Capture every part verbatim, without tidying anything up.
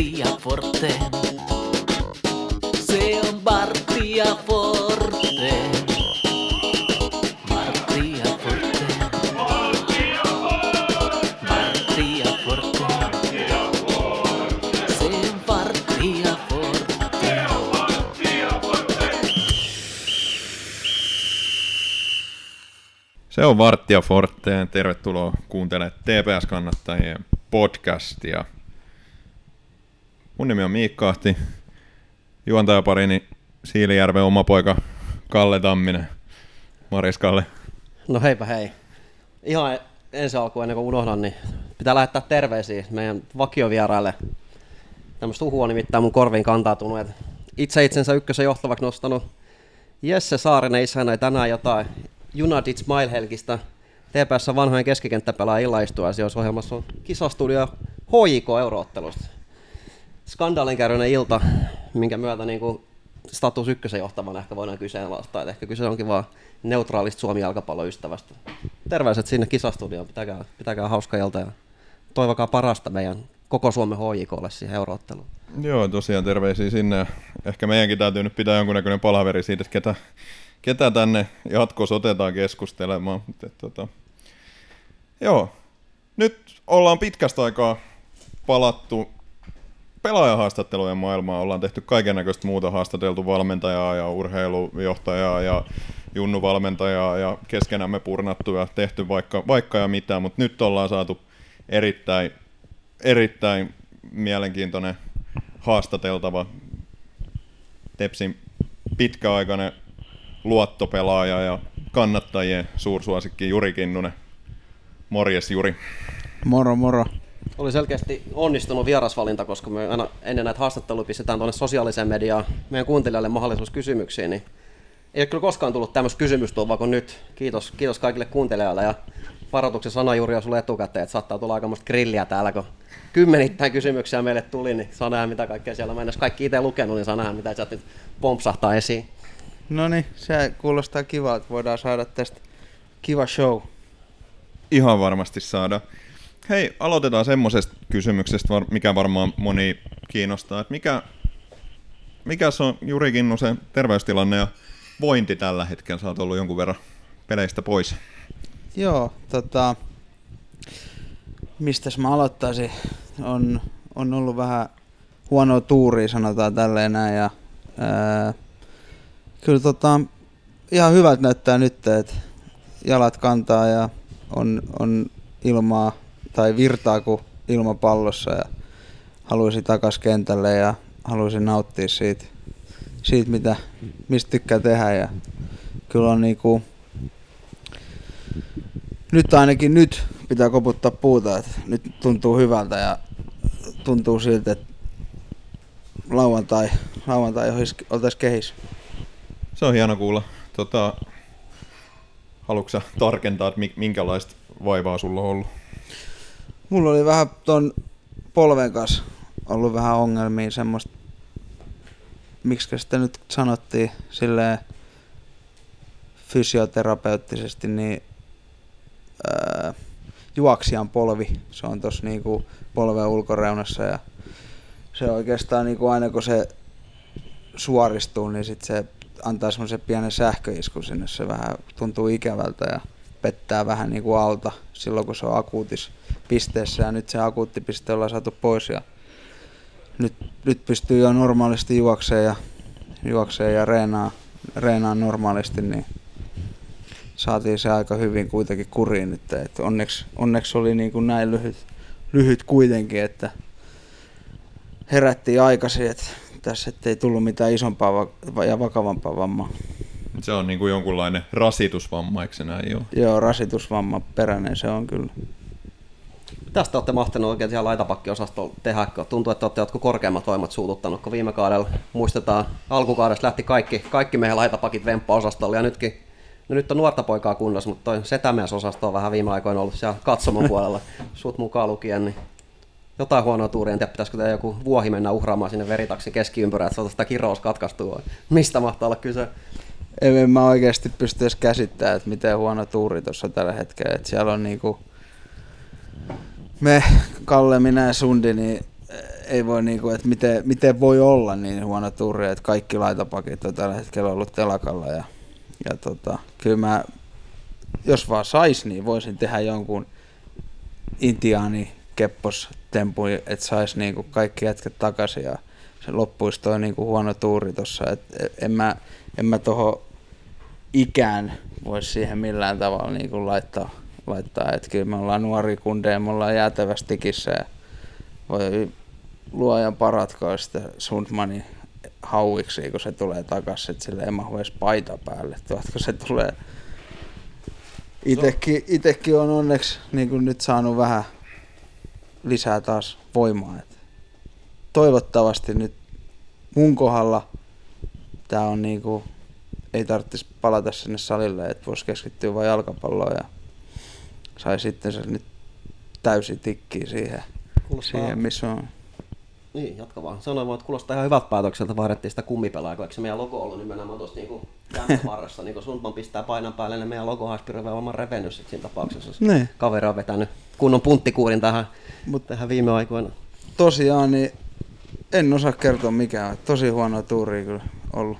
Bartia Forte. Se on Bartia Forte. Bartia Forte. Bartia Forte. Bartia Forte. Bartia Forte. Se on Bartia Forte. Se on Bartia Forte. Se on Bartia Forte. Tervetuloa kuuntelemaan T P S-kannattajien podcastia. Mun nimi on Miikka Ahti, juontajaparini Siilijärven oma poika Kalle Tamminen. Morjes Kalle. No heipä hei. Ihan ensi alkuun ennen kuin unohdan, niin pitää lähettää terveisiä meidän vakiovieraille. Tämmöistä uhua nimittäin mun korviin kantautunut, että itse itsensä ykkösen johtavaksi nostanut Jesse Saarinen isännöi tänään jotain United Smile-helkistä. T P S vanhojen keskikenttäpelaa illaistuaisiohjelmassa on kisastudio H J K-euroottelusta. Skandaalinkäyräinen ilta, minkä myötä niin kuin status ykkösen johtavan ehkä voidaan kyseenalaistaa, että ehkä kyse onkin vaan neutraalista Suomi-jalkapalloystävästä. Terveiset sinne kisastudioon, pitäkää, pitäkää hauska ilta ja toivokaa parasta meidän koko Suomen H J K:lle siihen eurootteluun. Joo, tosiaan terveisiä sinne. Ehkä meidänkin täytyy nyt pitää jonkunnäköinen palaveri siitä, että ketä, ketä tänne jatkossa otetaan keskustelemaan. Mutta, tota. Joo, nyt ollaan pitkästä aikaa palattu pelaajahaastattelujen maailmaa, ollaan tehty kaikennäköistä muuta, haastateltu valmentajaa ja urheilujohtajaa ja junnuvalmentajaa ja keskenämme purnattu ja tehty vaikka, vaikka ja mitä, mutta nyt ollaan saatu erittäin, erittäin mielenkiintoinen haastateltava Tepsin pitkäaikainen luottopelaaja ja kannattajien suursuosikki Juri Kinnunen. Morjes Juri. Moro moro. Oli selkeästi onnistunut vierasvalinta, koska me aina ennen näitä haastatteluja pistetään tuonne sosiaaliseen mediaan meidän kuuntelijalle mahdollisuus kysymyksiin, niin ei ole kyllä koskaan tullut tämmöistä kysymystulvaa kuin nyt. Kiitos, kiitos kaikille kuuntelijoille ja varoituksen sana Juri on sulle etukäteen, että saattaa tulla aikamoista grilliä täällä, kun kymmenittäin kysymyksiä meille tuli, niin saa nähdä mitä kaikkea siellä. Mä en edes kaikki itse lukenut, niin saa nähdä mitä sieltä nyt pompsahtaa esiin. No niin, se kuulostaa kivalta, että voidaan saada tästä kiva show. Ihan varmasti saada. Hei, aloitetaan semmoisesta kysymyksestä, mikä varmaan moni kiinnostaa. Että mikä mikäs on Juri Kinnusen terveystilanne ja vointi tällä hetkellä? Sä oot ollut jonkun verran peleistä pois. Joo, tota, mistäs mä aloittaisin? On, on ollut vähän huonoa tuuria, sanotaan tälleen näin. Ja, ää, kyllä tota, ihan hyvältä näyttää nyt, että jalat kantaa ja on, on ilmaa. Tai virtaa kuin ilmapallossa ja haluaisin takas kentälle ja haluaisin nauttia siitä, siitä mitä, mistä tykkää tehdä. Ja kyllä on niinku, nyt ainakin nyt pitää koputtaa puuta, että nyt tuntuu hyvältä ja tuntuu siltä, että lauantai, lauantai oltais kehissä. Se on hieno kuulla. Tota, haluatko sä tarkentaa, että minkälaista vaivaa sulla on ollut? Mulla oli vähän ton polven kanssa ollut vähän ongelmia, semmoista, miksikä sitä nyt sanottiin silleen fysioterapeuttisesti, niin ää, juoksijan polvi, se on tossa niinku polven ulkoreunassa ja se oikeastaan niinku aina kun se suoristuu, niin sit se antaa semmoisen pienen sähköiskun sinne, se vähän tuntuu ikävältä ja pettää vähän niinku alta silloin kun se on akuutis pisteessä ja nyt se akuutti piste ollaan saatu pois ja nyt, nyt pystyy jo normaalisti juokseen ja, juokseen ja reenaa, reenaa normaalisti, niin saatiin se aika hyvin kuitenkin kuriin nyt. Et onneksi, onneksi oli niin kuin näin lyhyt, lyhyt kuitenkin, että herättiin aikaisin, että tässä ei tullut mitään isompaa ja vakavampaa vammaa. Se on niin kuin jonkunlainen rasitusvamma, eikö se näin ole? Joo, rasitusvamma peräinen se on kyllä. Tästä olette mahtanut oikein siellä laitapakkiosastolla tehdä, kun tuntuu, että olette jotkut korkeammat voimat suututtanut, kun viime kaudella muistetaan, alkukaudesta lähti kaikki, kaikki meidän laitapakit vemppa-osastolle ja nytkin, no nyt on nuorta poikaa kunnossa, mutta toi setämiesosasto on vähän viime aikoina ollut siellä katsomon puolella, sut mukaan lukien, niin jotain huonoa tuuria, en tiedä pitäisikö tehdä joku vuohi mennä uhraamaan sinne veritaksin keskiympyrään, että saataisiin sitä kirous katkaistua, mistä mahtaa olla kyse? En mä oikeasti pysty edes käsittämään, että miten huono tuuri tuossa tällä hetkellä, että siellä on niinku me, Kalle, minä ja Sundi, niin ei voi niinku, että miten, miten voi olla niin huono turja, että kaikki laitapakit on tällä hetkellä ollut telakalla ja, ja tota, kyllä mä, jos vaan sais, niin voisin tehdä jonkun intiaani keppostempu, että sais niinku kaikki jätket takaisin ja se loppuisi toi niinku huono tuuri tossa, että en mä, en mä toho ikään voi siihen millään tavalla niinku laittaa, laittaa. Että kyllä me ollaan nuori kundeja, me ollaan jäätävässä tikissä ja voi luojan paratkaa sitä Sundmanin hauiksi, kun se tulee takaisin, että sille ei mahdu edes paita päälle, tuotko se tulee. Itekin, itekin on onneksi niin nyt saanut vähän lisää taas voimaa. Et toivottavasti nyt mun kohdalla tää on niin kuin, ei tarvitsisi palata sinne salille, että voisi keskittyä vain jalkapalloon ja sai sitten se nyt täysi tikkiä siihen, siihen missä on. Niin, jatka vaan. Sanoin vaan, että kuulostaa ihan hyvältä päätökseltä, vaihdettiin sitä kummipelaa, kun eikö se meidän logo ollut nimenomaan tuossa niin kämpävarressa, niin kun Sundman pistää painan päälle, niin meidän logo haispirevää olman revennyt siinä tapauksessa, jos niin. Kaveri on vetänyt kunnon punttikuurin tähän, Mut, tähän viime aikoina. Tosiaan, niin en osaa kertoa mikään, tosi huonoa tuuria kyllä ollut.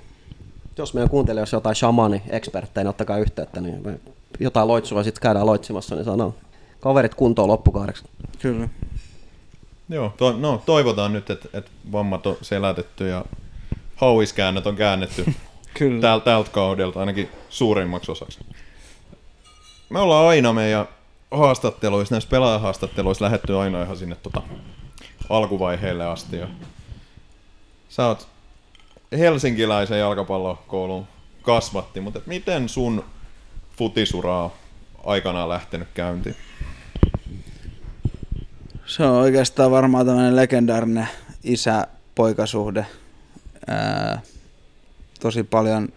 Jos meidän kuuntelijoissa jotain shamani-eksperttejä, niin ottakaa yhteyttä, niin jotain loitsua sitten käydään loitsimassa, niin sanoo kaverit kuntoon loppukaudeksi. Kyllä. Joo, to, no, toivotaan nyt, että et vammat on selätetty ja hauiskäännöt on käännetty täl, tältä kaudelta ainakin suurimmaksi osaksi. Me ollaan aina meidän haastatteluissa, näissä pelaajahaastatteluissa lähdetty aina ihan sinne tota alkuvaiheelle asti. Ja sä oot helsinkiläisen jalkapallokoulun kasvatti, mutta miten sun futisuraa aikanaan lähtenyt käyntiin? Se on oikeastaan varmaan tämmöinen legendaarinen isä-poikasuhde. Ää, tosi paljon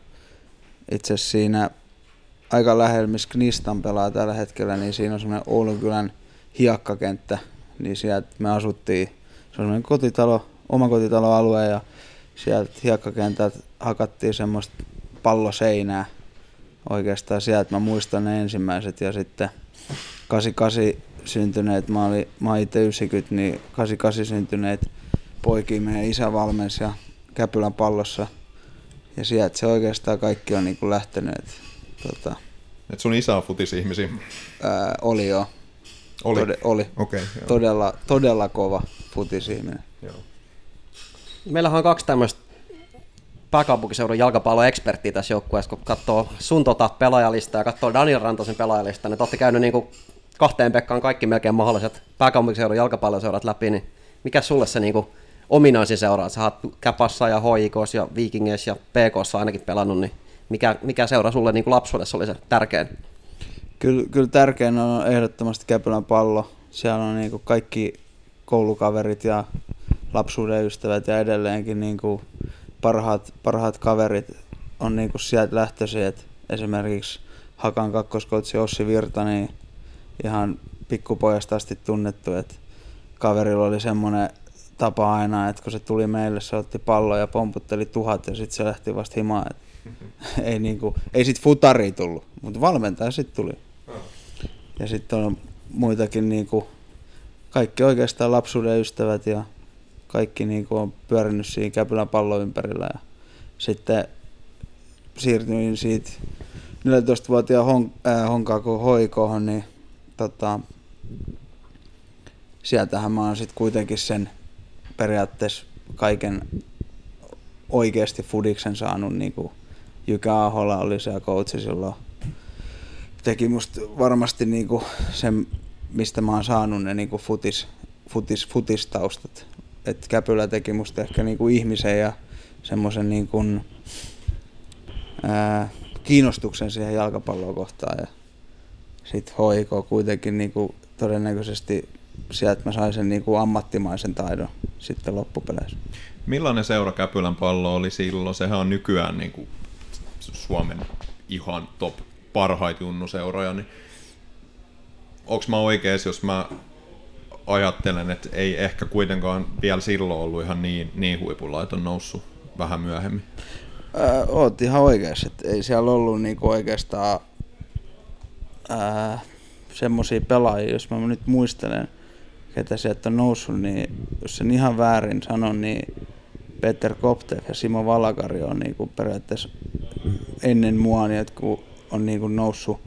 itse siinä aika lähellä, missä Knistan pelaa tällä hetkellä, niin siinä on semmoinen Oulunkylän hiekkakenttä. Niin sieltä me asuttiin, se on semmoinen kotitalo, omakotitaloalue ja sieltä hiekkakentältä hakattiin semmoista palloseinää. Oikeastaan sieltä mä muistan ne ensimmäiset ja sitten kahdeksankymmentäkahdeksan syntyneet, mä olin, mä olin itse yhdeksänkymmentä, niin kahdeksankymmentäkahdeksan syntyneet poikia meidän isä valmensi ja Käpylän Pallossa. Ja sieltä se oikeastaan kaikki on niin kuin lähtenyt. Et, tota, et sun isä on futisihmisiä? Ää, oli joo. Oli? Tode, oli. Okay, joo. Todella, todella kova futisihminen. Joo. Meillähän on kaksi tämmöistä pääkaupunkiseudun jalkapalloeksperttiä tässä joukkueessa, kun katsoo sun tota pelaajalistaa ja katsoo Daniel Rantasen pelaajalista, niin te olette käynyt niin kuin kahteen Pekkaan kaikki melkein mahdolliset pääkaupunkiseudun jalkapalloseurat läpi, niin mikä sulle se niinku ominaisin seura? Sä oot Käpassa ja H J K:ssa ja Vikingissä ja P K:ssa ainakin pelannut, niin mikä, mikä seura sulle niinku lapsuudessa oli se tärkein? Kyllä, kyllä tärkein on ehdottomasti Käpylän Pallo. Siellä on niinku kaikki koulukaverit ja lapsuuden ystävät ja edelleenkin niinku parhaat, parhaat kaverit on niinku sieltä lähtöisiä. Esimerkiksi Hakan kakkoskoutsi Ossi Virta, niin ihan pikkupojasta asti tunnettu, että kaverilla oli semmoinen tapa aina, että kun se tuli meille, se otti pallon ja pomputteli tuhat ja sitten se lähti vasta himaan. ei, niinku, ei sit futari tullut, mutta valmentaja sitten tuli. Ja sitten on muitakin, niinku, kaikki oikeastaan lapsuuden ystävät ja kaikki niinku, on pyörinyt siinä Käpylän Pallon ympärillä. Ja sitten siirtyin siitä neljätoistavuotiaan hon, äh, honkaa kuin hoikoon, niin Tota, sieltähän mä oon sitten kuitenkin sen periaatteessa kaiken oikeasti fudiksen saanut, niin kuin Jykä Ahola oli siellä coachi silloin. Teki musta varmasti niin kuin sen, mistä mä oon saanut ne niin kuin futis, futis, futistaustat. Et Käpylä teki musta ehkä niin kuin ihmisen ja semmoisen niin kuin, ää, kiinnostuksen siihen jalkapalloon kohtaan. Ja sitten H I K kuitenkin niinku todennäköisesti sieltä mä sain sen niinku ammattimaisen taidon sitten loppupeleissä. Millainen seura Käpylän Pallo oli silloin? Sehän on nykyään niinku Suomen ihan top parhaita junnuseuroja. Niin onks mä oikees, jos mä ajattelen, että ei ehkä kuitenkaan vielä silloin ollut ihan niin, niin huipulla, että on noussut vähän myöhemmin? Öö, oot ihan oikees, että ei siellä ollut niinku oikeastaan semmoisia pelaajia, jos mä nyt muistelen. ketä sieltä on noussut, niin jos sen ihan väärin sanon, niin Peter Koptev ja Simo Valakari on niin kuin periaatteessa ennen mua, niin kun on niin kuin noussut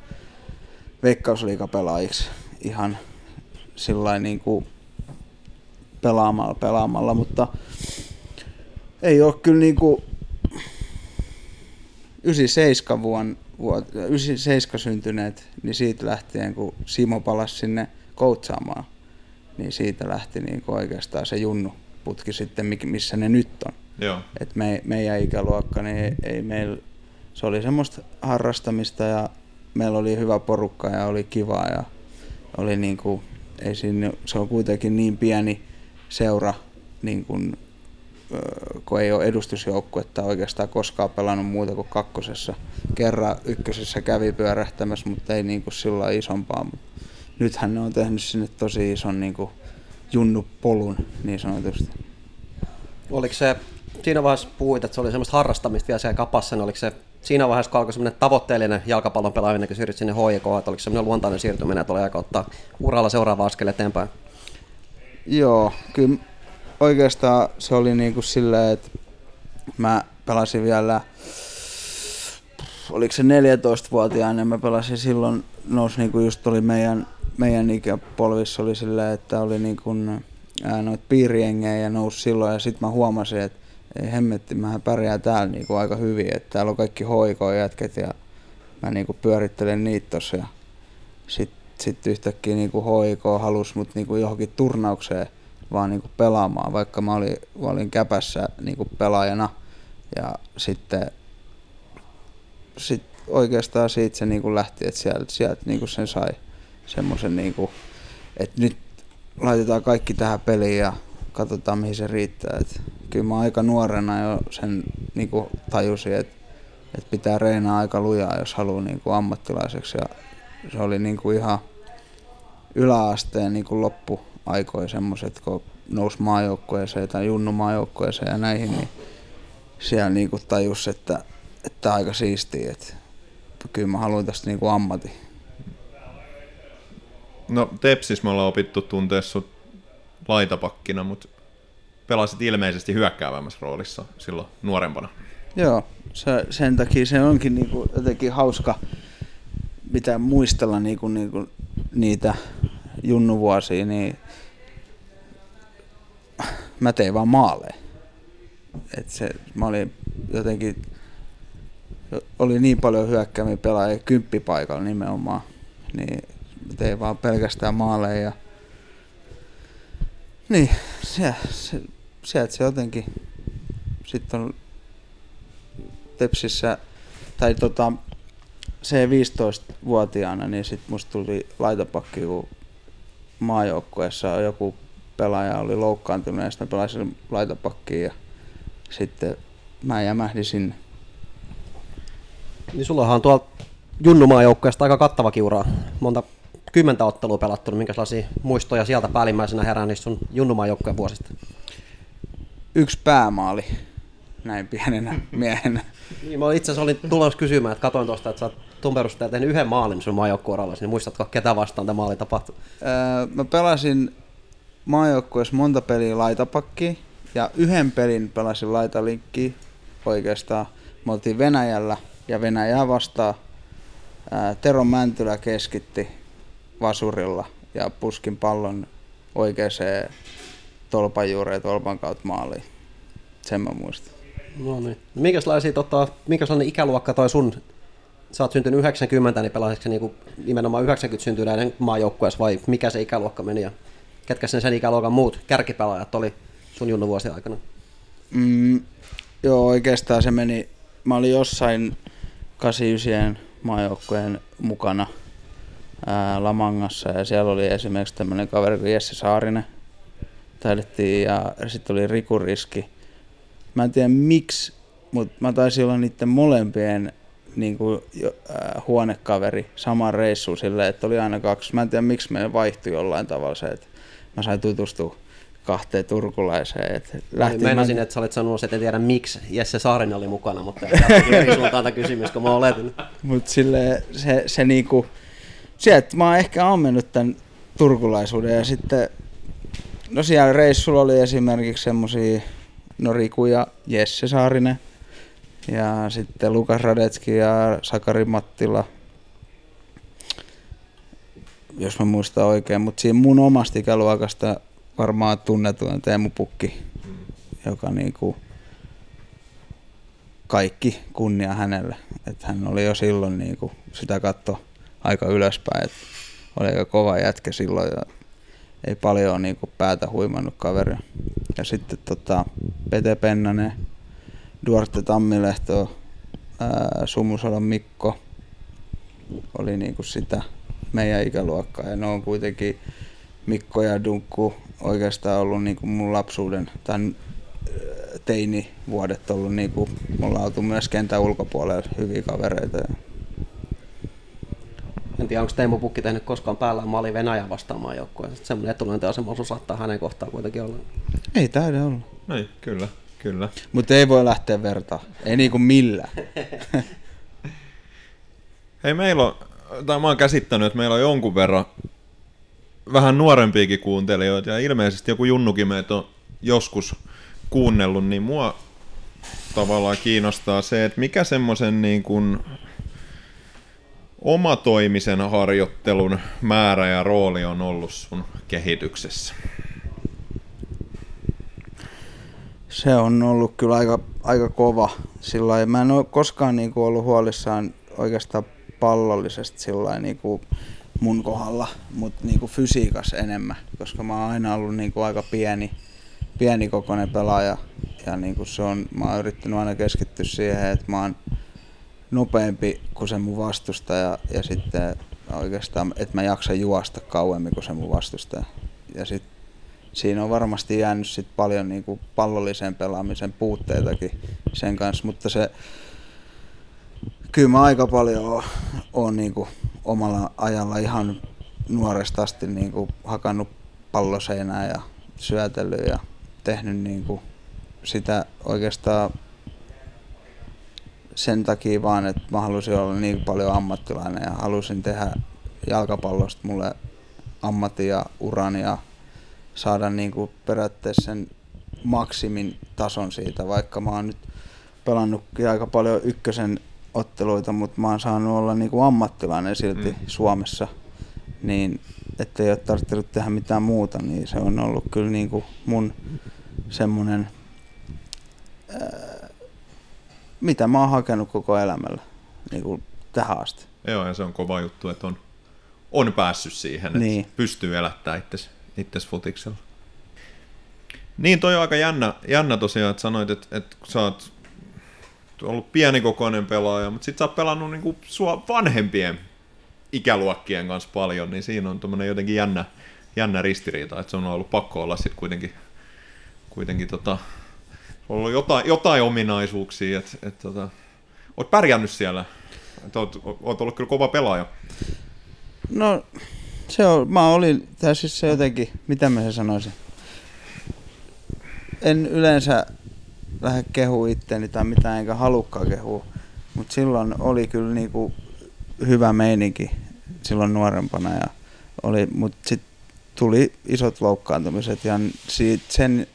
Veikkausliigapelaajiksi ihan sillain niin kuin pelaamalla, pelaamalla, mutta ei ole kyllä niin kuin yhdeksänkymmentäseitsemän vuonna vuot yhdeksänkymmentäseitsemän syntyneet, niin siitä lähtien kun Simo palasi sinne koutsaamaan, niin siitä lähti niin kuin oikeastaan se junnu putki sitten, missä ne nyt on. Joo. Et me, meidän ikäluokka, niin ei meillä, se oli semmoista harrastamista ja meillä oli hyvä porukka ja oli kivaa ja oli niin kuin, ei siinä, se on kuitenkin niin pieni seura, niin kuin, kun ei ole edustusjoukkuetta oikeastaan koskaan pelannut muuta kuin kakkosessa. Kerran ykkösessä kävi pyörähtämässä, mutta ei niin kuin sillä isompaa. Mut nythän ne on tehnyt sinne tosi ison niin kuin junnupolun niin sanotusti. Oliko se, siinä vaiheessa puhuit, että se oli semmoista harrastamista vielä siellä kapassa, niin oliko se siinä vaiheessa, kun alkoi semmoinen tavoitteellinen jalkapallon pelaaminen, kun siirryt sinne H J K, että oliko semmoinen luontainen siirtyminen, että oli aika ottaa uralla seuraava askel eteenpäin? Joo, kyllä oikeastaan se oli niin kuin silleen, että mä pelasin vielä, oliko se neljätoistavuotiaana, mä pelasin silloin, nousi niin kuin just oli meidän meidän ikäpolvissa oli silleen, että oli niin kuin noita piirijengejä ja nousi silloin ja sitten mä huomasin, että ei hemmetti, mähän pärjään täällä niin kuin aika hyvin, että täällä on kaikki H I K-jätket ja mä niin kuin pyörittelen niitä tossa ja sitten sit yhtäkkiä niin kuin H I K halusi mut niin kuin johonkin turnaukseen vaan niin kuin pelaamaan, vaikka mä olin, olin käpässä niin kuin pelaajana ja sitten sit oikeastaan siitä se niin kuin lähti, että sieltä sielt niin kuin sen sai. Semmoisen niinku, että nyt laitetaan kaikki tähän peliin ja katsotaan mihin se riittää. Et kyllä mä aika nuorena jo sen niinku tajusin, että et pitää reenaa aika lujaa, jos haluaa niinku ammattilaiseksi. Ja se oli niinku ihan yläasteen niinku loppuaikoja semmoiset, kun nousi maajoukkueeseen tai junnu maajoukkueeseen ja näihin, niin siellä niinku tajus, että että aika siistiä, että kyllä mä haluan tästä niinku ammatin. No Tepsis me ollaan opittu tuntea sut laitapakkina, mutta pelasit ilmeisesti hyökkäävämmässä roolissa silloin nuorempana. Joo, se, sen takia se onkin niinku jotenkin hauska pitää muistella niinku, niinku niitä junnuvuosia, niin mä tein vaan maaleja. Et se, mä olin jotenkin, oli niin paljon hyökkäämiä pelaajia kymppipaikalla nimenomaan, niin tein vaan pelkästään maaleja ja niin, sieltä se, sielt se jotenkin sitten on Tepsissä, tai tota C viisitoistavuotiaana, niin sitten musta tuli laitapakki, kun maajoukkueessa joku pelaaja oli loukkaantunut ja sitten mä pelasin laitapakkiin ja sitten mä jämähdin sinne. Niin sullahan on tuolla junnumaajoukkueesta aika kattava kiuraa, monta kymmentä ottelua pelattunut, minkälaisia muistoja sieltä päällimmäisenä herää niistä sun junnumaajoukkojen vuosista? Yksi päämaali, näin pienenä miehenä. Niin, mä itse asiassa olin tulossa kysymään, että katsoin tuosta, että sä oot Tumperusta tehnyt yhden maalin sun maajoukkueen urallasi, niin muistatko ketä vastaan tämä maali tapahtui? Öö, mä pelasin maajoukkueessa monta peliä laitapakkiin ja yhden pelin pelasin laitalinkkiin oikeastaan. Me oltiin Venäjällä ja Venäjää vastaan. Öö, Tero Mäntylä keskitti vasurilla ja puskin pallon oikeeseen tolpan juureen tolpan kautta maaliin. Sen mä muistan. No niin. Minkälaisia, tota, minkälainen ikäluokka toi sun, sä oot syntynyt yhdeksänkymmentä, niin pelasitko se niinku nimenomaan yhdeksänkymmentä syntyneiden maajoukkueessa vai mikä se ikäluokka meni ja ketkä sen sen ikäluokan muut kärkipelaajat oli sun junnuvuosien aikana? Mm, joo, oikeastaan se meni, mä olin jossain kahdeksankymmentäyhdeksän maajoukkueen mukana Lamangassa ja siellä oli esimerkiksi tämmöinen kaveri kuin Jesse Saarinen taidettiin ja sitten oli Riku Riski. Mä en tiedä miksi, mutta mä taisin olla niiden molempien niin kuin, äh, huonekaveri saman reissuun silleen, että oli aina kaksi. Mä en tiedä miksi meillä vaihtui jollain tavalla se, että mä sain tutustua kahteen turkulaiseen. Meinasin, mä... että sä olet sanonut, että en tiedä miksi Jesse Saarinen oli mukana, mutta eri suuntaan kysymys, kun mä oletin. Mutta silleen se, se niinku... Sieltä mä oon ehkä ammennut tämän turkulaisuuden ja sitten No siellä reissulla oli esimerkiksi semmosia, no Riku ja Jesse Saarinen ja sitten Lukas Radetski ja Sakari Mattila, jos mä muistan oikein, mutta siinä mun omasta ikäluokasta varmaan tunnetuin Teemu Pukki, joka niinku kaikki kunnia hänelle, että hän oli jo silloin niinku sitä katto aika ylöspäin, että oli aika kova jätkä silloin ja ei paljon niinku päätä huimannut kaveria. Ja sitten tota, Pete Pennanen, Duarte Tammilehto, ää, Sumusalan Mikko oli niinku sitä meidän ikäluokkaa ja ne on kuitenkin Mikko ja Dunkku oikeastaan ollut niinku mun lapsuuden tämän teinivuodet ollut niinku, mulla on oltu myös kentän ulkopuolella hyviä kavereita. En tiedä, onko Teemu Pukki tehnyt koskaan päällään maali Venäjän vastaamaan joukkueen. Semmoinen etulyöntiasemallisuus saattaa hänen kohtaan kuitenkin olla. Ei täydä olla. Ei, kyllä, kyllä. Mutta ei voi lähteä vertaan. Ei niinku millään. Hei, meillä on, tai mä oon käsittänyt, että meillä on jonkun verran vähän nuorempiakin kuuntelijoita ja ilmeisesti joku junnukin meitä on joskus kuunnellut, niin mua tavallaan kiinnostaa se, että mikä semmoisen niin kuin omatoimisen harjoittelun määrä ja rooli on ollut sun kehityksessä? Se on ollut kyllä aika, aika kova. Sillain, mä en ole koskaan niin kuin ollut huolissaan oikeastaan pallollisesti sillain, niin kuin mun kohdalla, mutta niin kuin fysiikassa enemmän, koska mä oon aina ollut niin kuin aika pieni. pienikokoinen pelaaja ja niin kuin se on, mä oon yrittänyt aina keskittyä siihen, että mä oon nopeampi kuin se mun vastustaja ja sitten oikeastaan, että mä jaksan juosta kauemmin kuin se mun vastustaja. Ja sit siinä on varmasti jäänyt sit paljon niin kuin pallollisen pelaamisen puutteitakin sen kanssa, mutta se kyllä mä aika paljon oon, oon niin kuin omalla ajalla ihan nuoresta asti niin kuin hakannut palloseinää ja syötellyt ja tehnyt niin kuin sitä oikeastaan sen takia vaan, että mä halusin olla niin paljon ammattilainen ja halusin tehdä jalkapallosta mulle ammatin ja uran ja saada niin kuin periaatteessa sen maksimin tason siitä, vaikka mä oon nyt pelannutkin aika paljon ykkösen otteluita, mutta mä oon saanut olla niin kuin ammattilainen silti mm. Suomessa, niin ettei ole tarvittanut tehdä mitään muuta, niin se on ollut kyllä niin kuin mun semmoinen, mitä mä oon hakenut koko elämällä niin kuin tähän asti. Joo, ja se on kova juttu, että on, on päässyt siihen, niin. Että pystyy elättämään itses, itses futiksella. Niin, toi on aika jännä, jännä tosiaan, että sanoit, että, että sä oot ollut pienikokoinen pelaaja, mutta sit sä oot pelannut niin kuin sua vanhempien ikäluokkien kanssa paljon, niin siinä on tommoinen jotenkin jännä, jännä ristiriita, että se on ollut pakko olla sitten kuitenkin, kuitenkin tota, ollut jotain, jotain ominaisuuksia, että et tota, oot pärjännyt siellä, et oot, oot ollut kyllä kova pelaaja. No se on, mä olin, tai siis se jotenkin, mitä mä se sanoisin, en yleensä lähde kehua itteeni tai mitään enkä halukkaan kehua, mutta silloin oli kyllä niinku hyvä meininki silloin nuorempana, ja oli, mutta sitten tuli isot loukkaantumiset ja siitä sen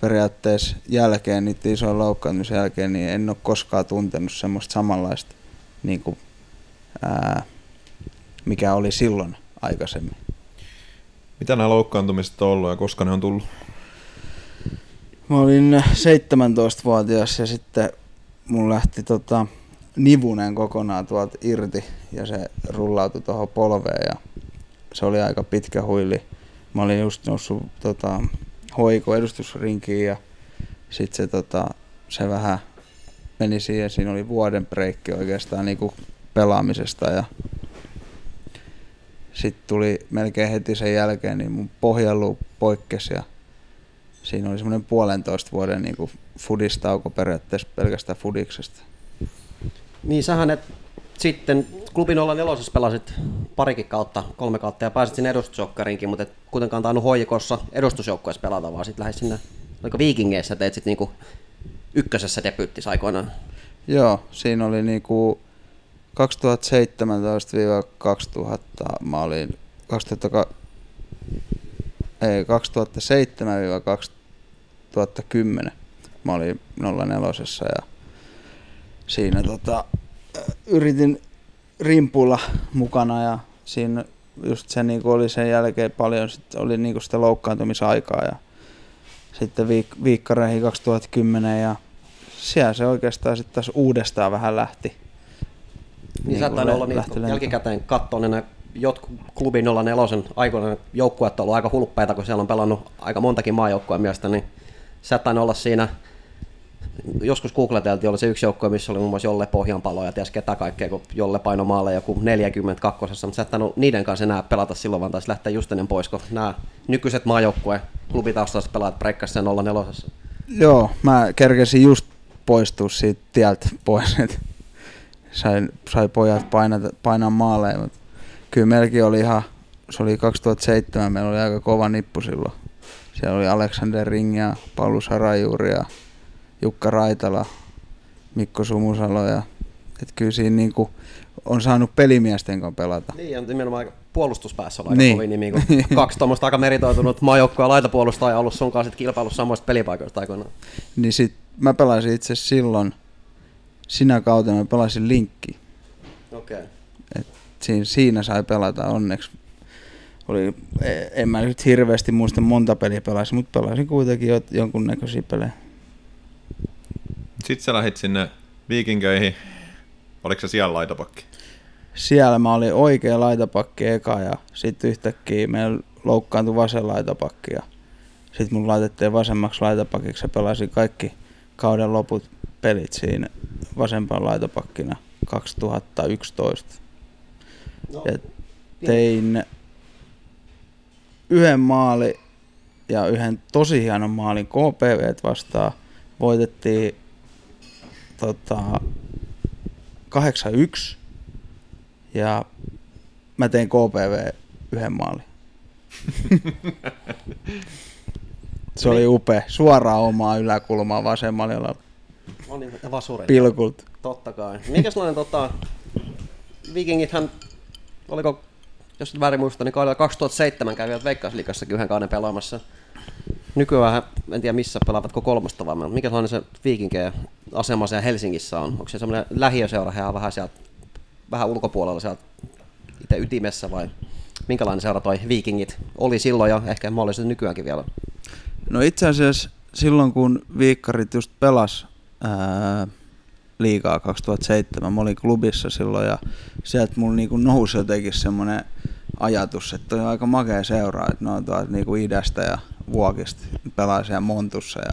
periaatteessa jälkeen, niiden isojen loukkaantumisen jälkeen, niin en ole koskaan tuntenut semmoista samanlaista, niin kuin, ää, mikä oli silloin aikaisemmin. Mitä nämä loukkaantumiset on ollut ja koska ne on tullut? Mä olin seitsemäntoistavuotias ja sitten mun lähti tota, nivunen kokonaan tuolta irti ja se rullautui tuohon polveen ja se oli aika pitkä huili. Mä olin just noussut tota, H I K-edustusrinkiin ja sit se, tota, se vähän meni siihen. Siinä oli vuoden breikki oikeastaan niin kuin pelaamisesta ja sit tuli melkein heti sen jälkeen niin mun pohjalluu poikkesi ja siinä oli semmoinen puolentoista vuoden niin kuin fudistauko periaatteessa pelkästään fudiksesta. Niin sähän et sitten klubin nolla neljä pelasit parikin kautta, kolme kautta ja pääsit sinne edustusjoukkariinkin, mutta et kuitenkaan tainnut H J K:ssa edustusjoukkueessa pelata, vaan sitten lähdit sinne oliko Viikingeissä, teit sitten niinku ykkösessä debyyttis aikoinaan. Joo, siinä oli niinku kaksituhattaseitsemäntoista kaksituhatta, mä olin kaksituhatta ei, kaksituhattaseitsemän - kaksituhattakymmenen mä olin nolla neljä ja siinä tota, yritin rimpuilla mukana ja siinä just se niinku oli sen jälkeen paljon sit oli niinku sitä loukkaantumisaikaa ja sitten viik- viikkareihin kaksituhattakymmenen ja siellä se oikeastaan sitten taas uudestaan vähän lähti. Niin saattaa niin olla niin jälkikäteen katsoen enää jotkut klubin nolla neljä aikoina joukkueet on ollut aika hulppeita, kun siellä on pelannut aika montakin maajoukkoa mielestä, niin saattaa olla siinä, joskus googleteltiin, oli se yksi joukko, missä oli muun muassa Jolle Pohjanpalo ja ties ketä kaikkea, kun Jolle paino maalle joku neljäkymmentäkaksi, mutta saattaa niiden kanssa enää pelata silloin, vaan taisi lähteä just ennen pois, kun nämä nykyiset maajoukkueen klubitaustaiset pelaat breikkasi sen nolla neljä. Joo, mä kerkesin just poistua siitä tieltä pois, että sai, sai pojat painata, painaa maaleen, mutta kyllä meilläkin oli ihan, se oli kaksituhattaseitsemän, meillä oli aika kova nippu silloin. Siellä oli Alexander Ring ja Paulus Harajuuri ja Jukka Raitala, Mikko Sumusalo ja et kyllä siinä niinku on saanut pelimiesten kanssa pelata. Niin ja nimenomaan aika puolustuspäässä on aika niin. Kovin nimi, kun kaksi tuommoista aika meritoitunut maajoukkoa laitapuolustajaa ollut sun kanssa kilpailussa samoista pelipaikoista aikoinaan. Niin sit mä pelasin itse silloin, sinä kautena mä pelasin linkkiin. Okei. Okay. Et siinä, siinä sai pelata onneksi. Oli, en mä nyt hirveästi muista monta peliä pelasin, mutta pelasin kuitenkin jonkunnäköisiä pelejä. Sitten sä lähdit sinne Viikinköihin. Oliko se siellä laitapakki? Siellä mä olin oikea laitapakki eka ja sitten yhtäkkiä meillä loukkaantui vasen laitapakki. Sitten mun laitettiin vasemmaksi laitapakiksi ja pelasin kaikki kauden loput pelit siinä vasempaan laitapakkina kaksituhattayksitoista. No. Ja tein yhden maali ja yhden tosi hienon maalin K P V:tä vastaan. Voitettiin tota, kahdeksan yksi ja mä tein K P V yhden maalin. Se oli upea. Suoraan omaa yläkulmaa vasemmalla jalalla. No niin, vasureita. Pilkult. Totta kai. Mikäslainen tota, Vikingithän, oliko, jos et väärin muista, niin kaudella kaksituhattaseitsemän kävivät Veikkausliigassakin yhden kauden pelaamassa. Nykyään en tiedä missä pelaavatko kolmosta vaan, mutta mikä sellainen se Viikinkien asema siellä Helsingissä on? Onko se sellainen lähiöseura ihan vähän, sieltä, vähän ulkopuolella sieltä itse ytimessä vai minkälainen seura toi Viikingit oli silloin ja ehkä mahdollisesti nykyäänkin vielä? No itse asiassa silloin kun Viikkarit just pelasi ää, liigaa kaksituhattaseitsemän, mä olin klubissa silloin ja sieltä mulla niinku nousi jotenkin semmoinen ajatus, että on aika makea seura, että ne on tuolta niinku idästä ja Vuokista, pelaa siellä Montussa ja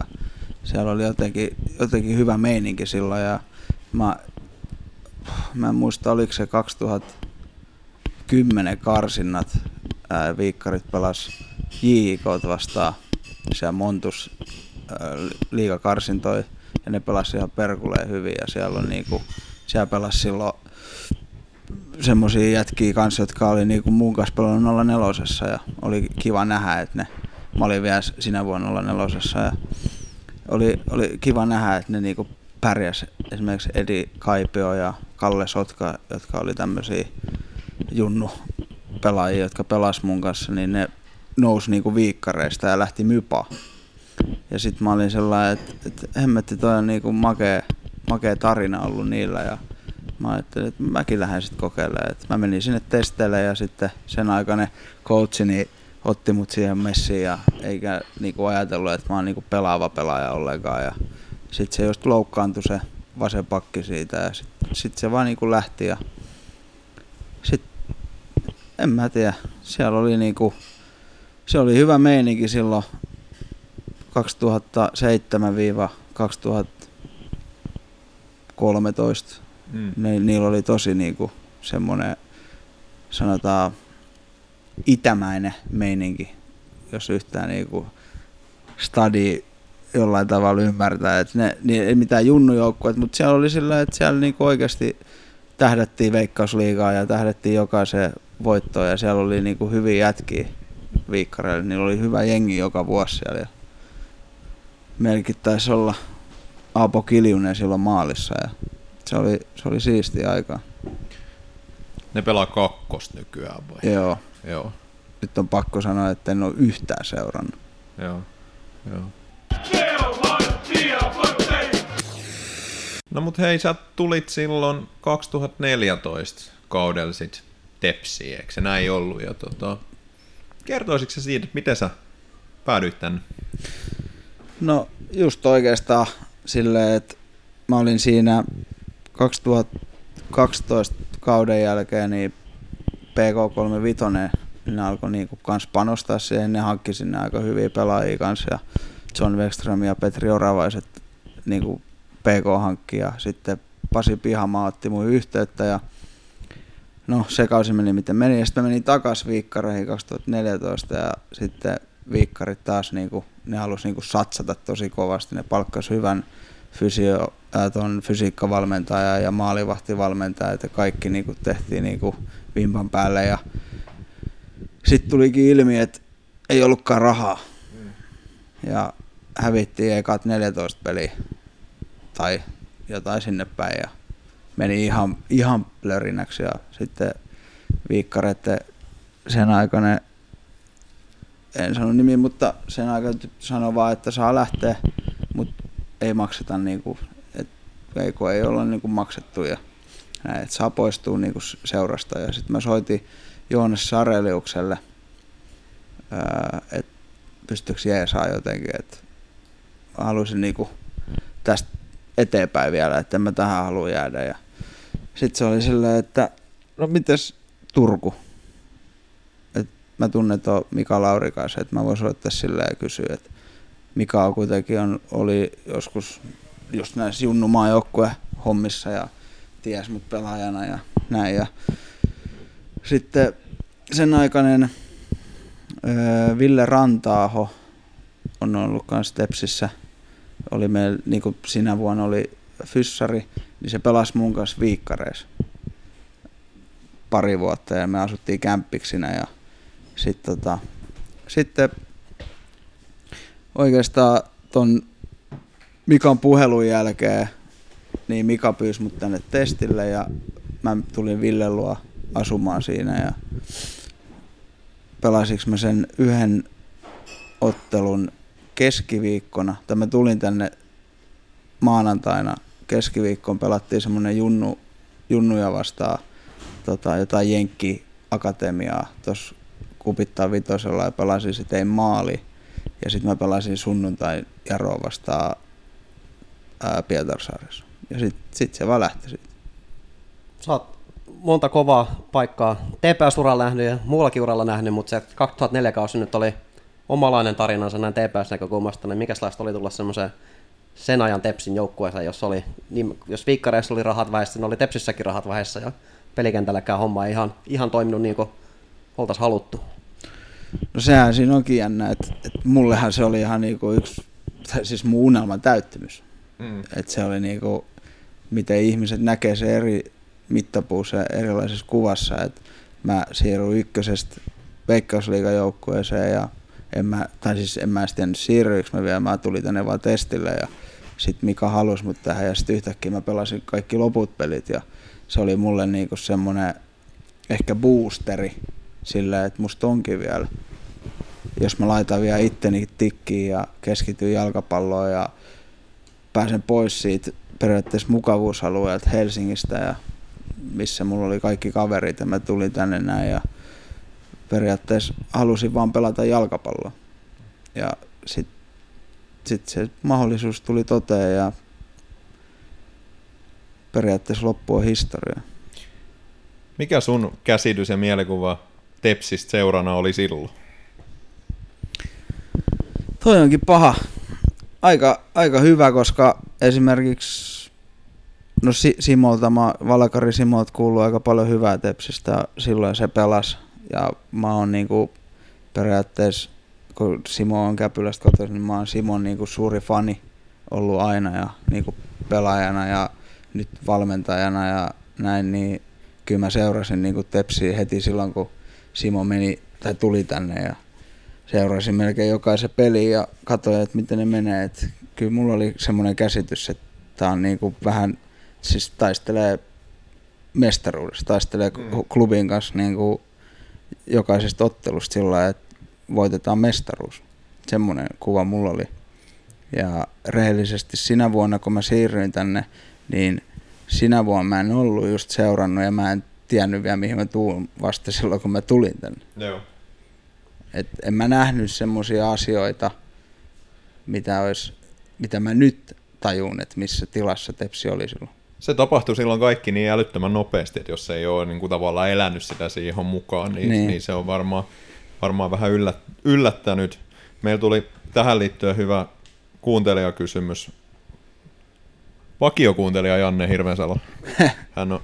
siellä oli jotenkin, jotenkin hyvä meininki silloin ja mä, mä en muista oliko se kaksituhattakymmenen karsinnat ää, Viikkarit pelasi J I K:ta vastaan siellä Montus ää, liigakarsintoja ja ne pelasi ihan perkuleen hyvin ja siellä on niinku, siellä pelasi silloin semmosia jätkiä kanssa, jotka oli niinku mun kanssa pelannut nolla neljä ja oli kiva nähdä, että ne mä olin vielä sinä vuonna nelosessa ja oli, oli kiva nähdä, että ne niinku pärjäs esimerkiksi Edi Kaipio ja Kalle Sotka, jotka oli tämmöisiä junnupelaajia, jotka pelas mun kanssa, niin ne nousi niinku Viikkareista ja lähti Mypaan. Ja sit mä olin sellainen, että, että hemmetti toi on niinku makea, makea tarina ollut niillä ja mä ajattelin, että mäkin lähden sit kokeilemaan. Et mä menin sinne testeille ja sitten sen aikainen coachi, niin otti mut siihen messiin ja eikä niinku ajatellut, että mä oon niinku pelaava pelaaja ollenkaan. Ja sit se just loukkaantui se vasen pakki siitä ja sit, sit se vaan niinku lähti ja sit en mä tiedä. Siellä oli niinku, se oli hyvä meininki silloin kaksituhattaseitsemän - kaksituhattakolmetoista. Mm. Ne, niillä oli tosi niinku semmonen sanotaan itämäinen meininki, jos yhtään niinku stadi jollain tavalla ymmärtää, että ne niin ei mitään junnujoukkueet, mutta siellä oli sillä, että siellä niinku oikeasti tähdättiin Veikkausliigaa ja tähdättiin jokaiseen voittoon ja siellä oli niinku hyviä jätkiä Viikkareille, niillä oli hyvä jengi joka vuosi siellä ja meilläkin taisi olla Aapo Kiljunen silloin maalissa ja se oli, se oli siistiä aikaa. Ne pelaa kakkosta nykyään vai? Joo. Joo. nyt on pakko sanoa, että en ole yhtään seurannut. Joo, joo. No mut hei, sä tulit silloin kaksituhattaneljätoista kaudella sit Tepsiin, eikö se näin ollut? Ja tota, kertoisitko sä siitä, miten sä päädyit tänne? No just oikeastaan silleen, että mä olin siinä kaksituhattakaksitoista kauden jälkeen niin P K kolmekymmentäviisi, niin alkoi niinku kans panostaa siihen, ne hankki sinne aika hyviä pelaajia kanssa ja John Wexström ja Petri Oravaiset niinku P K-hankki ja sitten Pasi Pihamaa otti mun yhteyttä ja no se kausi meni miten meni ja sitten menin takaisin Viikkareihin kaksituhattaneljätoista ja sitten Viikkarit taas niinku, ne halusi niinku satsata tosi kovasti, ne palkkasi hyvän fysio, äh, ton fysiikkavalmentaja ja maalivahtivalmentaja, että kaikki niinku tehtiin niinku vimpan päälle ja sitten tulikin ilmi, että ei ollutkaan rahaa ja hävittiin ekat neljätoista peliä tai jotain sinne päin ja meni ihan, ihan plörinäksi ja sitten Viikkareiden sen aikainen, en sano nimi, mutta sen aikainen sanoi vaan, että saa lähteä, mutta ei makseta niinku, et eikö ei olla niinku maksettu ja näin, että saa poistua niinku seurasta ja sitten mä soitin Joonas Sareliukselle, että pystyykö jeesaa jotenkin, että halusin niinku tästä eteenpäin vielä, että en mä tähän halua jäädä. Ja sitten se oli silleen, että no mites Turku? Et mä tunnen tuon Mika Laurikaisen, että mä voin soittaa silleen ja kysyä, että Mika on kuitenkin on, oli joskus just näissä junnumaan joukkueen hommissa ja ties mut pelaajana ja näin. Ja sitten sen aikainen öö, Ville Rantaaho on ollut kans Tepsissä. Oli meillä, niin kuin sinä vuonna oli fyssari, niin se pelasi mun kanssa Viikkareissa pari vuotta ja me asuttiin kämppiksinä ja sit, tota, sitten oikeastaan ton Mikan puhelun jälkeen niin Mika pyysi mut tänne testille ja mä tulin Ville luo asumaan siinä ja pelasiks mä sen yhden ottelun keskiviikkona, tai mä tulin tänne maanantaina keskiviikkoon, pelattiin semmoinen junnu, junnuja vastaan tota, jotain Jenkki-akatemiaa tuossa Kupittaa Vitosella ja pelasin se tein maali ja sitten mä pelasin sunnuntain Jaroa vastaan ää, Pietarsaaressa ja sitten sit se vaan lähti siitä. Sä oot monta kovaa paikkaa T P S-uralla nähnyt ja muullakin uralla nähnyt, mutta se kaksituhattaneljä kausi nyt oli omalainen tarinansa näin T P S-näkökulmasta, niin mikäslaista oli tulla semmoiseen sen ajan Tepsin joukkueeseen, jos, niin, jos Viikkareissa oli rahat vähässä, niin oli Tepsissäkin rahat vähässä ja pelikentälläkään homma ei ihan, ihan toiminut niin kuin oltaisiin haluttu. No sehän siinä onkin jännä, että, että mullehan se oli ihan niin kuin yksi, siis mun unelman täyttymys. Mm. Että se oli niin kuin, miten ihmiset näkee se eri mittapuussa erilaisessa kuvassa, että mä siirryn ykkösestä Veikkausliigajoukkueeseen ja En mä, tai siis en mä edes tiennyt siirryiksi mä vielä, mä tulin tänne vaan testille ja sit Mika halusi mut tähän ja sit yhtäkkiä mä pelasin kaikki loput pelit ja se oli mulle niinku semmonen ehkä boosteri sillä, että musta onkin vielä. Jos mä laitan vielä itteni tikkiin ja keskityn jalkapalloon ja pääsen pois siitä periaatteessa mukavuusalueelta Helsingistä ja missä mulla oli kaikki kaverit ja mä tulin tänne näin ja periaatteessa halusin vaan pelata jalkapalloa ja sitten sit se mahdollisuus tuli toteen ja periaatteessa loppu on historia. Mikä sun käsitys ja mielikuva Tepsistä seurana oli silloin? Toi onkin paha. Aika, aika hyvä, koska esimerkiksi no Simolta, mä Valkari Simolta kuuluu aika paljon hyvää Tepsistä, silloin se pelasi. Ja mä oon niinku periaatteessa, kun Simo on Käpylästä kotoisin, niin mä oon Simon niinku suuri fani ollut aina ja niinku pelaajana ja nyt valmentajana ja näin, niin kyllä mä seurasin niinku Tepsiä heti silloin, kun Simo meni tai tuli tänne ja seurasin melkein jokaisen pelin ja katsoin, että miten ne menee. Et kyllä mulla oli semmoinen käsitys, että tää on niinku vähän, siis taistelee mestaruudessa, taistelee klubin kanssa niinku jokaisesta ottelusta sillä lailla, että voitetaan mestaruus. Semmoinen kuva mulla oli. Ja rehellisesti sinä vuonna, kun mä siirryin tänne, niin sinä vuonna mä en ollut just seurannut ja mä en tiennyt vielä mihin mä tuun vasta silloin, kun mä tulin tänne. Joo. Et en mä nähnyt semmoisia asioita, mitä, olis, mitä mä nyt tajun, että missä tilassa Tepsi oli silloin. Se tapahtui silloin kaikki niin älyttömän nopeasti, että jos ei ole niin kuin tavallaan elänyt sitä siihen mukaan, niin, niin. niin se on varmaan, varmaan vähän yllättänyt. Meillä tuli tähän liittyen hyvä kuuntelijakysymys. Vakiokuuntelija Janne Hirvensalo. Hän on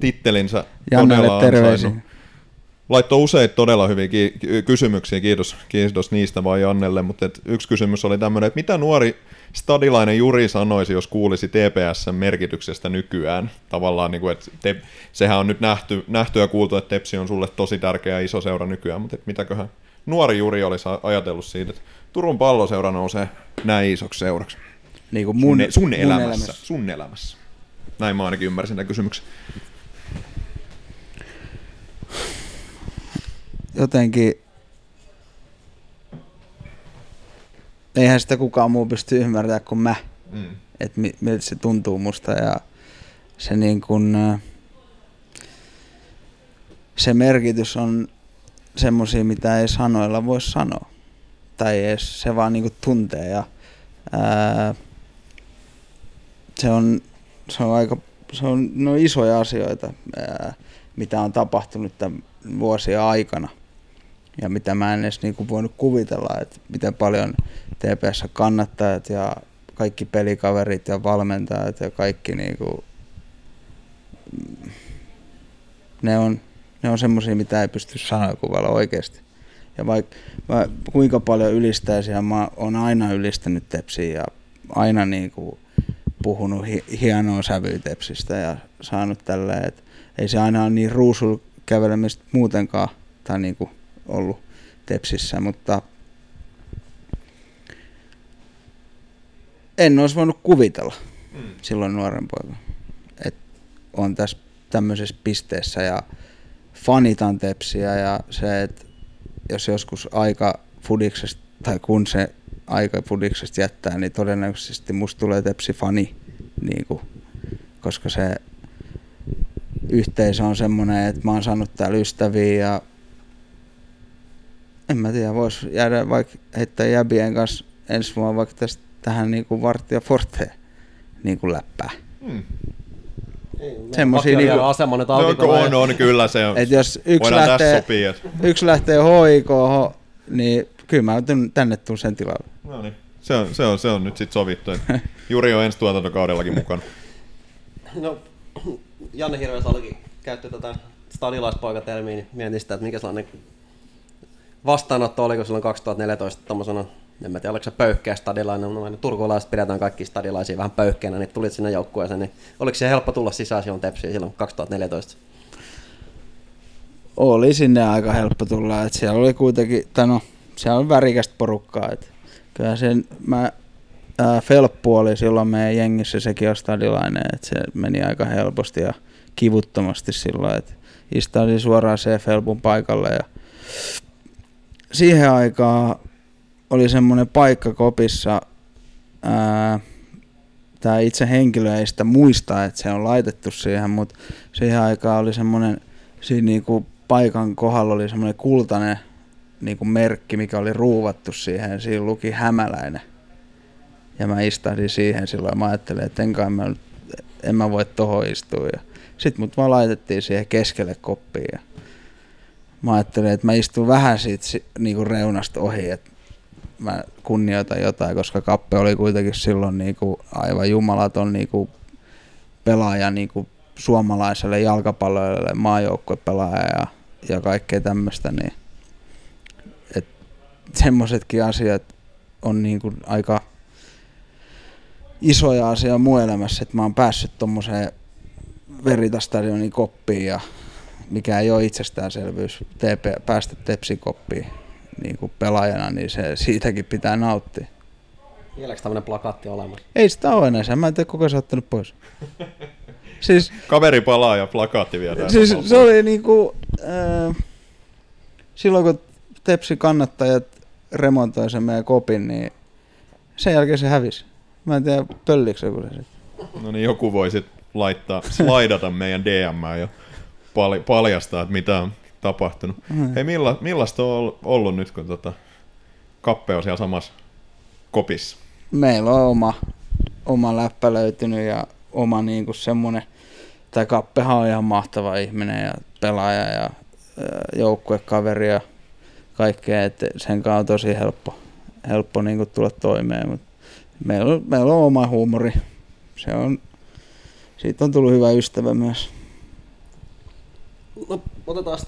tittelinsä todella ansainnut. Laittoi usein todella hyviä ki- kysymyksiä, kiitos, kiitos niistä vaan Jannelle, mutta et yksi kysymys oli tämmöinen, että mitä nuori stadilainen Juri sanoisi, jos kuulisi T P S:n merkityksestä nykyään? Tavallaan, niin kuin, että te, sehän on nyt nähty, nähty ja kuultu, että Tepsi on sulle tosi tärkeä iso seura nykyään, mutta et mitäköhän nuori Juri olisi ajatellut siitä, että Turun Palloseura nousee näin isoksi seuraksi. Niin kuin mun, sun, sun, mun elämässä, elämässä. sun elämässä. Näin mä ainakin ymmärsin tämän kysymyksen. Jotenkin, eihän sitä kukaan muu pysty ymmärtämään kuin mä, mm. että miltä se tuntuu musta ja se, niin kun, se merkitys on semmosia, mitä ei sanoilla voi sanoa tai edes se vaan niin kun tuntee ja ää, se on, se on aika se on, no, isoja asioita, ää, mitä on tapahtunut tämän vuosien aikana. Ja mitä mä en edes niinku voinut kuvitella, että miten paljon T P S-kannattajat ja kaikki pelikaverit ja valmentajat ja kaikki niinku, ne on, ne on semmosia, mitä ei pysty sanakuvalla oikeasti. Ja vaikka vaik, kuinka paljon ylistäisiä, mä oon aina ylistänyt Tepsiä ja aina niinku puhunut hi, hienoa sävyä Tepsistä ja saanut tälleen, että ei se aina ole niin ruusulla kävelemistä muutenkaan tai niinku ollut Tepsissä, mutta en olisi voinut kuvitella mm. silloin nuoren poikan, että on tässä tämmöisessä pisteessä ja fanitan Tepsiä ja se, että jos joskus aika fudiksesta tai kun se aika fudiksesta jättää, niin todennäköisesti musta tulee Tepsi-fani, niinku, koska se yhteisö on semmoinen, että mä oon saanut täällä ystäviä ja en mä tiedä, vois jäädä vaikka heittää jäbien kanssa ensi vuonna vaikka tästä tähän niinku Vartija Forteen niinku läppää. Hmm. Semmoisia niinku aseman, että alkoi no, on, on kyllä se on. Et jos yksi lähtee, yksi lähtee H I K, niin kyllä mä tänne tuun sen tilalle. No niin. Se on se on se on nyt sit sovittu. Juri on ensi tuotantokaudellakin mukana. No Janne Hirvensalokin käytti tätä stadilaispoikatermiä, niin mietin sitä, että mikä sellainen vastaanotto oliko silloin kaksituhattaneljätoista tommosena, en mä tiedä oliko se pöyhkeä stadilainen, mutta no, turkulaiset pidetään kaikki stadilaisia vähän pöyhkeänä, niin tulit sinne joukkueeseen, niin oliko se helppo tulla sisään silloin Tepsiin silloin kaksituhattaneljätoista? Oli sinne aika helppo tulla, että siellä oli kuitenkin, tai no, siellä oli värikästä porukkaa, että kyllä sen, mä Felppu oli silloin meidän jengissä, sekin on stadilainen, että se meni aika helposti ja kivuttomasti silloin, että istasin suoraan se Felpun paikalle ja siihen aikaan oli semmoinen paikka kopissa, tämä itse henkilö ei sitä muista, että se on laitettu siihen, mutta siihen aikaan oli semmoinen, siinä niinku paikan kohdalla oli semmoinen kultainen niinku merkki, mikä oli ruuvattu siihen, siinä luki Hämäläinen. Ja mä istahdin siihen silloin, mä ajattelin, että enkä mä, en mä voi tohon istua. Sitten mut vaan laitettiin siihen keskelle koppiin. Ja mä ajattelin, että mä istun vähän siitä niinku reunasta ohi, että mä kunnioitan jotain, koska Kappe oli kuitenkin silloin niinku aivan jumalaton niinku pelaaja niinku suomalaiselle jalkapalloille, maajoukkuepelaaja ja, ja kaikkea tämmöistä. Niin. Semmoisetkin asiat on niinku aika isoja asioita mun elämässä, että mä oon päässyt tommoseen Verita-stadionin koppiin ja mikä ei ole itsestäänselvyys T P, päästä Tepsin koppiin niin kuin pelaajana, niin se, siitäkin pitää nauttia. Vieläks tämmönen plakaatti olemassa? Ei sitä ole enää, sen mä en tiedä kuka sä ottanut pois. Siis, kaveri palaa ja plakaatti vielä. Siis se oli niinku, äh, silloin kun Tepsi kannattajat remontoi sen meidän kopin, niin sen jälkeen se hävisi. Mä en tiedä, pölliks joku se sitten. No niin, joku voi sitten laittaa, slaidata meidän D M:ään ja pal- paljastaa, että mitä on tapahtunut. Mm. Hei, milla, millaista on ollut nyt, kun tota Kappe on siellä samassa kopissa? Meillä on oma, oma läppä löytynyt ja oma niinku semmoinen, tai Kappehan on ihan mahtava ihminen ja pelaaja ja joukkuekaveri ja kaikkea, että sen kanssa on tosi helppo, helppo niinku tulla toimeen, mutta meillä on, meillä on oma huumori. Se on, siitä on tullut hyvä ystävä myös. No, otetaan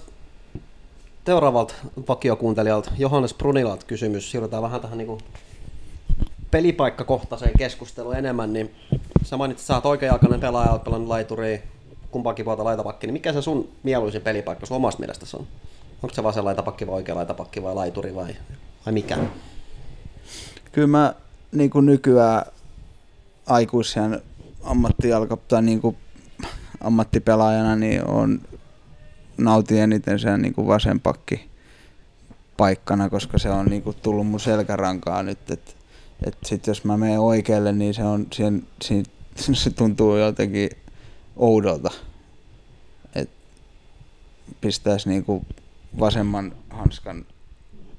seuraavalta vakiokuuntelijalta Johannes Brunilalta kysymys. Siirrytään vähän tähän niin kuin pelipaikkakohtaiseen keskusteluun enemmän. Niin sä mainitsit, että sä oot oikeajalkainen pelaaja, olet pelannut laituria, kumpaakin puolta laitapakki. Niin mikä se sun mieluisin pelipaikka sun omasta mielestäsi on? Onko se vasen laitapakki vai oikea laitapakki vai laituri vai, vai mikä? Kyllä mä niin kuin nykyään aikuisen ammattijalkapta niin kuin ammattipelaajana niin on nautin eniten sen niin kuin vasenpakki paikkana, koska se on niin kuin tullut mun selkärankaan nyt, että et sit jos mä menen oikealle, niin se on siihen, siihen, se tuntuu jotenkin oudolta, että pistäis niin kuin vasemman hanskan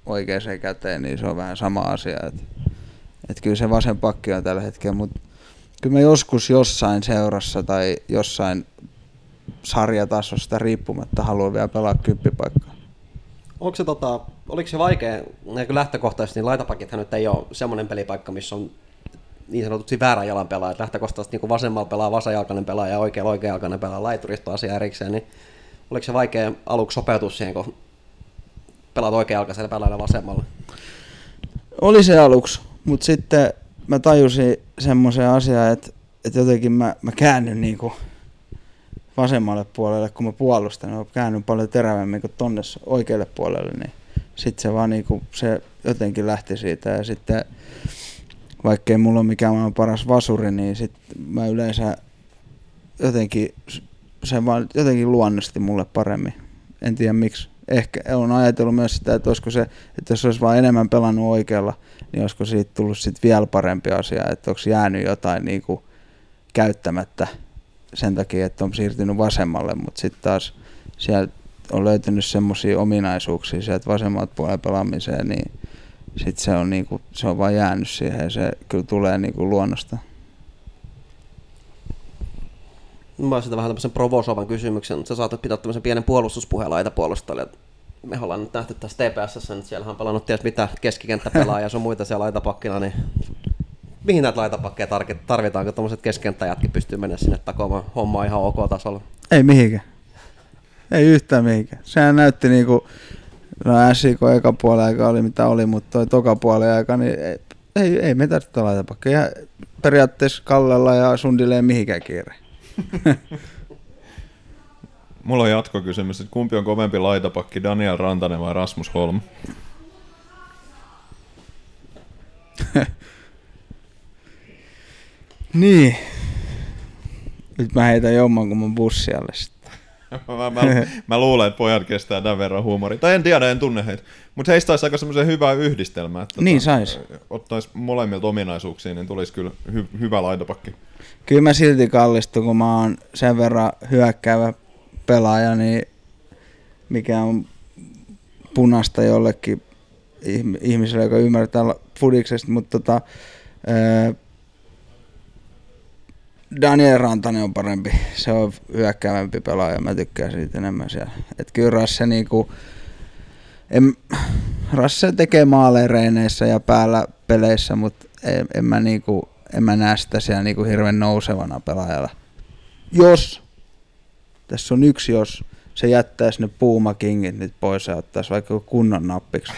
oikeaan käteen, niin se on vähän sama asia, että et kyllä se vasenpakki on tällä hetkellä, mutta kyllä mä joskus jossain seurassa tai jossain sarjatasosta riippumatta haluan vielä pelaa kymppipaikkaa. Onko se tota, oliko se vaikea, lähtökohtaisesti niin laitapakithan nyt ei ole semmoinen pelipaikka, missä on niin sanotusti väärän jalan pelaaja. Lähtökohtaisesti niin vasemmalla pelaa vasenjalkainen pelaaja ja oikealla oikeajalkainen pelaa, laiturista asia erikseen, niin oliko se vaikea aluksi sopeutua siihen, kun pelaat oikeajalkaisella pelaajalla vasemmalla? Oli se aluksi, mutta sitten mä tajusin semmoisen asian, että, että jotenkin mä, mä käännyn niinku vasemmalle puolelle, kun mä puolustan, mä käännyn paljon terävämmin kuin tonne oikealle puolelle, niin sitten se vaan niinku, se jotenkin lähti siitä ja sitten vaikkei mulla ole mikään maailman paras vasuri, niin sitten mä yleensä jotenkin, se vaan jotenkin luonnosti mulle paremmin, en tiedä miksi. Ehkä olen ajatellut myös sitä, että, olisiko se, että jos olisi vaan enemmän pelannut oikealla, niin olisiko siitä tullut sit vielä parempi asia, että onko jäänyt jotain niinku käyttämättä sen takia, että on siirtynyt vasemmalle, mutta sitten taas siellä on löytynyt semmoisia ominaisuuksia sieltä vasemmalta puolella pelaamiseen, niin sitten se on, niinku, se on vaan jäänyt siihen ja se kyllä tulee niinku luonnosta. Mä esitän vähän tämmöisen provosoivan kysymyksen, mutta sä saatat pitää tämmöisen pienen puolustuspuheen laitapuolustajalle. Me ollaan nyt nähty tässä T P S:ssä, nyt siellä on pelannut tietysti mitä keskikenttäpelaajia, se on muita siellä laitapakkina, niin mihin näitä laitapakkeja tarvitaanko, tommoset keskikenttäjätkin pystyy mennä sinne takomaan hommaa ihan ok tasolla? Ei mihinkään. Ei yhtään mihinkään. Sehän näytti niinku, no S I K eka puolen aika oli mitä oli, mutta toi toka puolen aika, niin ei, ei, ei me tarvitse laitapakkeja. Periaatteessa Kallella ja Sundille ei mihinkään kiire. Mulla on jatkokysymys, että kumpi on kovempi laitapakki, Daniel Rantanen vai Rasmus Holm? Niin. Nyt mä heitän jommankumman bussialle sitten. mä, mä, mä luulen, että pojat kestää tämän verran huumoria. Tai en tiedä, en tunne heitä. Mutta heistä saisi aika semmoisen hyvää yhdistelmää. Että niin sais. Ottaisi molemmilta ominaisuuksia, niin tulisi kyllä hy- hyvä laitapakki. Kyllä mä silti kallistun, kun mä oon sen verran hyökkäävä pelaaja, niin mikä on punaista jollekin ihmiselle, joka ymmärtää fudiksesta, mutta tota, Daniel Rantanen on parempi, se on hyökkäävämpi pelaaja, mä tykkään siitä enemmän siellä. Et kyllä Rasse, niinku, en, Rasse tekee maaleereineissä ja päällä peleissä, mutta en, en mä niinku... En mä näe sitä siellä niinku hirveän nousevana pelaajalla. Jos, tässä on yksi jos, se jättäisi ne Puma Kingit nyt pois ja ottaisi vaikka kunnon nappiksi.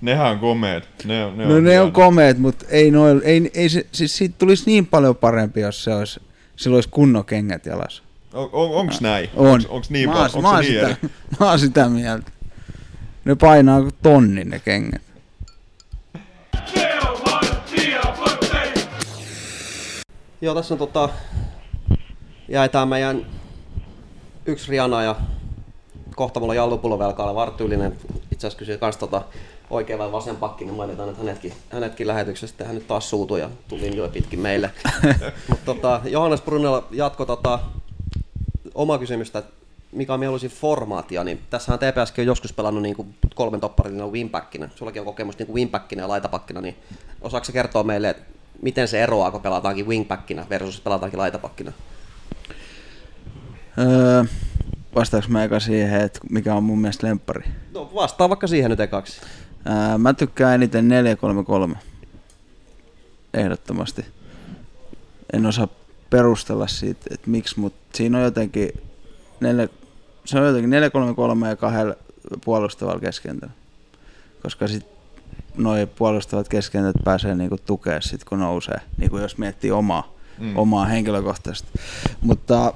Nehän on komeet. Ne, ne no on ne hyvä. On komeet, mutta ei noin, ei, ei se, siis siitä tulisi niin paljon parempi, jos se olisi, sillä olisi kunnon kengät jalassa. On, on, onks näin? On. Onks, onks niin paljon? Onks mä, niin sitä, mä oon sitä mieltä. Ne painaa tonnin ne kengät. Joo, tässä on tota, jaetaan meidän yksi Riana ja kohta mulla Jallu Pulovelkaalle Varttyylinen itse asiassa kysyi myös tota oikein vai vasen pakki, niin mainitaan, että hänetkin, hänetkin lähetyksestä, hän nyt taas suutui ja tuli jo pitkin meille. Mutta tota, Johannes Brunella jatkoi tota, omaa kysymystä, että mikä on mieluisin formaatia, niin tässähän T P S:kin on joskus pelannut niinku kolmen topparillinen wingbackinä, sullakin on kokemus niinku wingbackinä ja laitapakkina, niin osaako se kertoa meille, että miten se eroaa, kun pelataankin wingbackinä versus pelataankin laitapakkina? Öö, vastaanko mä eka siihen, että mikä on mun mielestä lemppari? No vastaa vaikka siihen nyt ekaksi. Öö, mä tykkään eniten neljä kolme kolme. Ehdottomasti. En osaa perustella siitä, että miksi, mutta siinä on jotenkin neljä, se on jotenkin neljä kolme kolme ja kahdella puolustavalla keskentällä. Koska sit noi puolustavat keskentät pääsee niinku tukea sit kun nousee, niinku jos miettii omaa, mm. omaa henkilökohtaisesti. Mutta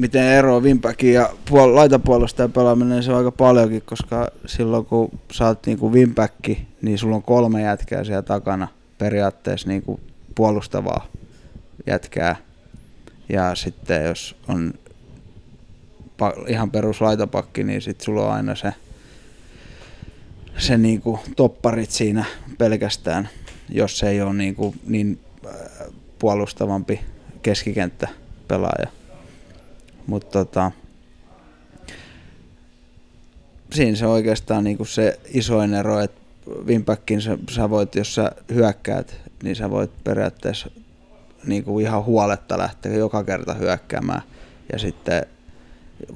miten eroa wingbackin ja puol- laitapuolustajan pelaaminen, se on aika paljonkin, koska silloin kun saat niinku wingbacki, niin sulla on kolme jätkää siellä takana periaatteessa niinku puolustavaa jätkää. Ja sitten jos on pa- ihan perus laitapakki, niin sitten sulla on aina se se niinku topparit siinä pelkästään, jos ei ole niinku niin puolustavampi keskikenttä pelaaja. Mutta tota, siinä se oikeastaan niinku se isoin ero, että wingbackin sä, sä voit, jos sä hyökkäät, niin sä voit periaatteessa niinku ihan huoletta lähteä joka kerta hyökkäämään. Ja sitten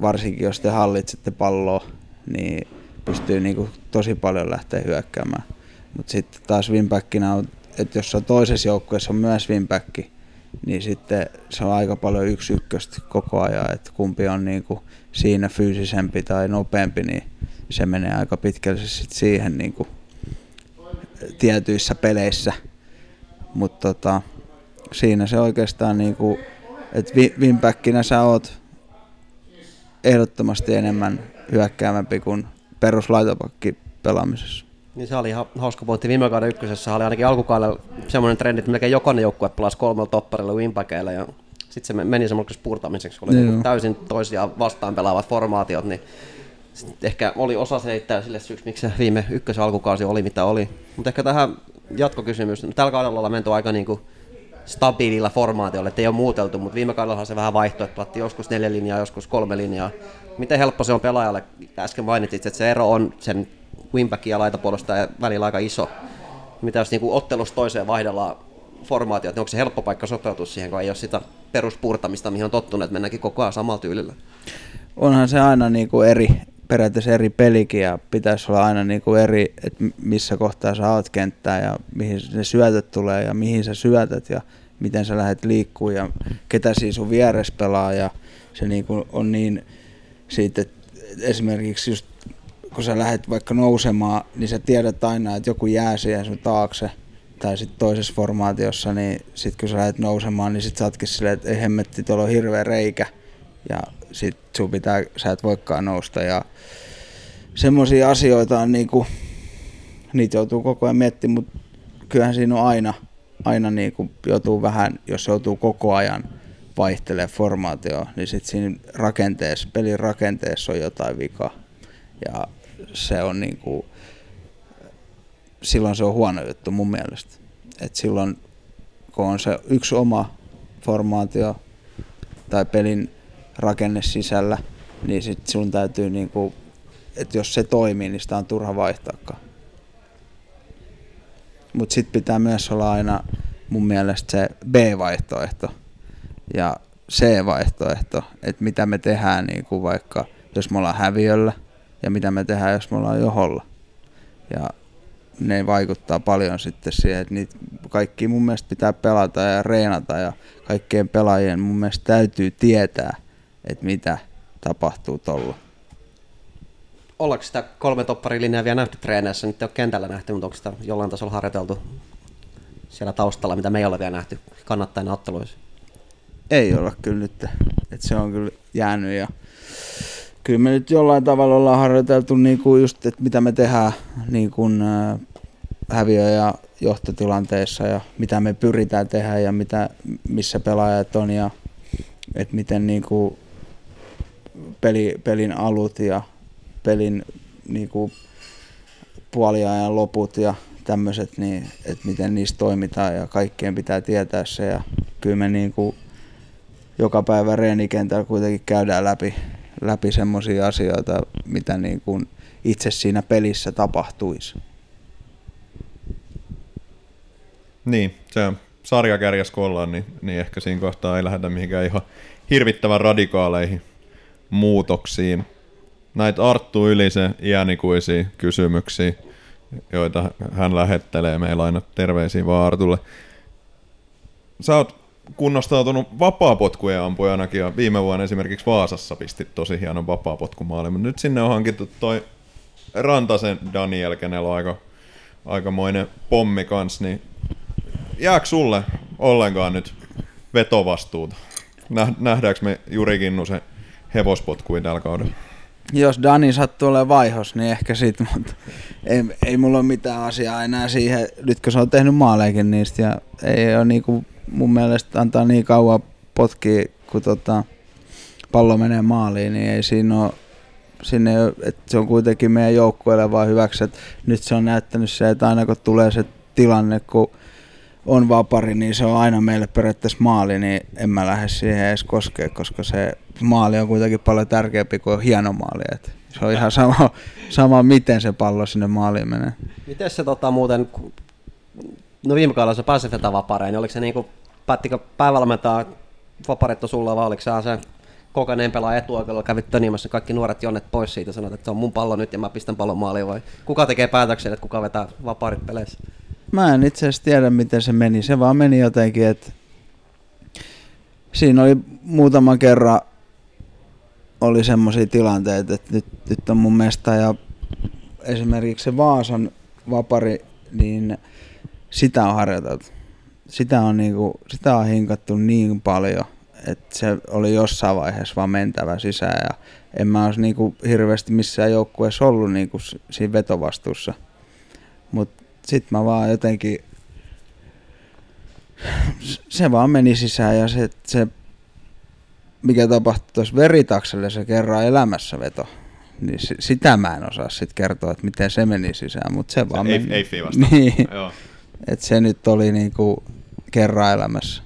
varsinkin jos te hallitsette palloa, niin pystyy niinku tosi paljon lähteä hyökkäämään. Mutta sitten taas wingbackinä on, että jos on toisessa joukkueessa on myös wingbacki, niin sitten se on aika paljon yksi ykköstä koko ajan, että kumpi on niinku siinä fyysisempi tai nopeampi, niin se menee aika pitkälle sit siihen niinku tietyissä peleissä. Mutta tota, siinä se oikeastaan, niinku, että wingbackinä sä oot ehdottomasti enemmän hyökkäävämpi kuin peruslaitopakki pelaamisessa. Niin se oli ihan hauska pointti. Viime kauden ykkösessä oli ainakin alkukaudella semmoinen trendi, että melkein jokainen joukkue pelasi kolmella topparilla wingbackeilla ja sitten se meni semmoiseksi puurtamiseksi, kun oli niin täysin toisiaan vastaan pelaavat formaatiot, niin ehkä oli osa selittää sille syyksi, miksi se viime ykkösen alkukausi oli mitä oli. Mutta ehkä tähän jatkokysymys. Tällä kaudella on menty aika niinku stabiililla formaatiolla, ettei ole muuteltu, mutta viime kaudellahan se vähän vaihtui, että pelattiin joskus neljä linjaa, joskus kolme linjaa. Miten helppo se on pelaajalle? Äsken mainitsit, että se ero on sen wingbackin ja laitapuolustajan välillä aika iso. Mitä jos niinku ottelusta toiseen vaihdellaan formaatiot, niin onko se helppo paikka sopeutua siihen, kun ei ole sitä peruspurtamista, mihin on tottunut, että mennäänkin koko ajan samalla tyylillä? Onhan se aina niinku eri, periaatteessa eri pelikin ja pitäisi olla aina niinku eri, että missä kohtaa sä oot kenttää ja mihin ne syötöt tulee ja mihin sä syötät ja miten sä lähdet liikkuu ja ketä siinä sun vieressä pelaa ja se niinku on niin siitä, että esimerkiksi just kun sä lähdet vaikka nousemaan, niin sä tiedät aina, että joku jää siihen sun taakse tai sitten toisessa formaatiossa, niin sit kun sä lähdet nousemaan, niin sit sä ootkin silleen, että ei hemmetti, tuolla on hirveä reikä ja sit sun pitää, sä et voikaan nousta ja semmosia asioita on niinku, niitä joutuu koko ajan miettimään, mutta kyllähän siinä on aina, aina niinku joutuu vähän, jos joutuu koko ajan vaihtelee formaatioon, niin sit siinä rakenteessa, pelin rakenteessa on jotain vikaa ja se on niinku, silloin se on huono juttu mun mielestä. Et silloin kun on se yksi oma formaatio tai pelin rakenne sisällä, niin sit sun täytyy niinku, että jos se toimii, niin sitä on turha vaihtaakaan. Mut sit pitää myös olla aina mun mielestä se B-vaihtoehto ja C-vaihtoehto, että mitä me tehdään niinku vaikka, jos me ollaan häviöllä ja mitä me tehdään, jos me ollaan joholla. Ja ne vaikuttaa paljon sitten siihen, että niitä kaikki mun mielestä pitää pelata ja reenata ja kaikkien pelaajien mun mielestä täytyy tietää, että mitä tapahtuu tuolla. Ollaanko sitä kolme topparilinjaa vielä nähty treeneissä? Nyt ei ole kentällä nähty, mutta onko sitä jollain tasolla harjoiteltu siellä taustalla, mitä me ei ole vielä nähty kannattajina otteluissa? Ei olla kyllä nyt, että se on kyllä jäänyt ja kyllä me nyt jollain tavalla ollaan harjoiteltu niinku just, että mitä me tehdään niinku häviö- ja johtotilanteissa ja mitä me pyritään tehdä ja mitä, missä pelaajat on ja että miten niinku peli, pelin alut ja pelin niinku puoliajan loput ja tämmöiset, niin, että miten niissä toimitaan ja kaikkien pitää tietää se. Ja kyllä me niinku joka päivä reenikentällä kuitenkin käydään läpi, läpi semmoisia asioita, mitä niinku itse siinä pelissä tapahtuisi. Niin, se on sarjakärjäs kun ollaan, niin, niin ehkä siinä kohtaa ei lähdetä mihinkään ihan hirvittävän radikaaleihin muutoksiin. Näitä Arttu Ylisen iänikuisia kysymyksiä, joita hän lähettelee meillä aina, terveisiä vaan Artulle. Sä oot kunnostautunut vapaapotkujen ampujanakin ja viime vuonna esimerkiksi Vaasassa pistit tosi hienon vapaapotkumaalin, mutta nyt sinne on hankittu toi Rantasen Daniel, kenellä on aika, aikamoinen pommi kans, niin jääkö sulle ollenkaan nyt vetovastuuta? Nähdäänkö me Juri Kinnusen hevospotkuja tällä kaudella? Jos Dani sattuu olemaan vaihos, niin ehkä sit, mutta ei, ei mulla ole mitään asiaa enää siihen, nyt kun se on tehnyt maaleikin niistä, ja ei ole niinku mun mielestä antaa niin kauan potkia, kun tota pallo menee maaliin, niin ei siinä ole, siinä ei ole, että se on kuitenkin meidän joukkueelle vaan hyväksi, että nyt se on näyttänyt se, että aina kun tulee se tilanne, kun on vapari, niin se on aina meille periaatteessa maali, niin en mä lähde siihen edes koskea, koska se maali on kuitenkin paljon tärkeämpi kuin hieno maali. Et se on ihan sama, sama, miten se pallo sinne maaliin menee. Miten se tota, muuten, no viime kaudella se pääsi vetää vapareen, niin oliko se niin kuin, päättikö päävalmentaa vaparetto sulla, vai oliko se kokeneen pelaaja etuoikeudella, kävi tönimmässä kaikki nuoret jonnet pois siitä, sanoit, että se on mun pallo nyt ja mä pistän pallon maaliin, vai kuka tekee päätöksen, että kuka vetää vaparit peleissä? Mä en itse asiassa tiedä, miten se meni. Se vaan meni jotenkin, että siinä oli muutaman kerran oli semmoisia tilanteita, että nyt, nyt on mun mesta ja esimerkiksi se Vaasan vapari, niin sitä on harjoiteltu. Sitä on, niinku, sitä on hinkattu niin paljon, että se oli jossain vaiheessa vaan mentävä sisään ja en mä olisi niinku hirveästi missään joukkueessa ollut niinku siinä vetovastuussa. Mut sitten mä vaan jotenkin, se vaan meni sisään ja se, se mikä tapahtui tuossa Veritakselle se kerran elämässä veto, niin sitä mä en osaa sitten kertoa, että miten se meni sisään, mutta se, se vaan ei, meni. Ei vastaan. Niin, että se nyt oli niinku kerran elämässä,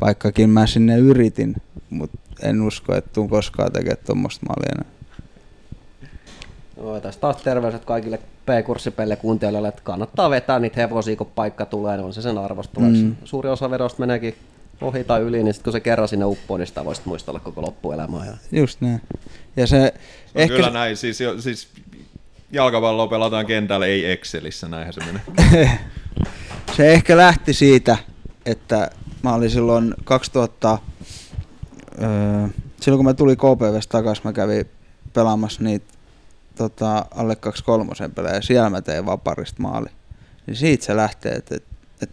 vaikkakin mä sinne yritin, mutta en usko, että tuun koskaan tekemään tuommoista maalia enää. No, tässä taas terveiset kaikille P-kurssipelle kuuntelijoille, että kannattaa vetää niitä hevosia, kun paikka tulee, niin on se sen arvosta. Mm. Suuri osa vedosta meneekin ohi tai yli, niin sitten kun se kerran sinne uppoo, niin sitä voisit muistella koko loppuelämää. Just näin. Ja se, se ehkä kyllä se näin, siis, siis jalkapalloa pelataan kentällä, ei Excelissä, näinhän se menee. Se ehkä lähti siitä, että mä olin silloin kaksituhatta, öö, silloin kun mä tulin K P V:stä takaisin, mä kävin pelaamassa niitä Tota, alle kaksi kolme pelejä ja siellä mä tein vaparista maali. Niin siitä se lähtee, että et, et,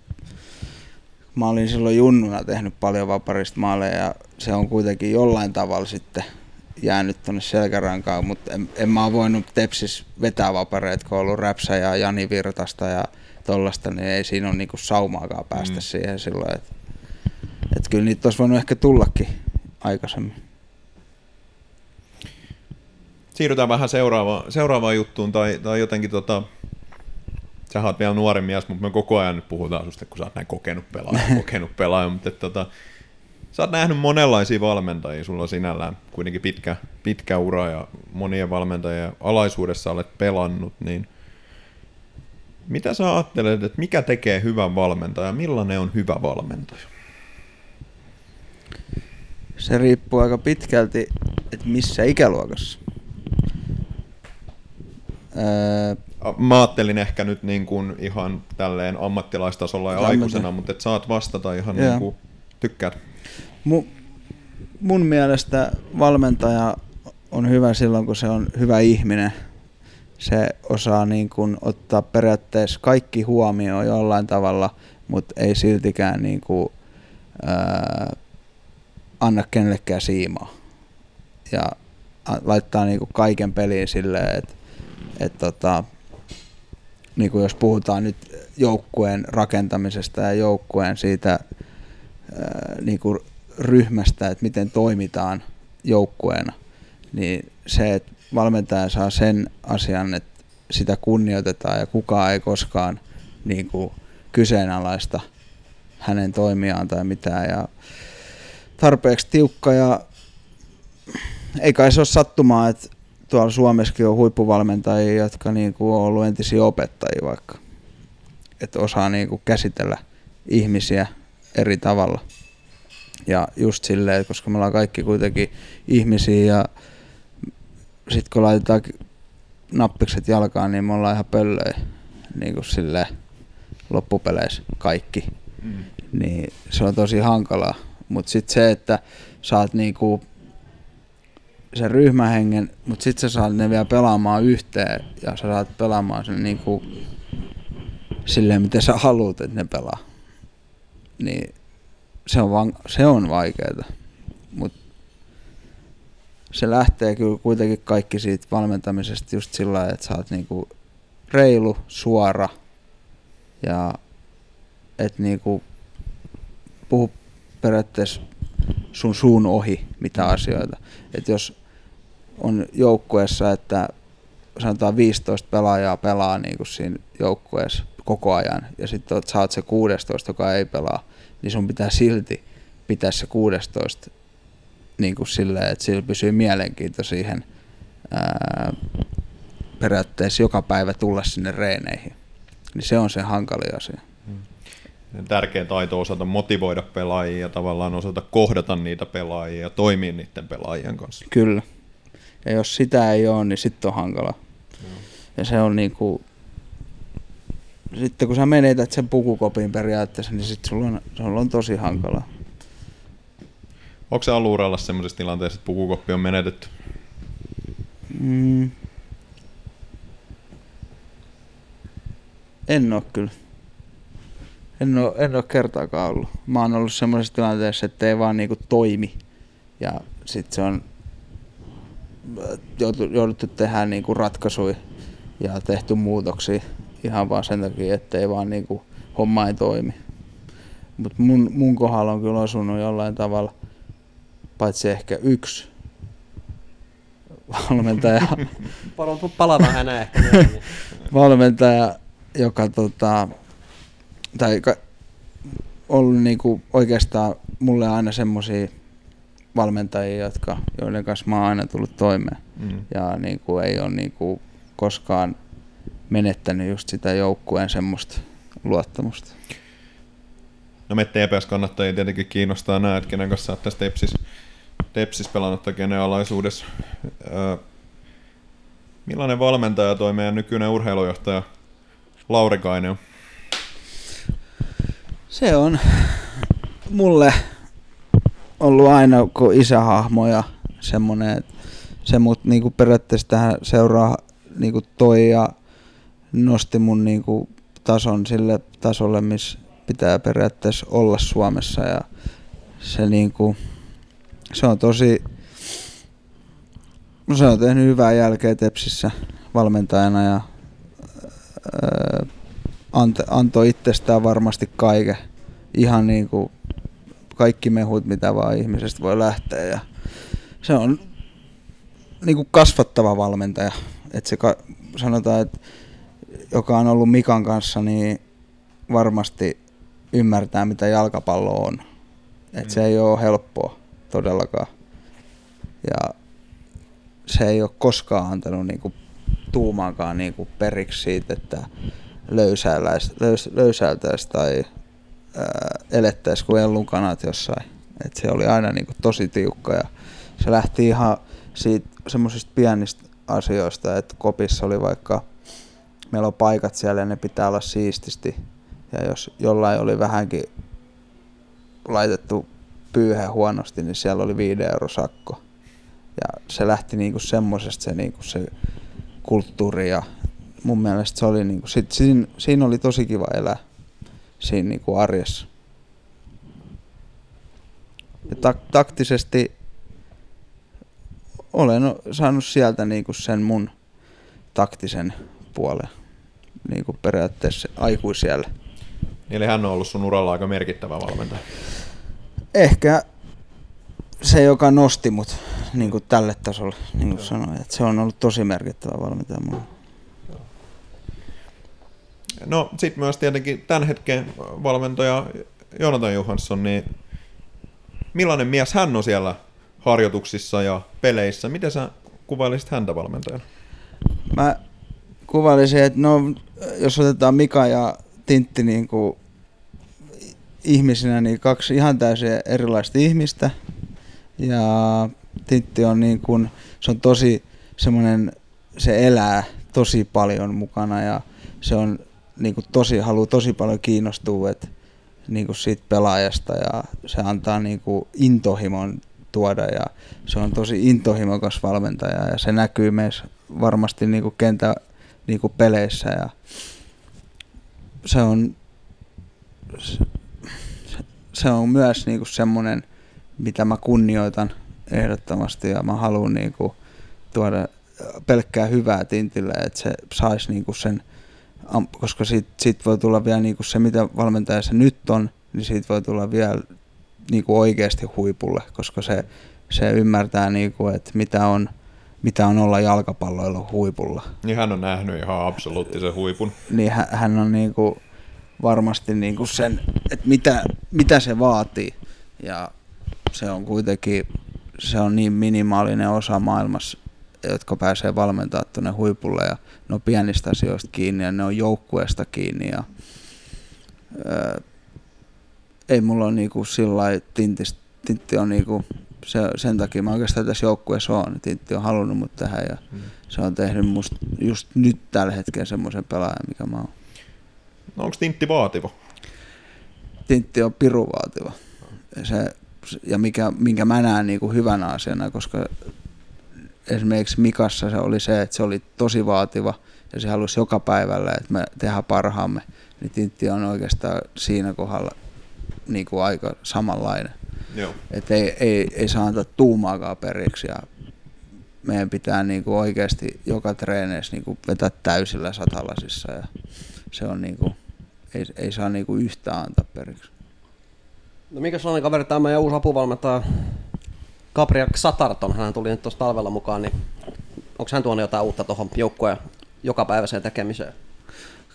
mä olin silloin junnuna tehnyt paljon vaparista maaleja ja se on kuitenkin jollain tavalla sitten jäänyt tuonne selkärankaan, mutta en, en mä ole voinut Tepsis vetää vapareita, kun on ollut Räpsä ja Jani Virtasta ja tollaista, niin ei siinä ole niinku saumaakaan päästä mm. siihen silloin. Että et kyllä niitä olisi voinut ehkä tullakin aikaisemmin. Siirrytään vähän seuraavaan, seuraavaan juttuun, tai, tai jotenkin, tota, sä oot vielä nuori mies, mutta me koko ajan nyt puhutaan susta, kun sä oot näin kokenut pelaaja, kokenut pelaaja, mutta tota, sä oot nähnyt monenlaisia valmentajia, sulla on sinällään kuitenkin pitkä, pitkä ura, ja monien valmentajien alaisuudessa olet pelannut, niin mitä sä ajattelet, että mikä tekee hyvän valmentajan, millainen on hyvä valmentaja? Se riippuu aika pitkälti, että missä ikäluokassa. Öö, Mä ajattelin ehkä nyt niin kuin ihan tälleen ammattilaistasolla ja tämmönen aikuisena, mutta et saat vastata ihan niin kuin tykkäät. Mun, mun mielestä valmentaja on hyvä silloin, kun se on hyvä ihminen. Se osaa niin kuin ottaa periaatteessa kaikki huomioon jollain tavalla, mutta ei siltikään niin kuin, öö, anna kenellekään siimaa. Ja laittaa niin kuin kaiken peliin silleen, että Et tota, niin kuin jos puhutaan nyt joukkueen rakentamisesta ja joukkueen siitä ää, niin kuin ryhmästä, että miten toimitaan joukkueena, niin se, että valmentaja saa sen asian, että sitä kunnioitetaan ja kukaan ei koskaan niin kuin kyseenalaista hänen toimiaan tai mitään. Ja tarpeeksi tiukka ja ei kai se ole sattumaa, että tuolla Suomessakin on huippuvalmentajia, jotka niin kuin on ollut entisiä opettajia vaikka. Että osaa niin kuin käsitellä ihmisiä eri tavalla. Ja just silleen, koska me ollaan kaikki kuitenkin ihmisiä ja sit kun laitetaan nappikset jalkaan, niin me ollaan ihan pöllöjä niin kuin silleen loppupeleissä kaikki. Mm. Niin se on tosi hankalaa. Mut sit se, että saat niinku sen ryhmähengen, mut sit sä saat ne vielä pelaamaan yhteen ja sä saat pelaamaan sen niinku silleen, miten sä haluut, että ne pelaa. Niin se on, va- se on vaikeeta. Mut se lähtee kyllä kuitenkin kaikki siitä valmentamisesta just sillä lailla, että sä oot niinku reilu, suora ja et niinku puhu periaatteessa sun suun ohi mitä asioita. Et jos on joukkueessa, että sanotaan viisitoista pelaajaa pelaa niinku siinä joukkueessa koko ajan ja sitten sä oot se kuusitoista, joka ei pelaa, niin sun pitää silti pitää se kuusitoista niinku silleen, että sillä pysyy mielenkiinto siihen ää, periaatteessa joka päivä tulla sinne reeneihin. Niin se on se hankalin asia. Tärkeä taito on osata motivoida pelaajia ja tavallaan osata kohdata niitä pelaajia ja toimia niiden pelaajien kanssa. Kyllä. Ja jos sitä ei ole, niin sitten on hankala. No. Ja se on niinku... Sitten kun sä menetät sen pukukopin periaatteessa, niin sitten sulla on, sulla on tosi hankala. Onko se ollut uralla sellaisessa tilanteessa, että pukukoppi on menetetty? Mm. En ole kyllä. En ole, en ole kertaakaan ollut. Mä oon ollut semmoisessa tilanteessa, että ei vaan niinku toimi. Ja sit se on jouduttu tehdä niinku ratkaisuja ja tehty muutoksia ihan vaan sen takia, että ei vaan niinku homma ei toimi. Mut mun, mun kohdalla on kyllä osunut jollain tavalla, paitsi ehkä yksi valmentaja. Palataan häneen ehkä. Valmentaja, joka tota... tai ollut niinku oikeastaan mulle aina semmosia valmentajia, jotka, joiden kanssa mä oon aina tullut toimeen. Mm. Ja niinku ei ole niinku koskaan menettänyt just sitä joukkueen semmoista luottamusta. No me T P S-kannattajia tietenkin kiinnostaa nää, että kenen kanssa sä oot tässä Tepsis, tepsis pelannut tai kenen alaisuudessa. Öö, millainen valmentaja toi meidän nykyinen urheilujohtaja Lauri Kainio? Se on mulle ollut aina kuin isähahmo ja semmoinen, että se mut niinku periaatteessa tähän seuraa niinku toi ja nosti mun niinku tason sille tasolle, missä pitää periaatteessa olla Suomessa ja se niinku, se on tosi, se on tehnyt hyvää jälkeä Tepsissä valmentajana ja öö, antoi itsestään varmasti kaiken, ihan niin kuin kaikki mehut, mitä vaan ihmisestä voi lähteä. Ja se on niin kuin kasvattava valmentaja. Et se ka- sanotaan, että joka on ollut Mikan kanssa, niin varmasti ymmärtää, mitä jalkapallo on. Et mm. se ei ole helppoa todellakaan. Ja se ei ole koskaan antanut niin kuin tuumaankaan niin kuin periksi siitä, että Löys, löysäiltäisi tai ää, elettäisi kuin ellukanat jossain. Et se oli aina niinku tosi tiukka ja se lähti ihan siitä semmoisista pienistä asioista, että kopissa oli vaikka, meillä on paikat siellä ja ne pitää olla siististi ja jos jollain oli vähänkin laitettu pyyhe huonosti, niin siellä oli viiden euron sakko. Ja se lähti niinku semmoisesta se, niinku se kulttuuri ja mun mielestä se oli niinku sit siinä, siinä oli tosi kiva elää siinä niinku arjessa. Ja tak, taktisesti olen saanut sieltä niinku sen mun taktisen puolen niinku periaatteessa aikuisiällä. Eli hän on ollut sun uralla aika merkittävä valmentaja. Ehkä se, joka nosti mut niin kuin tälle tasolle, niin kuin sanoin. Että se on ollut tosi merkittävä valmentaja mulle. No sitten myös tietenkin tämän hetken valmentaja Joonatan Johansson, niin millainen mies hän on siellä harjoituksissa ja peleissä? Miten sä kuvailisit häntä valmentajana? Mä kuvailisin, että no, jos otetaan Mika ja Tintti niin kuin ihmisinä, niin kaksi ihan täysin erilaista ihmistä. Ja Tintti on niin kuin, se on tosi semmoinen, se elää tosi paljon mukana ja se on niin kuin tosi, haluaa tosi paljon kiinnostua että, niin kuin siitä pelaajasta ja se antaa niin kuin intohimon tuoda ja se on tosi intohimokas valmentaja ja se näkyy meissä varmasti niin kuin kentän niin kuin peleissä ja se on, se, se on myös niin kuin semmoinen, mitä mä kunnioitan ehdottomasti ja mä haluan niin kuin tuoda pelkkää hyvää Tintille, että se saisi niin kuin sen, koska siitä, siitä voi tulla vielä niin kuin se, mitä valmentaja se nyt on, niin siitä voi tulla vielä niin kuin oikeasti huipulle, koska se, se ymmärtää, niin kuin, että mitä on, mitä on olla jalkapalloilla huipulla. Niin hän on nähnyt ihan absoluuttisen huipun. Niin hän, hän on niin kuin varmasti niin kuin sen, että mitä, mitä se vaatii ja se on kuitenkin se on niin minimaalinen osa maailmassa, jotka pääsee valmentaa tuonne huipulle ja ne on pienistä asioista kiinni ja ne on joukkueesta kiinni ja öö, ei mulla ole niinku sillai tintist, Tintti on niinku, se, sen takia mä oikeastaan tässä joukkueessa oon, Tintti on halunnut mut tähän ja mm. se on tehnyt musta just nyt tällä hetkellä semmoisen pelaajan, mikä mä oon. No onks Tintti vaativa? Tintti on pirun vaativa. Se, ja mikä, minkä mä näen niinku hyvänä asiana, koska esimerkiksi Mikassa se oli se, että se oli tosi vaativa ja se halusi joka päivällä, että me tehdään parhaamme. Niin Tintti on oikeastaan siinä kohdalla niin kuin aika samanlainen. Joo. Et ei, ei, ei saa antaa tuumaakaan periksi ja meidän pitää niin kuin oikeasti joka treeneissä niin kuin vetää täysillä satalasissa ja se on niin kuin, ei, ei saa niin kuin yhtään antaa periksi. No mikä sellainen kaveri tämä meidän uusi apuvalmentaja? Gabriel Xatarton, hän tuli nyt tuossa talvella mukaan, niin onko hän tuonut jotain uutta tuohon joukkueen jokapäiväiseen tekemiseen?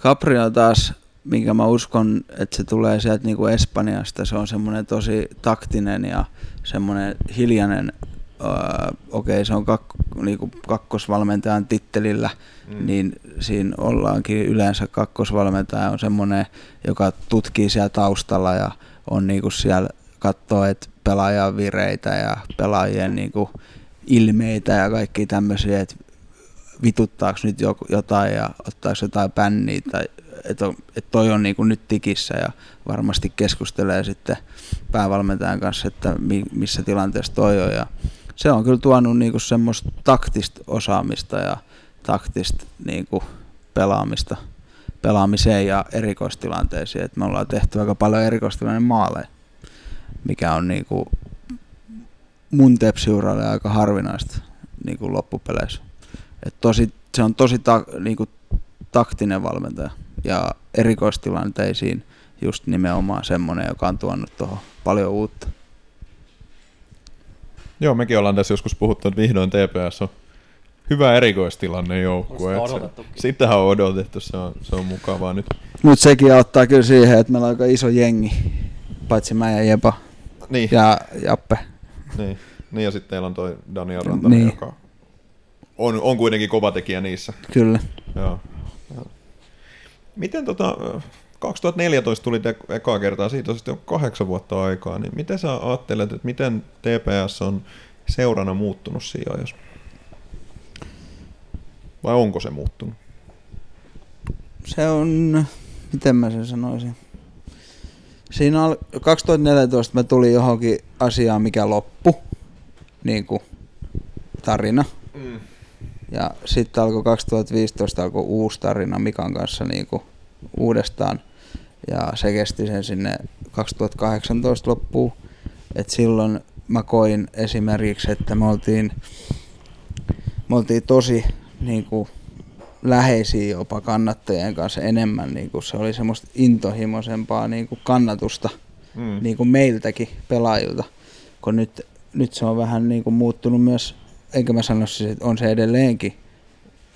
Gabriel taas, minkä mä uskon, että se tulee sieltä niin kuin Espanjasta, se on semmoinen tosi taktinen ja semmoinen hiljainen, öö, okei se on kak, niin kuin kakkosvalmentajan tittelillä, mm. niin siinä ollaankin yleensä kakkosvalmentaja on semmoinen, joka tutkii siellä taustalla ja on niin kuin siellä katsoo, että pelaajan vireitä ja pelaajien niin kuin ilmeitä ja kaikki tämmöisiä, että vituttaako nyt jotain ja ottaako jotain bänniä tai että et toi on niin kuin nyt tikissä ja varmasti keskustelee sitten päävalmentajan kanssa, että mi, missä tilanteessa toi on ja se on kyllä tuonut niin kuin semmoista taktista osaamista ja taktista niin kuin pelaamista pelaamiseen ja erikoistilanteisiin, että me ollaan tehty aika paljon erikoistilanteen maaleja, mikä on niinku mun tepsiuralle aika harvinaista niinku loppupeleissä. Et tosi, se on tosi ta, niinku, taktinen valmentaja ja erikoistilanteisiin just nimenomaan semmoinen, joka on tuonut tuohon paljon uutta. Joo, mekin ollaan tässä joskus puhuttu, että vihdoin T P S on hyvä erikoistilanne joukkue. Sitähän on odotettu, se on, se on mukavaa nyt. Mutta sekin auttaa kyllä siihen, että meillä on aika iso jengi. Paitsi mä ja Jepa niin. ja Jappe. Niin. niin, ja sitten teillä on toi Daniel Rantanen, niin. joka on, on kuitenkin kova tekijä niissä. Kyllä. Joo. Miten tota, kaksituhattaneljätoista tuli te ekaa kertaa, siitä on sitten kahdeksan vuotta aikaa, niin miten sä ajattelet, että miten T P S on seurana muuttunut siinä ajassa? Vai onko se muuttunut? Se on, miten mä sen sanoisin? Siinä kaksituhattaneljätoista mä tulin johonkin asiaan, mikä loppu, niin kuin tarina. Mm. Ja sitten alkoi kaksituhattaviisitoista alkoi uusi tarina Mikan kanssa niin kuin uudestaan. Ja se kesti sen sinne kaksituhattakahdeksantoista loppuun. Et silloin mä koin esimerkiksi, että me oltiin, me oltiin tosi niin kuin läheisiä jopa kannattajien kanssa enemmän, niin kuin se oli semmoista intohimoisempaa niin kuin kannatusta mm. niin kuin meiltäkin pelaajilta, kun nyt, nyt se on vähän niin kuin muuttunut myös, enkä mä sano siis, että on se edelleenkin,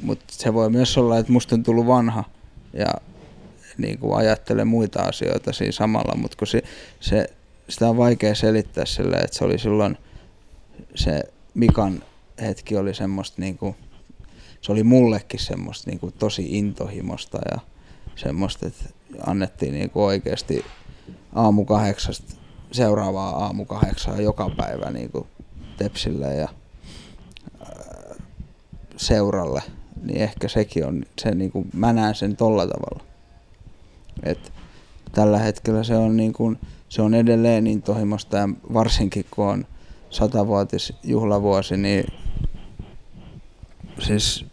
mutta se voi myös olla, että musta on tullut vanha ja niin kuin ajattelen muita asioita siinä samalla, mutta kun se, se, sitä on vaikea selittää sillä, että se oli silloin se Mikan hetki oli semmoista niin kuin, se oli mullekin semmoista niin kuin tosi intohimosta ja semmoista, että annettiin niin kuin oikeasti aamu kahdeksasta seuraavaa aamu kahdeksaa joka päivä niin kuin Tepsille ja seuralle, niin ehkä sekin on, se niin kuin, mä näen sen tolla tavalla. Et tällä hetkellä se on, niin kuin, se on edelleen intohimosta ja varsinkin kun on satavuotisjuhlavuosi, niin siis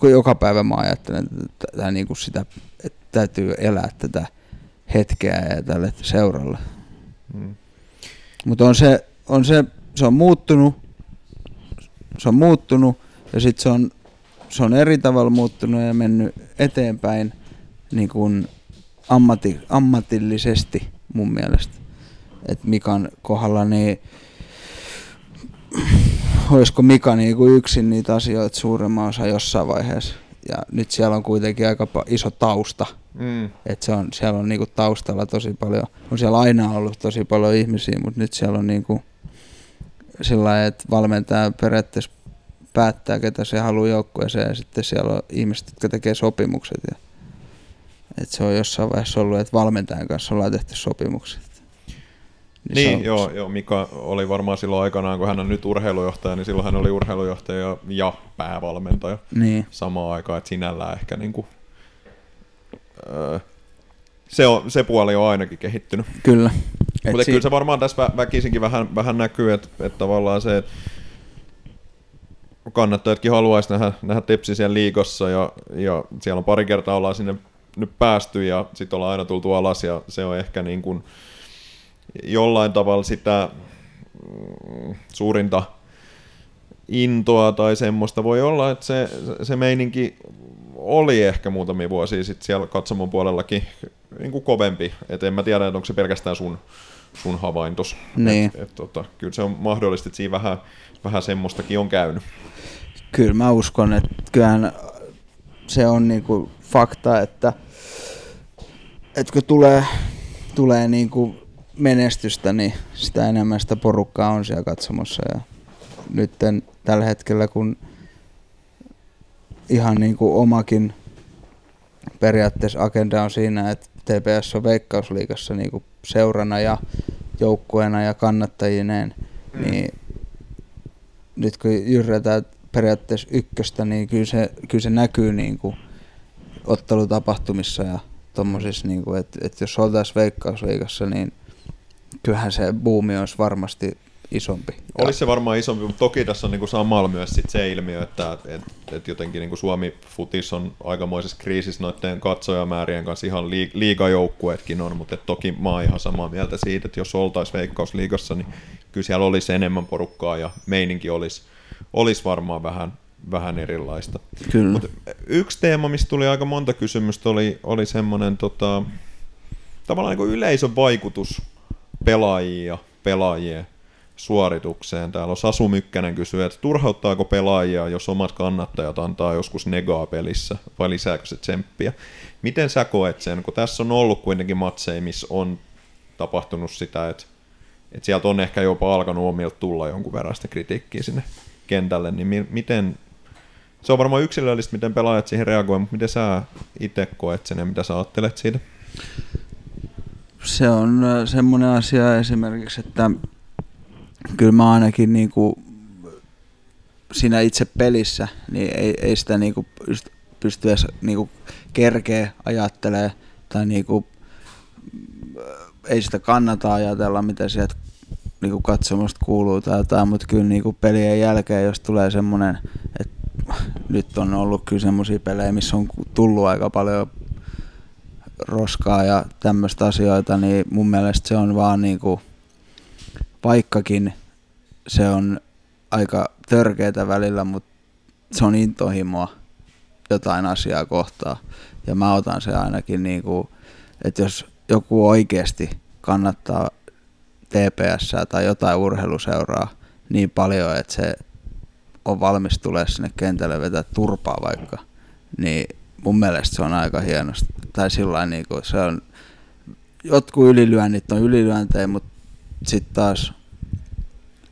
kun joka päivä mä ajattelen tätä, niin kuin sitä, että täytyy elää tätä hetkeä ja tälle seuralle. Mm. Mutta on se, on se, se on muuttunut, se on muuttunut ja sitten se on, se on eri tavalla muuttunut ja mennyt eteenpäin niin kuin ammati, ammatillisesti mun mielestä. Et Mikan kohdalla, niin olisiko Mika niin kuin yksin niitä asioita suuremman osa jossain vaiheessa. Ja nyt siellä on kuitenkin aika iso tausta. Mm. Et se on, siellä on niinku taustalla tosi paljon, on siellä aina ollut tosi paljon ihmisiä, mutta nyt siellä on niinku sillä lailla, että valmentaja periaatteessa päättää, ketä se haluaa joukkueeseen ja sitten siellä on ihmiset, jotka tekee sopimukset. Ja, et se on jossain vaiheessa ollut, että valmentajan kanssa ollaan tehty sopimukset. Niin, niin joo, joo, Mika oli varmaan silloin aikanaan, kun hän on nyt urheilujohtaja, niin silloin hän oli urheilujohtaja ja päävalmentaja niin samaan aikaan, että sinällään ehkä niinku se, on, se puoli on ainakin kehittynyt. Kyllä. Mutta kyllä se varmaan tässä vä- väkisinkin vähän, vähän näkyy, että et tavallaan se, että kannattajatkin haluaisi nähdä, nähdä Tepsi siellä liigassa ja, ja siellä on pari kertaa ollaan sinne nyt päästy ja sitten ollaan aina tultu alas ja se on ehkä niin kuin jollain tavalla sitä suurinta intoa tai semmoista voi olla, että se, se meininki oli ehkä muutamia vuosia sitten siellä katsomon puolellakin niin kuin kovempi. Et en mä tiedä, että onko se pelkästään sun, sun havaintos. Niin. Et, et, tota, kyllä se on mahdollista, että siinä vähän, vähän semmoistakin on käynyt. Kyllä mä uskon, että kyllähän se on niinku fakta, että, että kun tulee, tulee niinku menestystä, niin sitä enemmän sitä porukkaa on siellä katsomossa. Ja nyt tällä hetkellä, kun ihan niin kuin omakin periaatteessa agenda on siinä, että T P S on Veikkausliigassa niin kuin seurana ja joukkueena ja kannattajineen, niin nyt kun jyrrätään periaatteessa ykköstä, niin kyllä se, kyllä se näkyy niin kuin ottelutapahtumissa ja tommosissa, niin kuin, että, että jos oltaisiin Veikkausliigassa, niin kyllähän se buumi olisi varmasti isompi. Olisi se varmaan isompi, mutta toki tässä on niin kuin samalla myös sit se ilmiö, että et, et jotenkin niin kuin Suomi-futis on aikamoisessa kriisissä noiden katsojamäärien kanssa, ihan liig- liigajoukkueetkin on, mutta toki mä oon ihan samaa mieltä siitä, että jos oltaisiin Veikkausliigassa, niin kyllä siellä olisi enemmän porukkaa ja meininki olisi, olisi varmaan vähän, vähän erilaista. Kyllä. Mut yksi teema, mistä tuli aika monta kysymystä, oli, oli semmoinen tota, tavallaan niin kuin yleisön vaikutus pelaajia, pelaajien suoritukseen. Täällä on Sasu Mykkänen kysyy, että turhauttaako pelaajia, jos omat kannattajat antaa joskus negaa pelissä, vai lisääkö se tsemppiä? Miten sä koet sen, kun tässä on ollut kuitenkin matseja, missä on tapahtunut sitä, että, että sieltä on ehkä jopa alkanut omilta tulla jonkun verran sitä kritiikkiä sinne kentälle, niin miten, se on varmaan yksilöllistä, miten pelaajat siihen reagoivat, mutta miten sä itse koet sen ja mitä sä ajattelet siitä? Se on semmoinen asia esimerkiksi, että kyllä mä ainakin niinku siinä itse pelissä niin ei, ei sitä niinku pysty edes niinku kerkeä ajattelemaan tai niinku, ei sitä kannata ajatella, mitä sieltä niinku katsomusta kuuluu tai jotain, mutta kyllä niinku pelien jälkeen, jos tulee semmoinen, että nyt on ollut kyllä semmoisia pelejä, missä on tullut aika paljon roskaa ja tämmöistä asioita, niin mun mielestä se on vaan niinku, vaikkakin se on aika törkeätä välillä, mutta se on intohimoa jotain asiaa kohtaan. Ja mä otan se ainakin, niin kuin, että jos joku oikeasti kannattaa T P S:ää tai jotain urheiluseuraa niin paljon, että se on valmis tulee sinne kentälle vetää turpaa vaikka, niin mun mielestä se on aika hienosti. Tai sillain niin kuin se on, jotkut ylilyönnit on ylilyöntejä, mutta sitten taas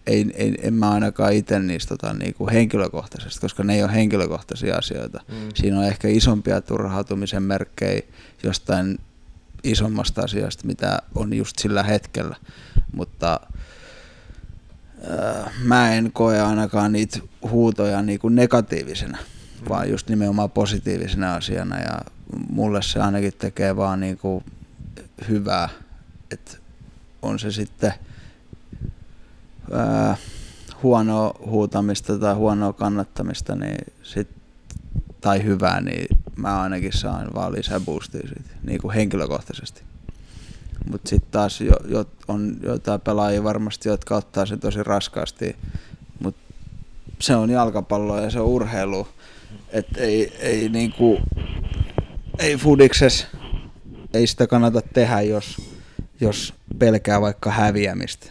ei, ei, en mä ainakaan itse niistä ota niin kuin henkilökohtaisesti, koska ne ei ole henkilökohtaisia asioita. Mm. Siinä on ehkä isompia turhautumisen merkkejä jostain isommasta asiasta, mitä on just sillä hetkellä, mutta äh, mä en koe ainakaan niitä huutoja niin kuin negatiivisena, mm. vaan just nimenomaan positiivisena asiana, ja mulle se ainakin tekee vaan niin kuin hyvää, että on se sitten äh, huonoa huutamista tai huonoa kannattamista niin sit, tai hyvää, niin mä ainakin saan vaan lisää boostia siitä, niin kuin henkilökohtaisesti. Mutta sitten taas jo, jo, on jotain pelaajia varmasti, jotka ottaa sen tosi raskaasti, mutta se on jalkapalloa ja se on urheilu. Et ei, ei, niinku, ei fudikses, ei sitä kannata tehdä, jos, jos pelkää vaikka häviämistä,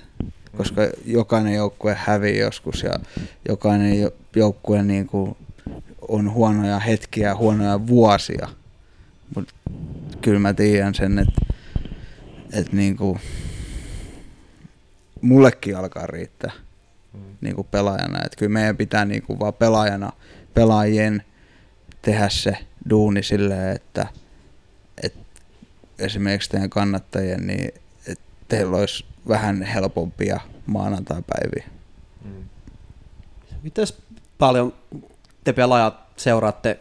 koska jokainen joukkue hävii joskus ja jokainen joukkue niinku on huonoja hetkiä, huonoja vuosia, mutta kyllä mä tiedän sen, että et niinku, mullekin alkaa riittää niinku pelaajana. Et kyllä meidän pitää niinku vaan pelaajana, pelaajien tehdä se duuni silleen, että et esimerkiksi teidän kannattajien, niin et teillä olisi vähän helpompia maanantaipäiviä. Mitäs paljon te pelaajat seuraatte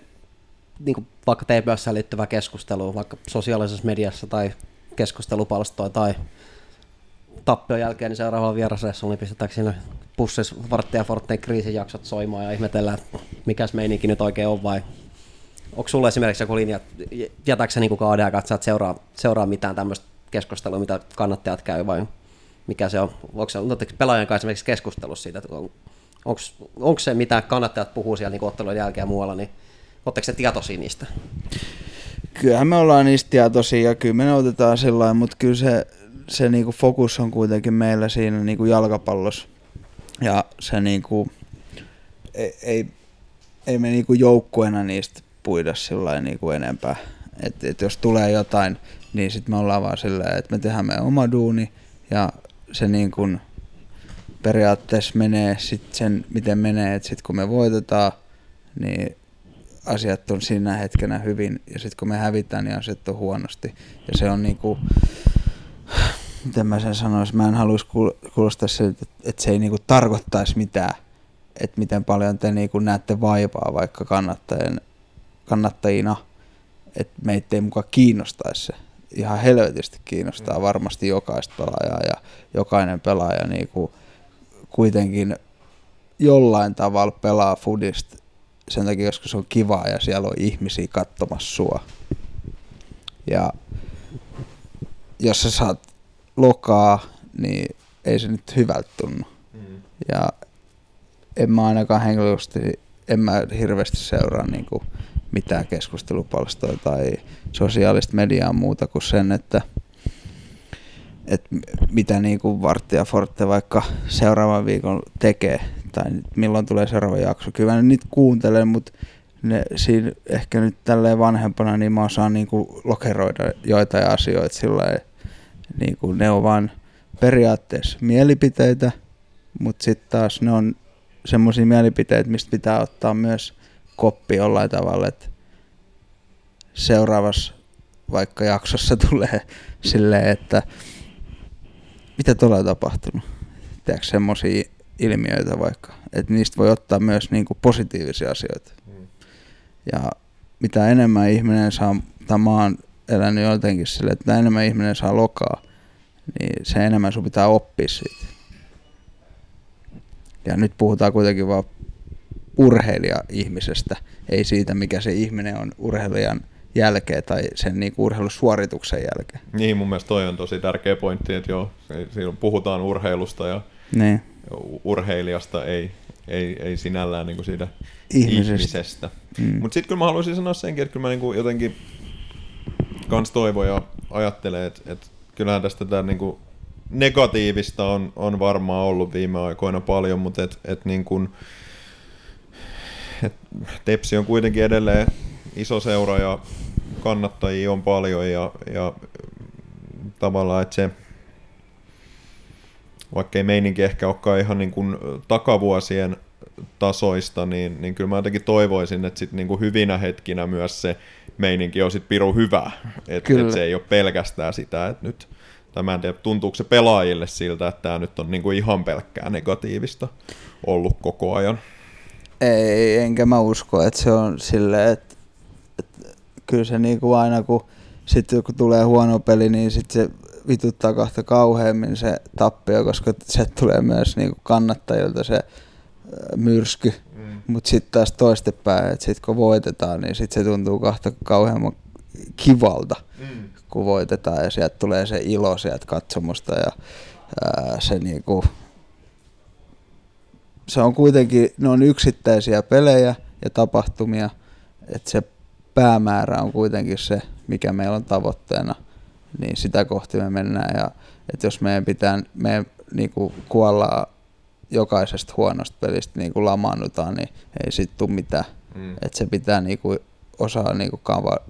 niin kuin vaikka T P S:ään liittyvää keskustelua, vaikka sosiaalisessa mediassa tai keskustelupalstoja tai tappion jälkeen, niin seuraavalla vierasreissulla niin pistetäänkö siinä pussissa Vartti ja Forten kriisin jaksot soimaan ja ihmetellään, mikäs meininki nyt oikein on, vai onko sulla esimerkiksi joku linja, jätääkö sä niin kuin kaadea katsoa, että seuraa, seuraa mitään tämmöistä keskustelua, mitä kannattajat käy, vai mikä se on, onko pelaajan kanssa esimerkiksi keskustelussa siitä, että on, onko se, mitä kannattajat puhuu siellä niin ottelun jälkeen ja muualla, niin oletteko se tietoisia niistä? Kyllähän me ollaan niistä tietoisia ja kyllä me ne otetaan sillä lailla, mutta kyllä se, se niinku fokus on kuitenkin meillä siinä niinku jalkapallossa. Ja se niinku, ei, ei, ei me niinku joukkueena niistä puida sillä lailla niinku enempää. Et, et jos tulee jotain, niin sitten me ollaan vaan sillä lailla, että me tehdään meidän oma duuni ja se niinku periaatteessa menee sitten sen, miten menee, että sitten kun me voitetaan, niin asiat on siinä hetkenä hyvin, ja sitten kun me hävitään, niin asiat on huonosti. Ja se on niinku, miten mä sen sanoisin, mä en haluaisi kuulostaa siltä, että se ei niinku tarkoittaisi mitään, että miten paljon te niinku näette vaivaa vaikka kannattajina, että meitä ei mukaan kiinnostaisi se. Ihan helvetisti kiinnostaa varmasti jokaista pelaajaa, ja jokainen pelaaja niinku kuitenkin jollain tavalla pelaa fudista. Sen takia joskus on kivaa ja siellä on ihmisiä katsomassa sua. Ja jos sä saat lokaa, niin ei se nyt hyvältä tunnu. Mm. Ja en mä ainakaan henkilökohtaisesti, en mä hirveästi seuraa niinku mitään keskustelupalstoja tai sosiaalista mediaa muuta kuin sen, että että mitä niin kuin Vartti ja Forte vaikka seuraavan viikon tekee, tai milloin tulee seuraava jakso. Kyllä mä niitä kuuntelen, mutta ne, siinä ehkä nyt tälleen vanhempana, niin mä osaan niin kuin lokeroida joitain asioita sillä niin kuin ne on vaan periaatteessa mielipiteitä, mutta sitten taas ne on semmoisia mielipiteitä, mistä pitää ottaa myös koppi jollain tavalla, että seuraavassa vaikka jaksossa tulee silleen, että mitä tuolla on tapahtunut? Tehdäänkö semmoisia ilmiöitä vaikka? Että niistä voi ottaa myös niinku positiivisia asioita. Mm. Ja mitä enemmän ihminen saa, tai mä oon elänyt jotenkin silleen, että mitä enemmän ihminen saa lokaa, niin se enemmän sun pitää oppia siitä. Ja nyt puhutaan kuitenkin vaan urheilija-ihmisestä, ei siitä, mikä se ihminen on urheilijan jälkeen tai sen niinku urheilusuorituksen jälkeen. Niin, mun mielestä toi on tosi tärkeä pointti, että joo, silloin puhutaan urheilusta ja niin. Urheilijasta ei, ei, ei sinällään niinku siitä ihmisestä. ihmisestä. Mm. Mutta sitten kyllä mä haluaisin sanoa senkin, että kyllä mä niinku jotenkin kans toivon ja ajattelen, että et kyllähän tästä tää niinku negatiivista on, on varmaan ollut viime aikoina paljon, mutta et, et niin kuin, et Tepsi on kuitenkin edelleen iso seura ja kannattajia on paljon ja, ja tavallaan, että se, vaikkei meininki ehkä olekaan ihan niin kuin takavuosien tasoista, niin, niin kyllä mä jotenkin toivoisin, että sit niin kuin hyvinä hetkinä myös se meininki on sit piru hyvää, että et se ei ole pelkästään sitä, että nyt tämä, en tiedä, tuntuuko se pelaajille siltä, että tämä nyt on niinku ihan pelkkää negatiivista ollut koko ajan? Ei, enkä mä usko, että se on silleen, että, että kyllä se niinku aina kun, sit, kun tulee huono peli, niin sit se vituttaa kohta kauheammin se tappio, koska se tulee myös niinku kannattajilta se myrsky, mm. mutta sitten taas toistepäin, että sit kun voitetaan, niin sit se tuntuu kohta kauheamman kivalta. Mm. Kun voitetaan ja sieltä tulee se ilo sieltä katsomusta ja ää, se niinku, se on kuitenkin, ne on yksittäisiä pelejä ja tapahtumia, että se päämäärä on kuitenkin se, mikä meillä on tavoitteena, niin sitä kohti me mennään ja että jos meidän pitää, me niinku kuollaan jokaisesta huonosta pelistä, niinku lamaannutaan, niin ei sit tuu mitään, mm. että se pitää niinku osaa niinku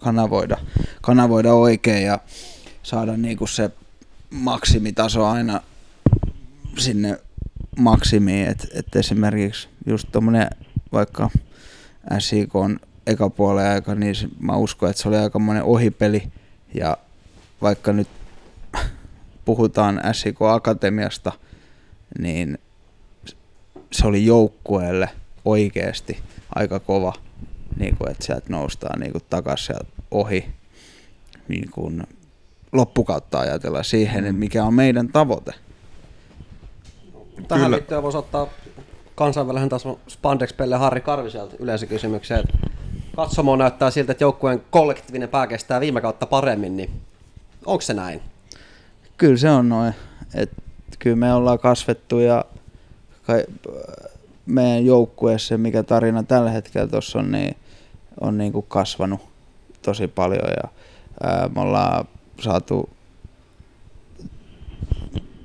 kanavoida, kanavoida oikein ja saada niinku se maksimitaso aina sinne maksimiin. Et, et esimerkiksi just tuommoinen vaikka S I K on eka puolen aika, niin mä uskon, että se oli aika monen ohipeli. Ja vaikka nyt puhutaan S I K Akatemiasta, niin se oli joukkueelle oikeasti aika kova. Niin kuin, että sieltä noustaan niin kuin takaisin sieltä ohi niin kuin loppukautta ajatella siihen, mikä on meidän tavoite. Tähän liittyen voisi ottaa kansainvälisen tason spandex-pelle Harri Karviselta yleisökysymykseen. Katsomo näyttää siltä, että joukkueen kollektiivinen pää kestää viime kautta paremmin, niin onko se näin? Kyllä se on noin. Et kyllä me ollaan kasvettu ja kai meidän joukkueessa, mikä tarina tällä hetkellä tuossa on, niin on niin kuin kasvanut tosi paljon ja ää, me ollaan saatu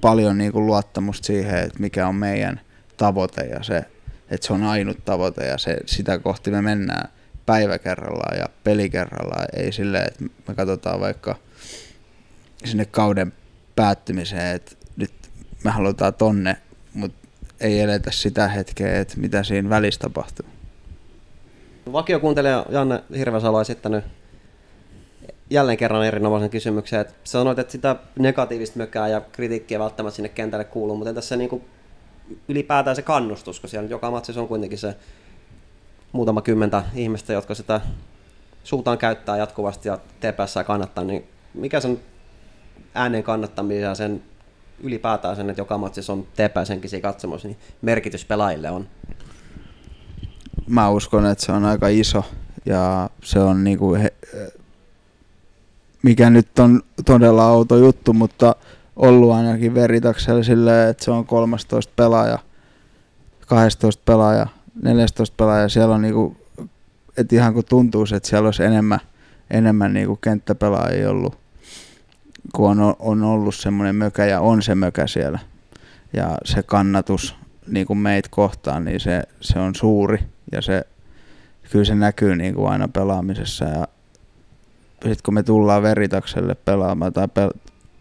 paljon niin kuin luottamusta siihen, että mikä on meidän tavoite ja se, että se on ainut tavoite ja se, sitä kohti me mennään päivä kerrallaan ja peli kerrallaan, ei silleen, että me katsotaan vaikka sinne kauden päättymiseen, että nyt me halutaan tonne, mutta ei eletä sitä hetkeä, että mitä siinä välissä tapahtuu. Vakiokuuntelija Janne Hirvesalo on esittänyt jälleen kerran erinomaisen kysymyksen. Että sanoit, että sitä negatiivista mökää ja kritiikkiä välttämättä sinne kentälle kuuluu, mutta entäs se niin kuin ylipäätään se kannustus, kun siellä joka matsissa on kuitenkin se muutama kymmentä ihmistä, jotka sitä suutaan käyttää jatkuvasti ja T P S:ää kannattaa, niin mikä sen äänen kannattaminen ja sen ylipäätään sen, että joka matsissa on T P S:nkin siinä katsomossa, niin merkitys pelaajille on? Mä uskon, että se on aika iso ja se on niinku, he, mikä nyt on todella outo juttu, mutta ollut ainakin Veritaksella silleen, että se on kolmetoista pelaaja, kaksitoista pelaaja, neljätoista pelaaja, siellä on niinku, että ihan kun tuntuisi, että siellä olisi enemmän, enemmän niinku kenttäpelaajia ollut, kun on, on ollut semmoinen mökä ja on se mökä siellä ja se kannatus niin kuin meitä kohtaan, niin se, se on suuri ja se, kyllä se näkyy niin kuin aina pelaamisessa ja sitten kun me tullaan Veritakselle pelaamaan tai pel,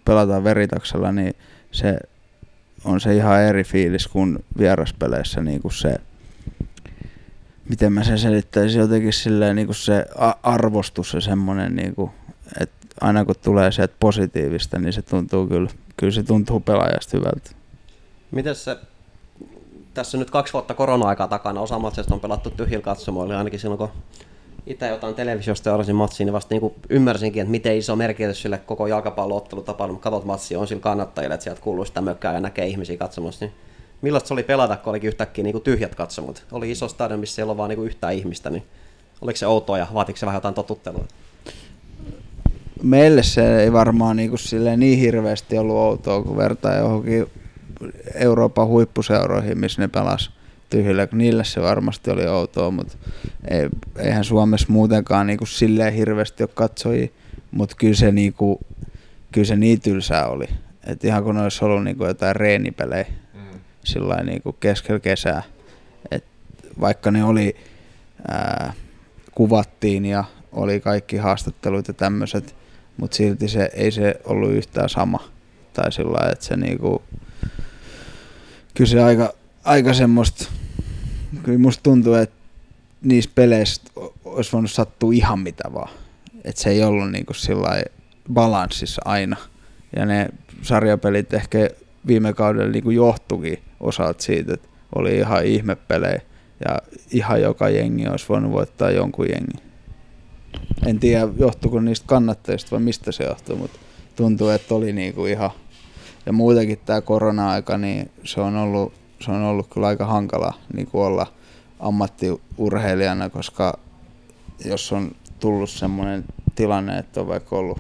pelataan Veritaksella, niin se on se ihan eri fiilis kuin vieraspeleissä niin kuin se, miten mä sen selittäisin jotenkin silleen niin kuin se arvostus ja semmoinen niin kuin, että aina kun tulee sieltä positiivista, niin se tuntuu kyllä, kyllä se tuntuu pelaajasta hyvältä. Mites se, tässä nyt kaksi vuotta korona-aikaa takana, osa matsista on pelattu tyhjillä katsomoilla, ainakin silloin kun itse jotain televisiosta arvosin matsiin, niin vasta niin ymmärsinkin, että miten iso merkitys sille koko jalkapallo-ottelutapaan, kun katot matsia on sillä kannattajilla, että sieltä kuuluu sitä mökkää ja näkee ihmisiä katsomassa. Niin millaista se oli pelata, kun olikin yhtäkkiä niin tyhjät katsomot? Oli iso stadion, missä ei ole vaan niin yhtään ihmistä, niin oliko se outoa ja vaatiko se vähän jotain totuttelua? Meille se ei varmaan niin, niin hirveästi ollut outoa, kun vertaa johonkin Euroopan huippuseuroihin, missä ne pelasi tyhjillä. Niille se varmasti oli outoa, mutta ei, eihän Suomessa muutenkaan niin silleen hirveästi ole katsojia. Mutta kyllä se, niin kyllä se niin tylsää oli, Et ihan kun olisi ollut niin kuin jotain reenipelejä mm. sillain niin kuin keskellä kesää. Et vaikka ne oli, ää, kuvattiin ja oli kaikki haastattelut ja tämmöiset, mutta silti se, ei se ollut yhtään sama. Tai sillain, että se niinku, kyllä se aika, aika semmoista, kyllä musta tuntuu, että niissä peleissä olisi voinut sattua ihan mitä vaan. Että se ei ollut niinku sillain balanssissa aina. Ja ne sarjapelit ehkä viime kaudella niinku johtuikin osalta siitä, että oli ihan ihmepelejä ja ihan joka jengi olisi voinut voittaa jonkun jengin. En tiedä, johtuuko niistä kannattajista vai mistä se johtuu, mutta tuntuu, että oli niinku ihan... Ja muutenkin tämä korona-aika, niin se on ollut, se on ollut kyllä aika hankala niinku olla ammattiurheilijana, koska jos on tullut semmoinen tilanne, että on vaikka ollut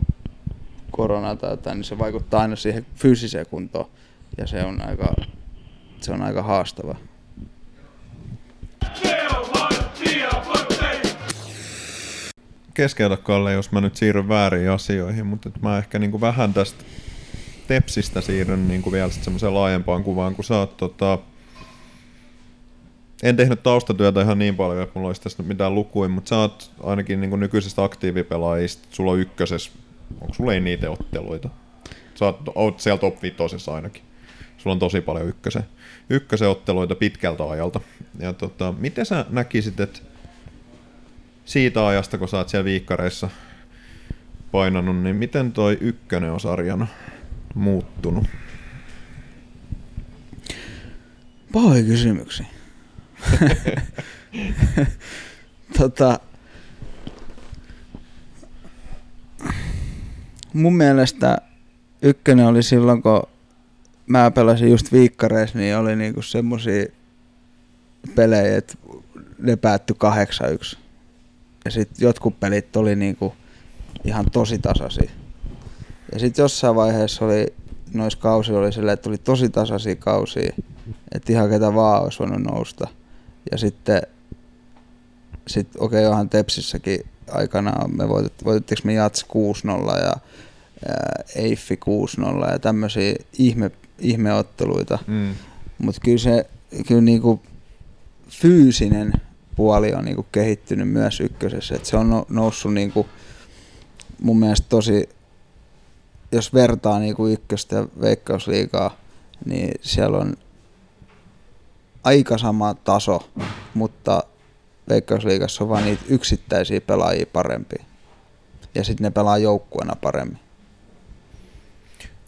korona tai jotain, niin se vaikuttaa aina siihen fyysiseen kuntoon ja se on aika, se on aika haastava. Keskeytä Kalle, jos mä nyt siirryn vääriin asioihin, mutta mä ehkä niinku vähän tästä Tepsistä siirryn niinku vielä semmoiseen laajempaan kuvaan, kun sä oot tota... En tehnyt taustatyötä ihan niin paljon, että mulla olisi tässä mitään lukuja, mutta sä oot ainakin niinku nykyisestä aktiivipelaajista, sulla on ykkösessä, onko sulla ei niitä otteluita? Sä oot, oot siellä top vitosessa ainakin, sulla on tosi paljon ykkösen, ykkösen otteluita pitkältä ajalta. Ja tota, miten sä näkisit, että siitä ajasta, kun sä oot siellä viikkareissa painanut, niin miten toi ykkönen on sarjana muuttunut? Pahoja kysymyksiä. tota, mun mielestä ykkönen oli silloin, kun mä pelasin just viikkareissa, niin oli niinku semmosia pelejä, että ne päättyi kahdeksan yksi. Ja sitten jotkut pelit oli niinku ihan tosi tasaisia. Ja sitten jossain vaiheessa oli, noissa kausilla oli silleen, että oli tosi tasaisia kausia, että ihan ketä vaan olisi voinut nousta. Ja sitten, sit, okei, okay, johan Tepsissäkin aikanaan me voitettiin, voitettiinko me Jats kuusi nolla ja Eiffi kuusi nolla ja tämmöisiä ihme, ihmeotteluita. Mm. Mutta kyllä se kyllä niinku fyysinen puoli on niinku kehittynyt myös ykkösessä, että se on noussut niinku mun mielestä tosi, jos vertaa niinku ykköstä ja Veikkausliigaa, niin siellä on aika sama taso, mutta Veikkausliigassa on vaan niitä yksittäisiä pelaajia parempia ja sitten ne pelaa joukkueena paremmin.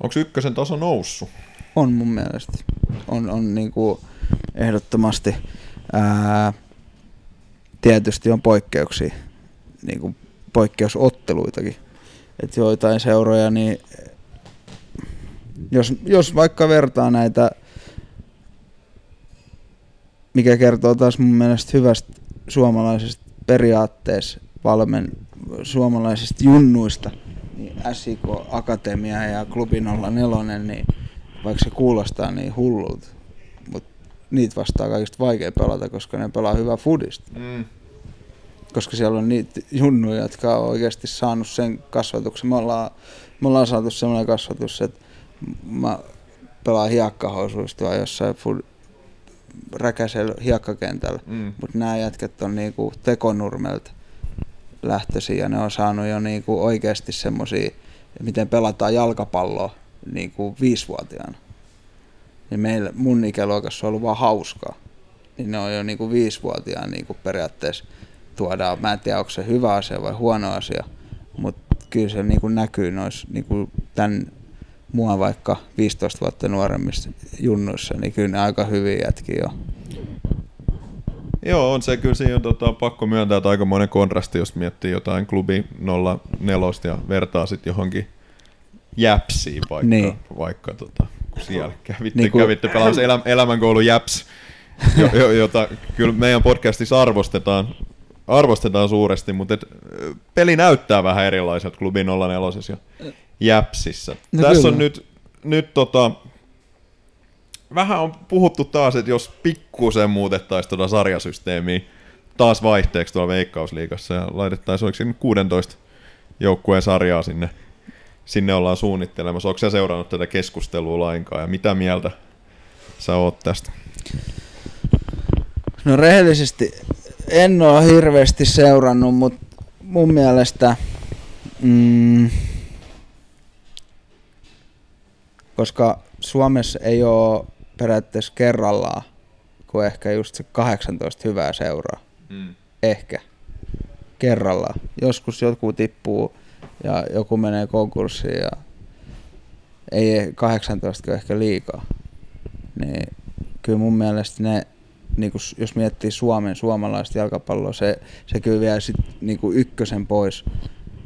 Onko ykkösen taso noussut? On mun mielestä. On, on niinku ehdottomasti. Ää, Tietysti on poikkeuksia, niin kuin poikkeusotteluitakin, että joitain seuroja, niin jos, jos vaikka vertaa näitä, mikä kertoo taas mun mielestä hyvästä suomalaisesta periaatteesta, valmen suomalaisista junnuista, niin S I K Akatemia ja Klubi nolla neljä, niin vaikka se kuulostaa niin hullulta, mutta niitä vastaan kaikista vaikea pelata, koska ne pelaa hyvää foodista. Mm. Koska siellä on niitä junnuja, jotka on oikeasti saanut sen kasvatuksen. Me ollaan, me ollaan saatu sellainen kasvatus, että mä pelaan hiekkahousuista vaan jossain food, räkäisellä hiekkakentällä. Mm. Mutta nämä jätket on niinku Tekonurmelta lähtöisiä ja ne on saanut jo niinku oikeasti semmoisia, miten pelataan jalkapalloa niinku viisivuotiaana. Niin meillä, mun ikäluokassa on ollut vaan hauskaa. Niin ne on jo niinku viisivuotiaan niinku periaatteessa tuodaan. Mä en tiedä, onko se hyvä asia vai huono asia, mutta kyllä se niinku näkyy noissa niinku tän mua vaikka viisitoista vuotta nuoremmissa junnuissa, niin kyllä ne aika hyviä jätkiä on. Joo, on se kyllä siinä on tota, pakko myöntää, että aikamoinen kontrasti, jos miettii jotain Klubi nolla neljä ja vertaa sitten johonkin Jäpsiin vaikka. Niin. vaikka tota. Siellä kävitte, niin kuin... kävitte pelaamassa elä, elämänkoulu Japs, jo, jota kyllä meidän podcastissa arvostetaan, arvostetaan suuresti, mutta et, peli näyttää vähän erilaiselta Klubi nolla neljä ja Japsissa. No tässä kyllä. on nyt, nyt tota, vähän on puhuttu taas, että jos pikkusen muutettaisiin tuota sarjasysteemiä taas vaihteeksi tuolla Veikkausliigassa ja laitettaisiin kuusitoista joukkueen sarjaa sinne. sinne ollaan suunnittelemassa. Oletko sä seurannut tätä keskustelua lainkaan ja mitä mieltä sä oot tästä? No rehellisesti en ole hirveästi seurannut, mutta mun mielestä, mm, koska Suomessa ei ole periaatteessa kerrallaan kuin ehkä just se kahdeksantoista hyvää seuraa. Mm. Ehkä kerrallaan. Joskus joku tippuu ja joku menee konkurssiin ja ei kahdeksantoista ehkä liikaa. Niin kyllä mun mielestä ne, niin kun jos miettii Suomen suomalaista jalkapalloa, se, se kyllä vie sit niin kun ykkösen pois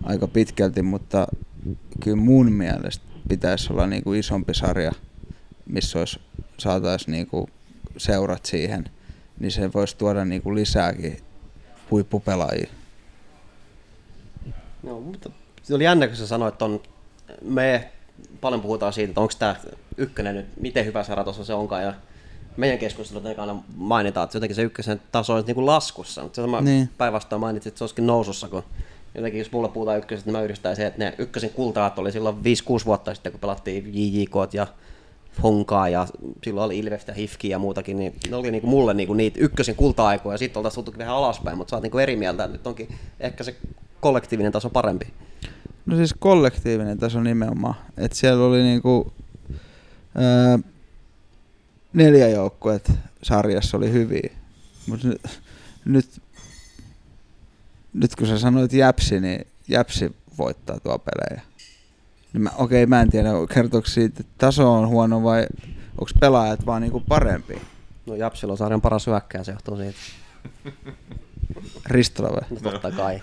aika pitkälti, mutta kyllä mun mielestä pitäisi olla niin kun isompi sarja, missä olisi, saataisiin niin kun seurat siihen, niin se voisi tuoda niin kun lisääkin huippupelaajia. No, mutta se oli jännä, kun sä sanoit, että on, me paljon puhutaan siitä, että onko tämä ykkönen nyt, miten hyvä saratossa se onkaan, ja meidän keskustelut aina mainitaan, että jotenkin se ykkösen taso on niin kuin laskussa, mutta se sama niin. Päinvastoin mainitsit, että se olisikin nousussa, kun jotenkin jos mulla puhutaan ykkösestä, niin mä yhdistän se, että ne ykkösen kultaat oli silloin viisi kuusi vuotta sitten, kun pelattiin J J K:t ja Honkaa, ja silloin oli Ilvestä, H I F K:tä ja muutakin, niin ne oli niin kuin mulle niin kuin niitä ykkösen kulta-aikoja, ja sitten oltaisiin tultu vähän alaspäin, mutta sä oot niin kuin eri mieltä, että nyt onkin ehkä se kollektiivinen taso parempi. No siis kollektiivinen taso nimenomaan, että siellä oli niinku öö, neljä joukkuetta sarjassa oli hyviä, mutta nyt, nyt, nyt kun sä sanoit Jäpsi, niin Jäpsi voittaa tuo pelejä. Niin mä, okei, mä en tiedä, kertooko siitä, että taso on huono vai onko pelaajat vaan niinku parempi? No Jäpsillä on sarjan paras hyökkääjä, se johtuu siitä. Ristola vai? No, totta kai.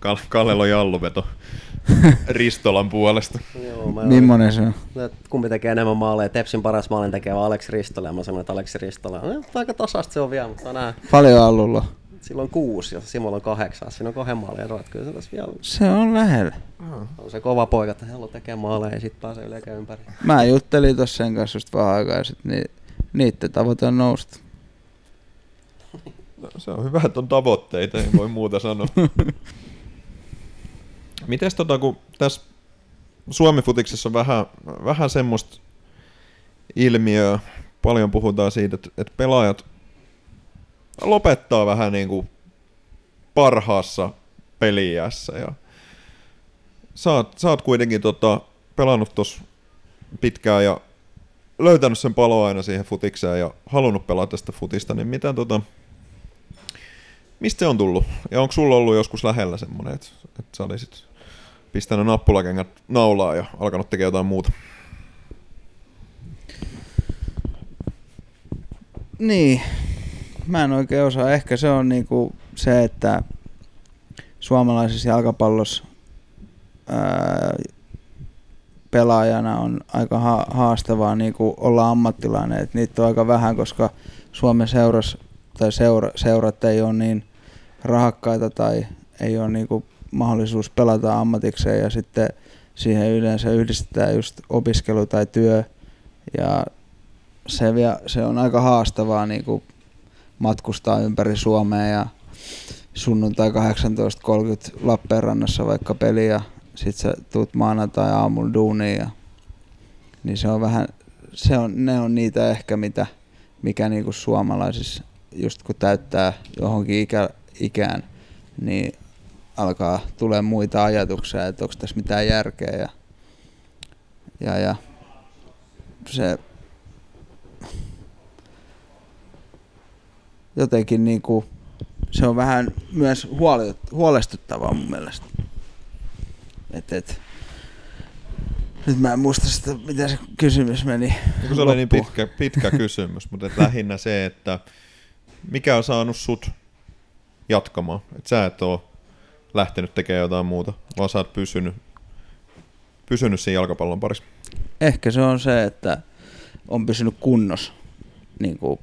Kal- Kallella on jalluveto Ristolan puolesta. Joo, mä millainen se on? Kumpi tekee enemmän maaleja? Tepsin paras maalin tekee vaan Aleksi Ristola, ja mä sanon, että Aleksi Ristola. No, aika tasasta se on vielä, mutta nää. Paljon allulla? Sillä on kuusi ja Simolla on kahdeksan. Siinä on kahden maalin eroa. Kyllä se tässä vielä. Se on lähellä. On se kova poika, että haluaa tekee maaleja ja sitten pääsee yleensä ympäri. Mä juttelin tuossa sen kanssa just vähän aikaa ja sitten ni- niiden tavoite on nousta. No, se on hyvä, että on tavoitteita, ei voi muuta sanoa. Mites tota, kun tässä Suomi-futiksessa on vähän, vähän semmoista ilmiöä, paljon puhutaan siitä, että, että pelaajat lopettaa vähän niin kuin parhaassa peliässä. Ja sä, oot, sä oot kuitenkin tota, pelannut tuossa pitkään ja löytänyt sen palo aina siihen futikseen ja halunnut pelata tästä futista, niin mitä tota... Mistä se on tullut? Ja onko sulla ollut joskus lähellä semmoinen, että, että sä olisit pistänyt nappulakengät naulaa ja alkanut tekemään jotain muuta? Niin, mä en oikein osaa. Ehkä se on niinku se, että suomalaisessa jalkapallossa ää, pelaajana on aika ha- haastavaa niinku olla ammattilainen. Et niitä on aika vähän, koska Suomen seurassa tai seura, seurat ei ole niin rahakkaita tai ei ole niinku mahdollisuus pelata ammatikseen ja sitten siihen yleensä yhdistetään just opiskelu tai työ ja se, vie, se on aika haastavaa niinku matkustaa ympäri Suomea ja sunnuntai kahdeksantoista kolmekymmentä Lappeenrannassa vaikka peli ja sit sä tuut maanantai aamulla duuniin ja niin se on vähän, se on, ne on niitä ehkä mitä, mikä niinku suomalaisissa just kun täyttää johonkin ikä, ikään, niin alkaa tulee muita ajatuksia, että onko tässä mitään järkeä. Ja, ja, ja se jotenkin niinku, se on vähän myös huolestuttavaa mun mielestä. Et, et. Nyt mä en muista sitä, mitä se kysymys meni. Se oli niin pitkä, pitkä kysymys, mutta lähinnä se, että mikä on saanut sut jatkamaan? Et sä et oo lähtenyt tekemään jotain muuta, vaan sä oot pysynyt, pysynyt siinä jalkapallon parissa. Ehkä se on se, että on pysynyt kunnossa niin kuin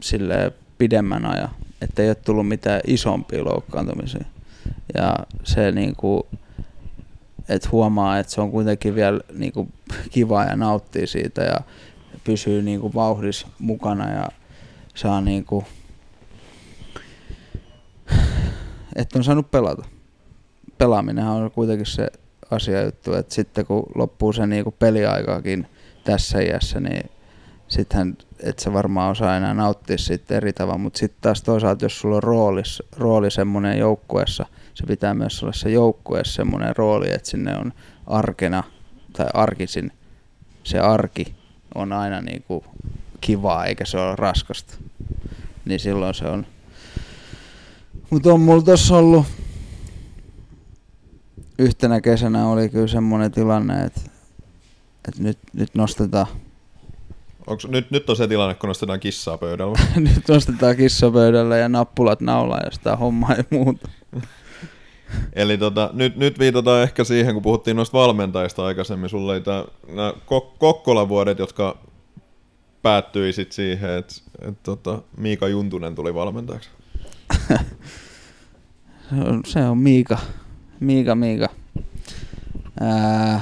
silleen pidemmän ajan, että ei ole tullut mitään isompia loukkaantumisia. Ja se niin kuin, et huomaa, että se on kuitenkin vielä niin kuin kiva ja nauttii siitä ja pysyy niin kuin vauhdissa mukana ja saa niin kuin että on saanut pelata. Pelaaminenhan on kuitenkin se asiajuttu, että sitten kun loppuu se niinku peliaikaakin tässä iässä, niin sittenhän et sä varmaan osaa enää nauttia siitä eri tavalla, mutta sitten taas toisaalta, jos sulla on roolis, rooli semmoinen joukkueessa, se pitää myös olla se joukkueessa semmoinen rooli, että sinne on arkena tai arkisin, se arki on aina niinku kivaa eikä se ole raskasta, niin silloin se on. Mutta on mulla tossa ollut yhtenä kesänä oli kyllä semmoinen tilanne, että, että nyt, nyt nostetaan. Onks, nyt, nyt on se tilanne, kun nostetaan kissaa pöydällä. Nyt nostetaan kissaa pöydällä ja nappulat naulaa jostain hommaa ja muuta. Eli tota, nyt, nyt viitataan ehkä siihen, kun puhuttiin noista valmentajista aikaisemmin. Sulla oli tää, nää Kok- Kokkola-vuodet, jotka päättyi sit siihen, että et, tota, Miika Juntunen tuli valmentajaksi. se, on, se on Miika. Miika, Miika. Ää,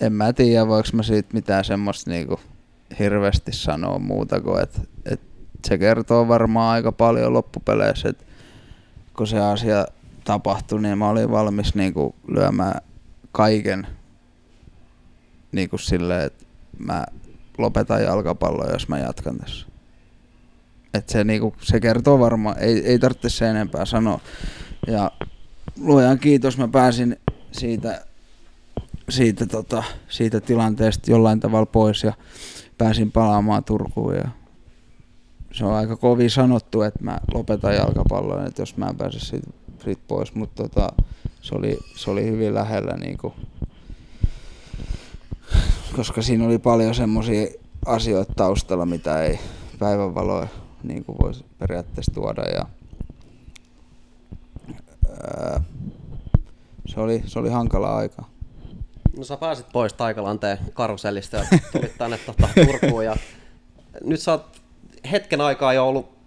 en mä tiedä, voiko mä siitä mitään semmoista niinku hirveästi sanoa muuta kuin, että et se kertoo varmaan aika paljon loppupeleissä, että kun se asia tapahtui, niin mä olin valmis niinku lyömään kaiken niinku silleen, että mä lopetan jalkapalloa, jos mä jatkan tässä. Et se, niinku, se kertoo varmaan, ei, ei tarvitse se enempää sanoa. Ja luojan kiitos, mä pääsin siitä, siitä, tota, siitä tilanteesta jollain tavalla pois ja pääsin palaamaan Turkuun. Ja se on aika kovin sanottu, että mä lopetan jalkapalloa, että jos mä en pääse siitä, siitä pois, mutta tota, se, oli, se oli hyvin lähellä, niinku, koska siinä oli paljon semmoisia asioita taustalla, mitä ei päivänvaloa niin kuin voisi periaatteessa tuoda. Ja Öö, se, oli, se oli hankala aika. No sä pääsit pois Taikalanteen karusellista ja tulit tänne tota, Turkuun. Ja nyt sä oot hetken aikaa jo ollut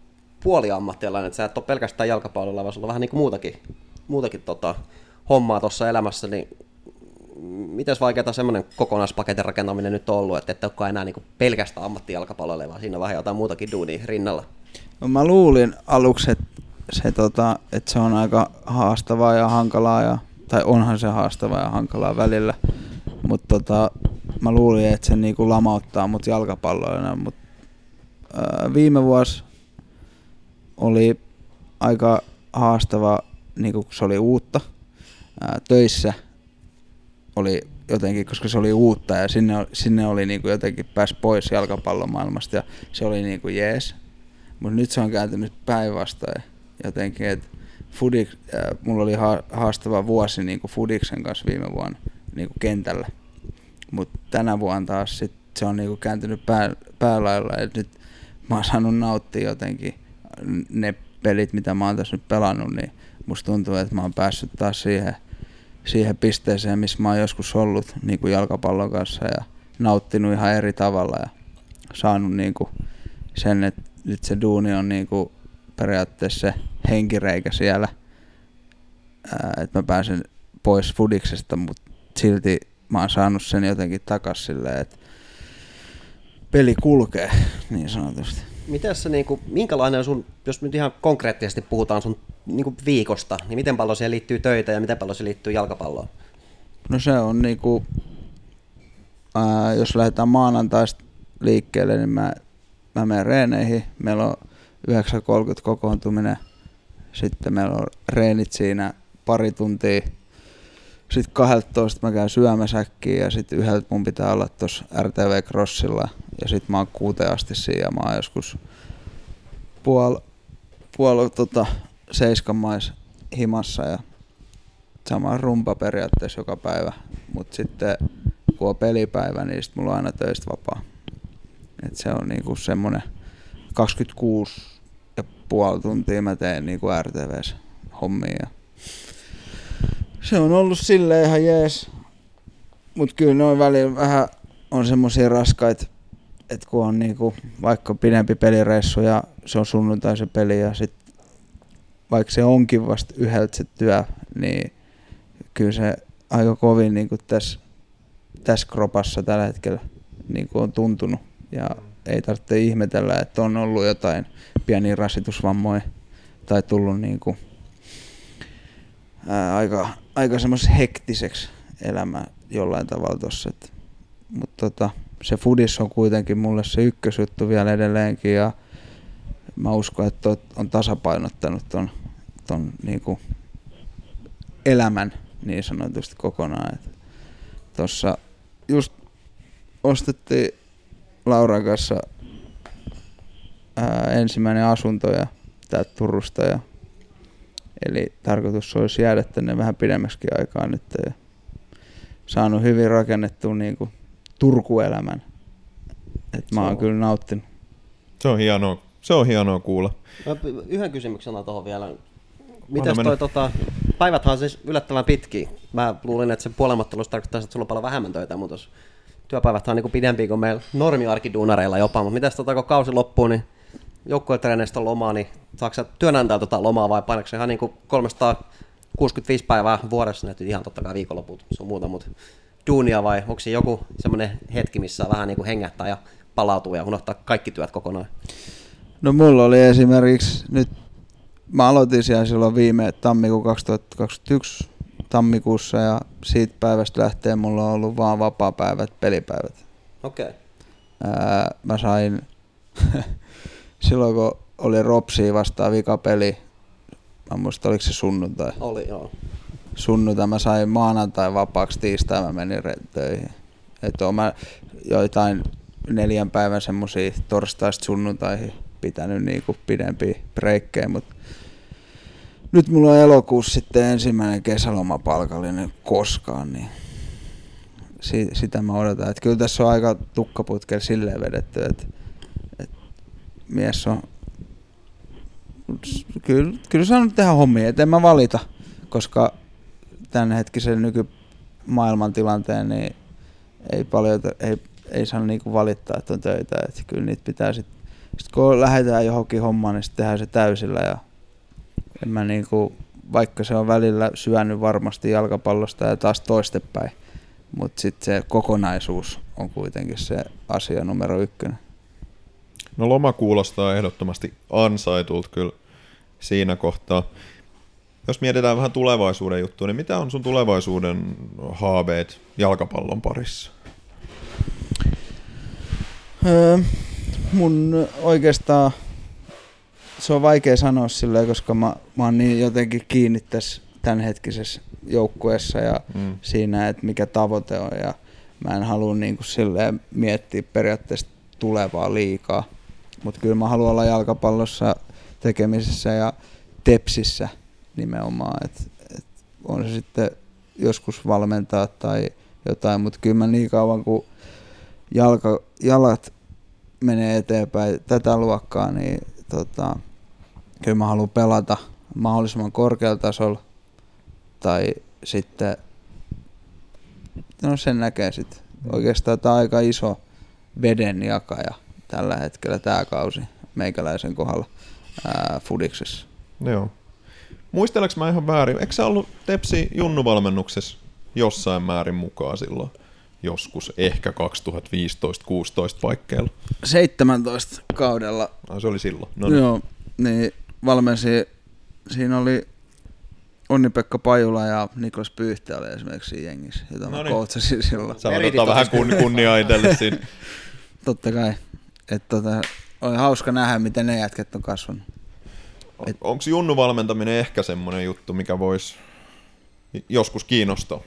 puoliammattilainen, että sä et ole pelkästään jalkapallolla, vaan sulla on vähän niin kuin muutakin, muutakin tota, hommaa tuossa elämässä. Niin miten vaikeaa semmoinen kokonaispaketin rakentaminen nyt on ollut, että et olekaan enää niin kuin pelkästään ammattijalkapallolle, vaan siinä on vähän jotain muutakin duunia rinnalla? No mä luulin aluksi, että Se, tota, että se on aika haastavaa ja hankalaa, ja, tai onhan se haastavaa ja hankalaa välillä, mutta tota, mä luulin, että se niinku lamauttaa mut jalkapalloina, mutta viime vuosi oli aika haastava, niinku se oli uutta. Ää, töissä oli jotenkin, koska se oli uutta ja sinne, sinne oli niinku jotenkin pääsi pois jalkapallomaailmasta ja se oli niinku jees, mutta nyt se on kääntynyt päinvastoin. Jotenkin, että fudik, äh, mulla oli ha- haastava vuosi niin kuin Fudiksen kanssa viime vuonna niin kuin kentällä, mutta tänä vuonna taas sit se on niin kuin kääntynyt pää- päälailla, että nyt mä oon saanut nauttia jotenkin ne pelit, mitä mä oon tässä nyt pelannut, niin musta tuntuu, että mä oon päässyt taas siihen, siihen pisteeseen, missä mä oon joskus ollut niin kuin jalkapallon kanssa ja nauttinut ihan eri tavalla ja saanut niin kuin sen, että nyt se duuni on niin kuin periaatteessa se henkireikä siellä, että mä pääsen pois Fudiksesta, mutta silti mä oon saanut sen jotenkin takas silleen, että peli kulkee niin sanotusti. Mitäs se, niin kuin, minkälainen sun, jos nyt ihan konkreettisesti puhutaan sun niin kuin viikosta, niin miten paljon siihen liittyy töitä ja miten paljon siihen liittyy jalkapalloon? No se on niin kuin, ää, jos lähdetään maanantaista liikkeelle, niin mä, mä menen reeneihin, meillä on yhdeksän kolmekymmentä kokoontuminen, sitten meillä on reenit siinä pari tuntia, sitten kaksitoista mä käyn syömäsäkkiin ja sitten yhdeltä mun pitää olla tuossa R T V Crossilla ja sitten mä oon kuuteen asti siinä ja mä oon joskus puol, puol tota, seiskan mais himassa ja sama rumpa periaatteessa joka päivä, mutta sitten kun on pelipäivä, niin sitten mulla on aina töistä vapaa, et se on niinku semmonen kaksikymmentäkuusi ja puoli tuntia mä teen niin kuin R T V:ssä hommia. Se on ollut silleen ihan jees, mut kyllä noin välillä vähän on semmosia raskaita, että kun on niin kuin vaikka pidempi pelireissu ja se on sunnuntai se peli ja sit vaikka se onkin vasta yhdeltä se työ, niin kyllä se aika kovin niin kuin tässä, tässä kropassa tällä hetkellä niin kuin on tuntunut. Ja ei tarvitse ihmetellä, että on ollut jotain pieniä rasitusvammoja tai tullut niinku, ää, aika aika semmos hektiseksi elämä jollain tavalla tossa. Mutta tota, se foodis on kuitenkin mulle se ykkösjuttu vielä edelleenkin ja mä uskon, että on tasapainottanut ton, ton niinku elämän niin sanotusti kokonaan. Et tossa just ostettiin Lauran kanssa ää, ensimmäinen asunto ja täältä Turusta. Ja, eli tarkoitus olisi jäädä tänne vähän pidemmäksi aikaa nyt ja saanut hyvin rakennettua niinku Turku-elämän. Et mä oon kyllä nauttinut. Se on hienoa. Se on hienoa kuulla. No, yhden kysymyksen tuohon vielä. Mitäs toi tota, päiväthän on siis yllättävän pitkiä. Mä luulin, että se puolematteluus tarkoittaa, että sulla on paljon vähemmän töitä, mutta työpäivät on niinku pidempiä kuin meillä normiarkiduunareilla jopa. Mutta mitäs tota, kun kausi loppuu, niin joukkuetreeneistä on lomaa, niin saatko sä työnantaja tota lomaa vai painatko sä ihan niinku kolmesataakuusikymmentäviisi päivää vuodessa, nyt ihan totta kai viikonloput sun muuta, mutta duunia vai onko se joku semmoinen hetki, missä vähän niinku hengähtää ja palautuu ja unohtaa kaikki työt kokonaan? No mulla oli esimerkiksi nyt, mä aloitin siellä silloin viime tammikuun kaksituhattakaksikymmentäyksi tammikuussa ja siitä päivästä lähtien mulla on ollut vaan vapaapäivät, pelipäivät. Okei. Okay. Mä sain silloin kun oli Ropsia vastaan vikapeli, mä muistan oliko se sunnuntai. Oli joo. Sunnuntai mä sain maanantai vapaaksi, tiistai mä menin töihin. Että oon mä joitain neljän päivän semmosia torstaista sunnuntaihin pitänyt niinku pidempiä breikkejä, mutta nyt mulla on elokuussa sitten ensimmäinen kesäloma palkallinen koskaan, niin si- sitä mä odotan. Et kyllä tässä on aika tukkaputkella silleen vedetty, että et mies on, kyllä, kyllä saanut tehdä hommia, et en mä valita, koska tämänhetkisen nykymaailmantilanteen niin ei paljon, ei, ei saa niinku valittaa, että on töitä, että kyllä niitä pitää sitten. Sitten kun lähdetään johonkin hommaan, niin sitten tehdään se täysillä ja en mä niinku, vaikka se on välillä syönyt varmasti jalkapallosta ja taas toistepäin, mutta sitten se kokonaisuus on kuitenkin se asia numero ykkönen. No loma kuulostaa ehdottomasti ansaitulta kyllä siinä kohtaa. Jos mietitään vähän tulevaisuuden juttua, niin mitä on sun tulevaisuuden haaveet jalkapallon parissa? Öö. Mun oikeastaan se on vaikea sanoa silleen, koska mä, mä oon niin jotenkin kiinni tässä tämänhetkisessä joukkueessa ja mm. siinä, että mikä tavoite on ja mä en halua niin kuin silleen miettiä periaatteessa tulevaa liikaa, mutta kyllä mä haluan olla jalkapallossa tekemisessä ja Tepsissä nimenomaan, että et on se sitten joskus valmentaa tai jotain, mutta kyllä mä niin kauan kuin jalka, jalat menee eteenpäin tätä luokkaa, niin tota, kyllä mä haluan pelata mahdollisimman korkealla tasolla tai sitten, no sen näkee sitten. Oikeastaan tämä on aika iso vedenjakaja tällä hetkellä tämä kausi meikäläisen kohdalla ää, fudiksessa. Joo. Muisteleks mä ihan väärin, eikö sä ollut Tepsi junnuvalmennuksessa jossain määrin mukaan silloin? Joskus ehkä kaksituhattaviisitoista kuusitoista paikkeilla. seitsemäntoista kaudella. No, se oli silloin. Noniin. Joo, niin valmensi, siinä oli Onni-Pekka Pajula ja Niklas Pyyhtä oli esimerkiksi jengissä, jota mä koutsasin silloin. Sä otetaan vähän kun, kunniaa itselle siinä. Totta kai. Et tota, oli hauska nähdä, miten ne jätket on kasvanut. On, onko junnuvalmentaminen ehkä semmoinen juttu, mikä voisi joskus kiinnostaa?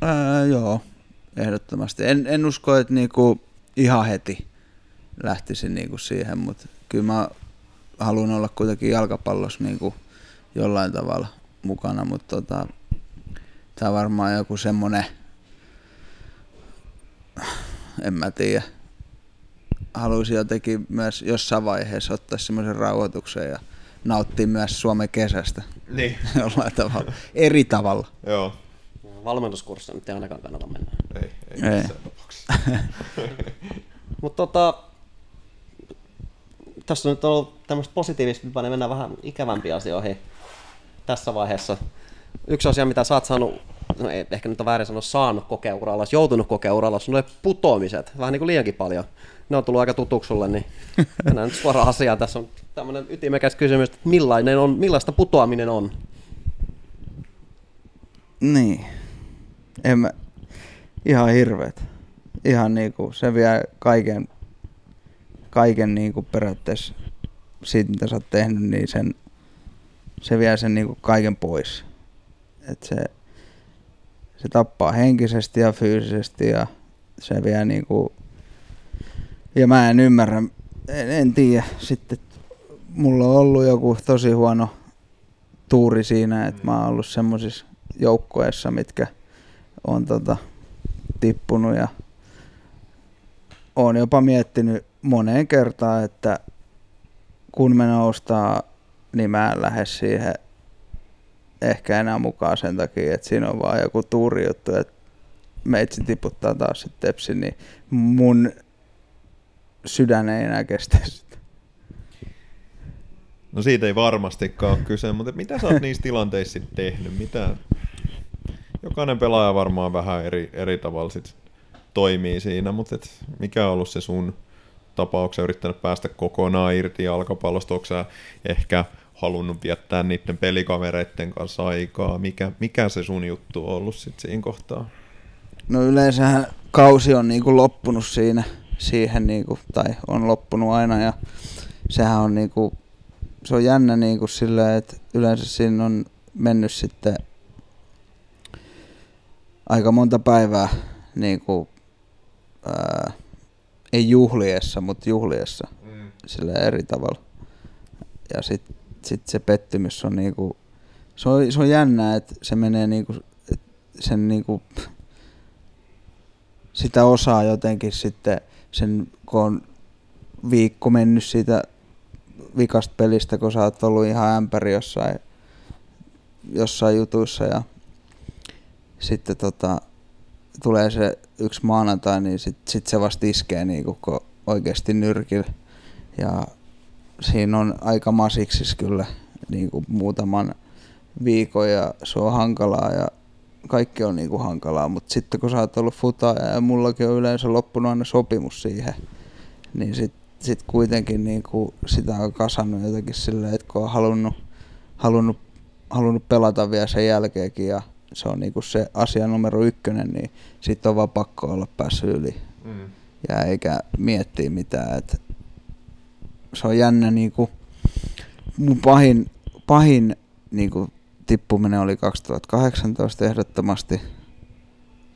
Ää, joo. Ehdottomasti. En, en usko, että niinku ihan heti lähtisin niinku siihen, mutta kyllä mä haluan olla kuitenkin jalkapallossa niinku jollain tavalla mukana, mutta tota, tämä on varmaan joku semmoinen, en mä tiedä, haluaisin jotenkin myös jossain vaiheessa ottaa semmoisen rauhoituksen ja nauttia myös Suomen kesästä niin. Jollain tavalla, eri tavalla. Joo. Valmennuskurssia nyt ei ainakaan kannata mennä. Ei, ei, ei. Missään tapauksessa. Mutta tota, tässä on nyt ollut tämmöistä positiivista, mutta me mennään vähän ikävämpiin asioihin tässä vaiheessa. Yksi asia, mitä sä oot saanut, no ei, ehkä nyt on väärin sanoa saanut kokea uralla, joutunut kokea uralla, on ne putoamiset, vähän niin kuin liiankin paljon. Ne on tullut aika tutuksi sulle, niin mennään nyt suoraan asiaan. Tässä on tämmöinen ytimekäs kysymys, että millainen on, millaista putoaminen on? Niin. En mä... Ihan hirveet. Ihan niinku, se vie kaiken, kaiken niinku periaatteessa siitä, mitä sä oot tehnyt, niin sen, se vie sen niinku kaiken pois. Et se, se tappaa henkisesti ja fyysisesti ja se vie niinku... Ja mä en ymmärrä, en, en tiedä sitten, mulla on ollut joku tosi huono tuuri siinä, että mä oon ollut semmoisissa joukkoissa, mitkä on tota, tippunut ja oon jopa miettinyt moneen kertaan, että kun me noustaan, niin mä en lähde siihen ehkä enää mukaan sen takia, että siinä on vaan joku tuuri juttu, että meitsi tiputtaa taas sitten tepsi, niin mun sydän ei enää kestä sitä. No siitä ei varmastikaan ole kyse, mutta mitä sä oot niissä tilanteissa sitten tehnyt? Mitä? Jokainen pelaaja varmaan vähän eri, eri tavalla sit toimii siinä, mutta et mikä on ollut se sun tapa? Ootko sä yrittänyt päästä kokonaan irti jalkapallosta? Ootko sä ehkä halunnut viettää niiden pelikavereiden kanssa aikaa? Mikä, mikä se sun juttu on ollut sit siinä kohtaa? No yleensähän kausi on niinku loppunut siinä, siihen niinku, tai on loppunut aina ja sehän on niinku... Se on jännä niin kuin silleen, että yleensä siinä on mennyt sitten aika monta päivää niin kuin, ää, ei juhliessa, mutta juhliessa mm. silleen eri tavalla. Ja sitten sit se pettymys on niin kuin, se on, se on jännä, että se menee niin kuin, sen niin kuin, sitä osaa jotenkin sitten sen, kun on viikko mennyt siitä vikasta pelistä, kun sä oot ollut ihan ämpäri jossain, jossain jutuissa ja sitten tota, tulee se yksi maanantai, niin sit, sit se vasta iskee niinku, kun oikeesti nyrkillä ja siinä on aika masiksis kyllä niinku muutaman viikon ja se on hankalaa ja kaikki on niinku hankalaa, mutta sitten kun sä oot ollut futaaja ja mullakin on yleensä loppunut aina sopimus siihen, niin sit sitten kuitenkin niinku sitä on kasannut jotenkin silleen, että kun on halunnut, halunnut, halunnut pelata vielä sen jälkeenkin ja se on niinku se asia numero ykkönen, niin sitten on vaan pakko olla päässyt yli mm. ja eikä miettiä mitään. Et se on jännä, niinku, mun pahin, pahin niinku tippuminen oli kaksituhattakahdeksantoista ehdottomasti,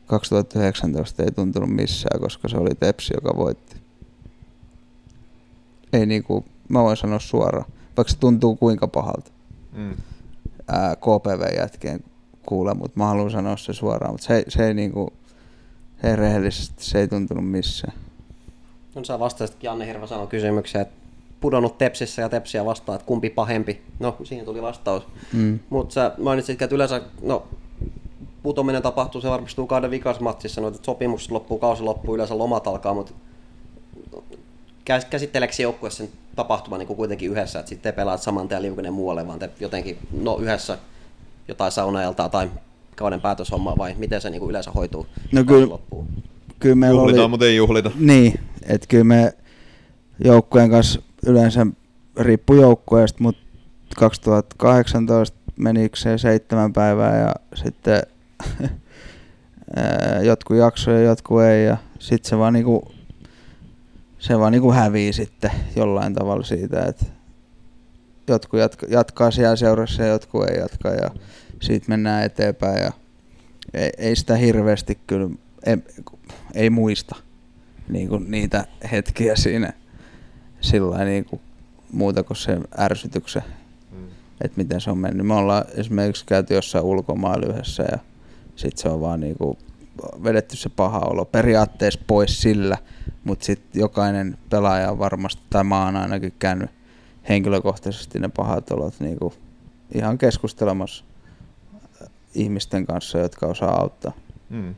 kaksituhattayhdeksäntoista ei tuntunut missään, koska se oli Tepsi, joka voitti. Ei niinku, mä voin sanoa suoraan, vaikka se tuntuu kuinka pahalta mm. Ää, K P V-jätkeen kuule, mutta mä haluan sanoa se suoraan, mutta se, se ei niinku, se ei rehellisesti, se ei tuntunut missään. No sä vastasitkin Janne Hirvasalon kysymykseen, että pudonnut Tepsissä ja Tepsiä vastaan, että kumpi pahempi, no siihen tuli vastaus, mm. mutta sä mainitsit, että yleensä, no putominen tapahtuu, se varmistuu kauden vikasmatsissa, no, että sopimus loppuu, kausi loppuu, yleensä lomat alkaa, mutta käsitteleekö joukkueessa sen tapahtuman niin kuitenkin yhdessä, että sitten te pelaat saman tien liukeneen muualle, vaan te jotenkin no yhdessä jotain saunaeltaa tai kauden päätöshommaa, vai miten se niin kuin yleensä hoituu? No kyllä, kyllä meillä juhlitaan, oli... mutta ei juhlita. Niin, että kyllä me joukkueen kanssa yleensä riippuu joukkueesta, mutta kaksituhattakahdeksantoista meni se seitsemän päivää ja sitten jotkut jaksoja, jotkut ei ja sitten se vaan niinku... Se vaan niinku hävii sitten jollain tavalla siitä, että jotkut jatka, jatkaa siellä seurassa ja jotkut ei jatka ja siitä mennään eteenpäin ja ei, ei sitä hirveästi kyllä, ei, ei muista niinku niitä hetkiä siinä sillä niinku muuta kuin sen ärsytyksen, mm. että miten se on mennyt. Me ollaan esimerkiksi käyty jossain ulkomailla yhdessä ja sit se on vaan niinku vedetty se paha olo periaatteessa pois sillä, mutta sitten jokainen pelaaja on varmasti, tai mä oon ainakin käynyt henkilökohtaisesti ne pahat olot niinku ihan keskustelemassa ihmisten kanssa, jotka osaa auttaa. Mm.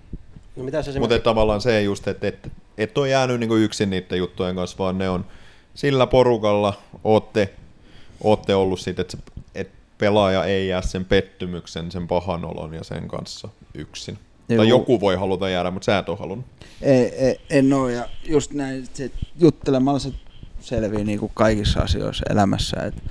No, mitä se mutta tavallaan se just, että et, et ole jäänyt niinku yksin niiden juttujen kanssa, vaan ne on sillä porukalla, ootte, ootte ollut siitä, että et pelaaja ei jää sen pettymyksen, sen pahan olon ja sen kanssa yksin. Joku. Tai joku voi haluta jäädä, mutta sä et ole halunnut. Ei, ei, en ole, ja just näin, juttelemalla se selvii niin kuin kaikissa asioissa elämässä. Et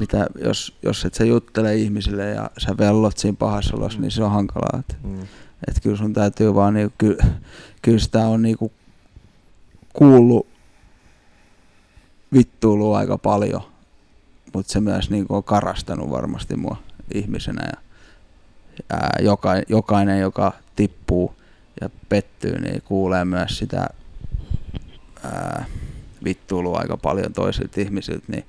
mitä jos, jos et sä juttele ihmisille ja sä vellot siinä pahassa olossa, mm. niin se on hankalaa. Että mm. et kyllä sun täytyy vaan, niin, kyllä, kyllä sitä on niin kuin kuullut vittuilua aika paljon, mutta se myös niin kuin on karastanut varmasti mua ihmisenä. Ja, ää, joka, jokainen, joka tippuu ja pettyy, niin kuulee myös sitä ää, vittuilua aika paljon toisilta ihmisiltä. Niin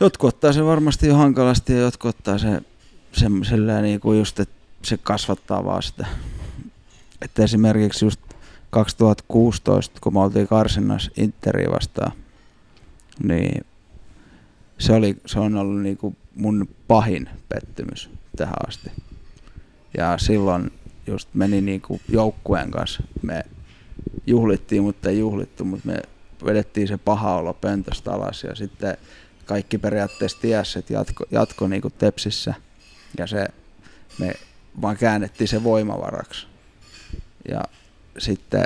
jotkut ottaa sen varmasti hankalasti ja jotkut ottaa sen semmoisella niin kuin just, että se kasvattaa vaan sitä. Että esimerkiksi just kaksituhattakuusitoista, kun me oltiin karsinnassa Interia vastaan, niin se, oli, se on ollut niin kuin mun pahin pettymys tähän asti. Ja silloin just meni niin kuin joukkueen kanssa. Me juhlittiin, mutta ei juhlittu, mutta me vedettiin se paha olo pöntöstä alas ja sitten kaikki periaatteessa tiesi, että jatko, jatko niin kuin Tepsissä ja se, me vaan käännettiin se voimavaraksi. Ja sitten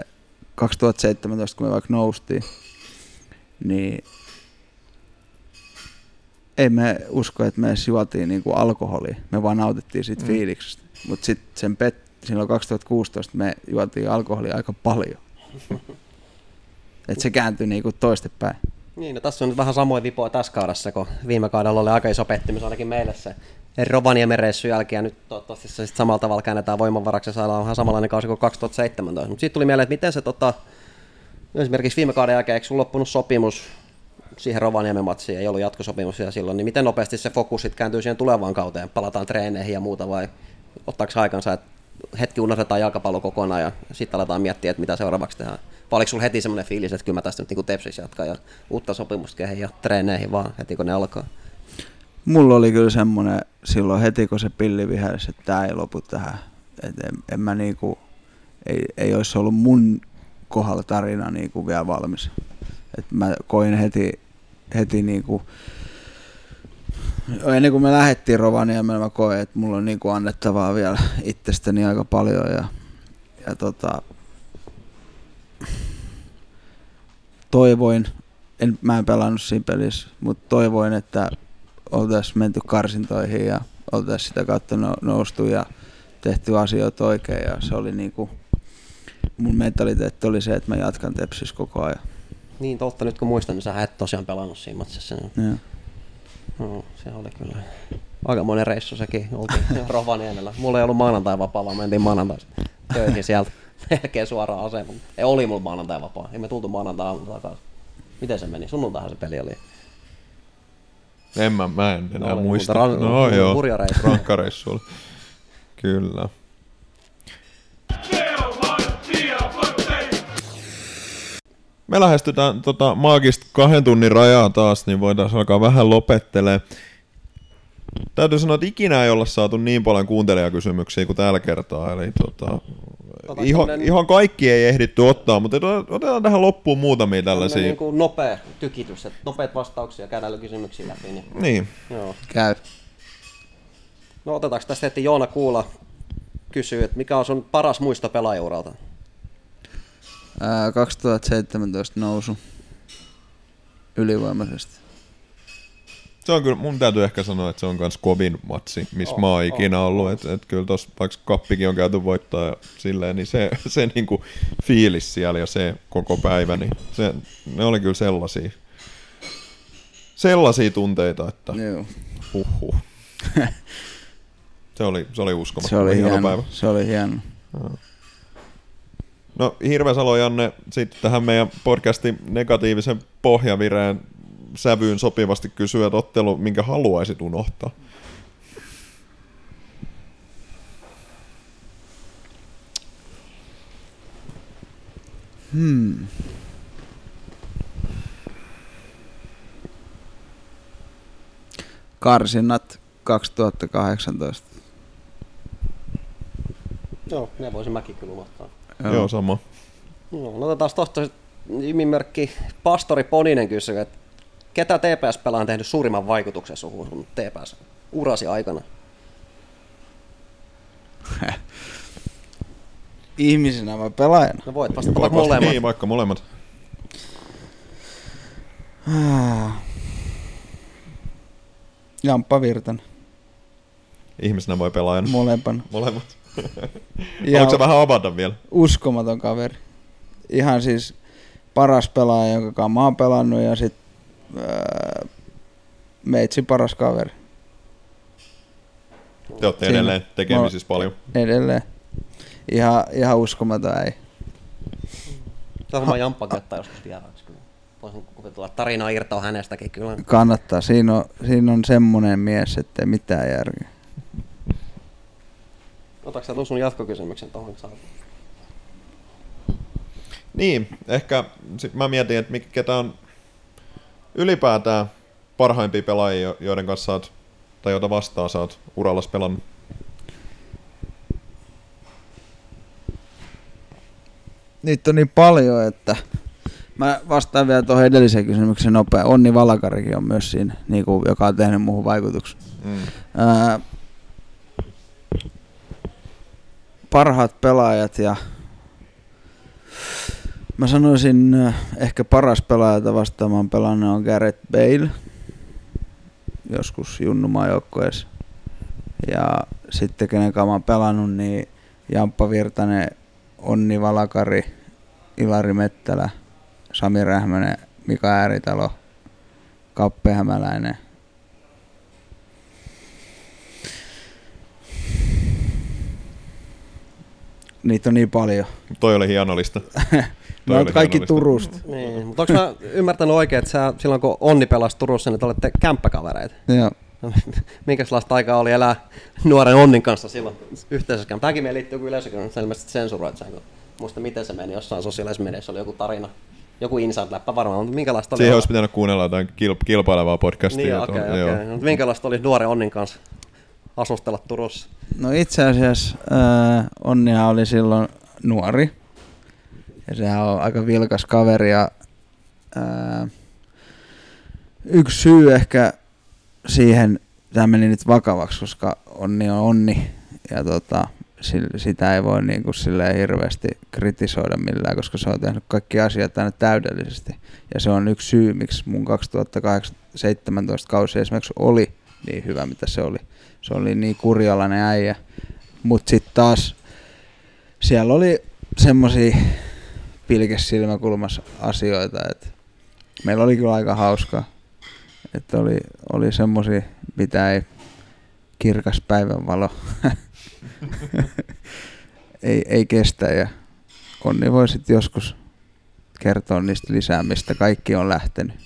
kaksituhattaseitsemäntoista, kun me vaikka noustiin, niin ei me usko, että me edes juotiin niinku alkoholia, me vaan nautittiin siitä mm. fiiliksestä. Mutta sitten pet- silloin kaksituhattakuusitoista me juotiin alkoholia aika paljon. Että se kääntyi niinku toistepäin. Niin, no tässä on nyt vähän samoin vipoa tässä kaudessa, kun viime kaudella oli aika iso pettymys ainakin meille se Rovaniemen reissun jälkeen, ja nyt toivottavasti se sitten samalla tavalla käännetään voimavaraksi ja saadaan vähän samanlainen kausi kuin kaksituhattaseitsemäntoista. Mutta siitä tuli mieleen, että miten se tota, esimerkiksi viime kauden jälkeen, eikö sun loppunut sopimus siihen Rovaniemen matsiin, ei ollut jatkosopimus siellä silloin, niin miten nopeasti se fokus sitten kääntyy siihen tulevaan kauteen, palataan treeneihin ja muuta, vai ottaako se aikansa, että hetki unohdetaan jalkapallo kokonaan ja sitten aletaan miettiä, että mitä seuraavaksi tehdään? Vai oliko sulla heti semmoinen fiilis, että kyllä mä tästä nyt niin kuin Tepsissä jatkaa ja uutta sopimusta kehiin ja treeneihin vaan heti kun ne alkaa? Mulla oli kyllä semmoinen silloin heti kun se pilli vihelsi, että tämä ei lopu tähän. Et en, en mä niinku, ei, ei olisi ollut mun kohdalla tarina niinku vielä valmis. Et mä koin heti, heti niinku, ennen kuin me lähdettiin Rovaniemelle, mä koin, että mulla on niinku annettavaa vielä itsestäni aika paljon. Ja, ja tota, toivoin, en, mä en pelannut siinä pelissä, mutta toivoin, että oltaisiin menty karsintoihin ja oltaisiin sitä kautta noustu ja tehty asioita oikein. Ja se oli niinku, mun mentaliteetti oli se, että mä jatkan Tepsissä koko ajan. Niin totta, nyt kun muistan, niin sä et tosiaan pelannut siinä matsissa. Niin. No, se oli kyllä aikamoinen reissu sekin, oltiin Rovaniemellä. Mulla ei ollut maanantai vapaa, vaan mentiin maanantai töihin sieltä melkein suoraan asemaan. Ei, oli mulla maanantai vapaa, ei me tultu maanantai aamulla takaisin. Miten se meni? Sunnuntaihan se peli oli. En mä, mä en enää no, muista. Ra- no joo, rankka reissu oli. Kyllä. Me lähestytään tota maagista kahden tunnin rajaa taas, niin voidaan alkaa vähän lopettelemaan. Täytyy sanoa, että ikinä ei olla saatu niin paljon kuuntelijakysymyksiä kuin tällä kertaa. Eli tota, ihan, sellainen... ihan kaikki ei ehditty ottaa, mutta otetaan tähän loppuun muutamia tällaisia. Niin kuin nopea tykitys, että nopeat vastauksia käydään kysymyksiin läpi. Niin. niin. Joo. Käy. No otetaanko tästä heti Joona Kuula kysyy, että mikä on sun paras muisto pelaajauralta? kaksituhattaseitsemäntoista nousu ylivoimaisesti. Se on kyllä, mun täytyy ehkä sanoa, että se on myös kovin matsi, missä oh, mä oon ikinä oh, ollut. Oh. Että et kyllä tossa vaikka kappikin on käyty voittaa ja silleen, niin se, se niinku fiilis siellä ja se koko päivä, niin se, ne oli kyllä sellaisia, sellaisia tunteita, että huhhuh. se oli, se oli uskomaton. Se oli hieno, hieno päivä. Se oli hieno. Ja. No Hirvesalo, Janne, sitten tähän meidän podcastin negatiivisen pohjavireen sävyyn sopivasti kysyä, että ottelu, minkä haluaisit unohtaa? Hmm. Karsinnat kaksituhattakahdeksantoista. Joo, ne voisin mäkin kyllä unohtaa. Joo, Joo sama. No, otetaan tuosta nimimerkki Pastori Poninen kysyy, että ketä T P S-pelaa on tehnyt suurimman vaikutuksen suhun sun T P S-urasi aikana? Ihmisenä vai pelaajana? No voit vastata vaikka molemmat. Niin, vaikka molemmat. Jamppa Virtanen. Ihmisenä voi pelaa aina. Molemmat. Molemmat. Haluatko sä vähän avata vielä? Uskomaton kaveri. Ihan siis paras pelaaja, jonka mä oon pelannut, ja sit äh, meitsin paras kaveri. Te ootte Siin, edelleen tekemisissä paljon. Edelleen. Ihan, ihan uskomaton ei. Se on varmaan Jamppa käyttää joskus vieraaksi kyllä. Voisin kuvitella tarinaa irtoa hänestäkin kyllä. Kannattaa. Siinä on, siinä on semmoinen mies, ettei mitään järkeä. Otatko sä tuon sun jatkokysymyksen tuohon saadaan? Niin, ehkä sit mä mietin, että ketä on ylipäätään parhaimpia pelaajia, joiden kanssa saat, tai joita vastaan sä oot urallas pelannut. Niitä on niin paljon, että mä vastaan vielä tuohon edelliseen kysymykseen nopea. Onni Valkarikin on myös siinä, niin kuin, joka on tehnyt muuhun vaikutuksen. Mm. Äh, parhaat pelaajat ja mä sanoisin äh, ehkä paras pelaaja vastaamaan pelannut on Gareth Bale. Joskus junnumaajoukkueessa. Ja sitten kenen kanssa mä oon pelannut, niin Jamppa Virtanen, Onni Valakari, Ilari Mettälä, Sami Rähmänen, Mika Ääritalo, Kappe Hämäläinen. Niitä on niin paljon. Toi oli hieno lista. Mä olet kaikki hienolista. Turusta. Niin, mutta onko mä ymmärtänyt oikein, että sä, silloin kun Onni pelasi Turussa, niin te olette kämppäkavereita? Joo. Minkälaista aikaa oli elää nuoren Onnin kanssa silloin yhteisössä? Tämäkin meidän liittyy kuin yleisökin, mutta selvästi sensuroit sen. Muista miten se meni jossain sosiaalisessa mediassa, oli joku tarina, joku inside-läppä varmaan, mutta minkälaista oli? Siihen olisi pitänyt kuunnella jotain kilpailevaa podcastia. Niin, okei, okay, okei. Okay. Minkälaista oli nuoren Onnin kanssa asustella Turussa? No itse asiassa äh, Onnihan oli silloin nuori ja sehän on aika vilkas kaveri ja äh, yksi syy ehkä siihen, tämä meni nyt vakavaksi, koska Onni on Onni ja tota, sitä ei voi niin kuin silleen hirveästi kritisoida millään, koska se on tehnyt kaikki asiat aina täydellisesti ja se on yksi syy, miksi mun kaksituhattaseitsemäntoista kausi esimerkiksi oli niin hyvä, mitä se oli. Se oli niin kurjalainen äijä, mutta sitten taas siellä oli semmoisia pilkesilmäkulmassa asioita, että meillä oli kyllä aika hauskaa, että oli, oli semmoisia, mitä ei kirkas päivänvalo ei, ei kestä ja Onni voi sitten joskus kertoa niistä lisää, mistä kaikki on lähtenyt.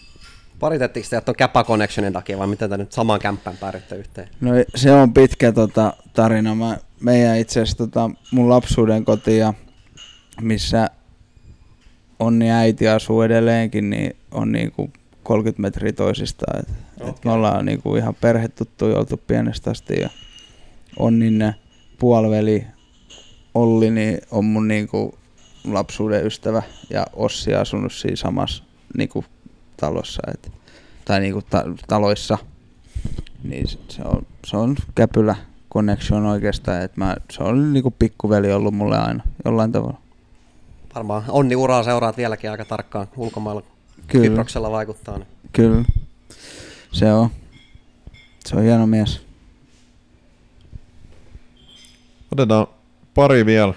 Paritettiinko sitä tuon Käpä-connectionin takia vai miten tämä nyt samaan kämppään päädytte yhteen? No se on pitkä tota, tarina. Mä, meidän itse asiassa tota, mun lapsuuden kotia, missä Onni äiti asuu edelleenkin, niin on niinku kolmekymmentä metriä toisistaan. Et, okay. et me ollaan niinku ihan perhetuttuja oltu pienestä asti ja Onnin puoliveli Olli niin on mun niinku lapsuuden ystävä ja Ossi asunut siinä samassa niinku talossa, et, tai niinku ta- taloissa, niin se on, se on käpylä connection oikeastaan, että mä, se on niinku pikkuveli ollut mulle aina, jollain tavalla. Varmaan Onni uraa seuraat vieläkin aika tarkkaan, ulkomailla Kyproksella vaikuttaa. Niin. Kyllä, se on, se on hieno mies. Otetaan pari vielä,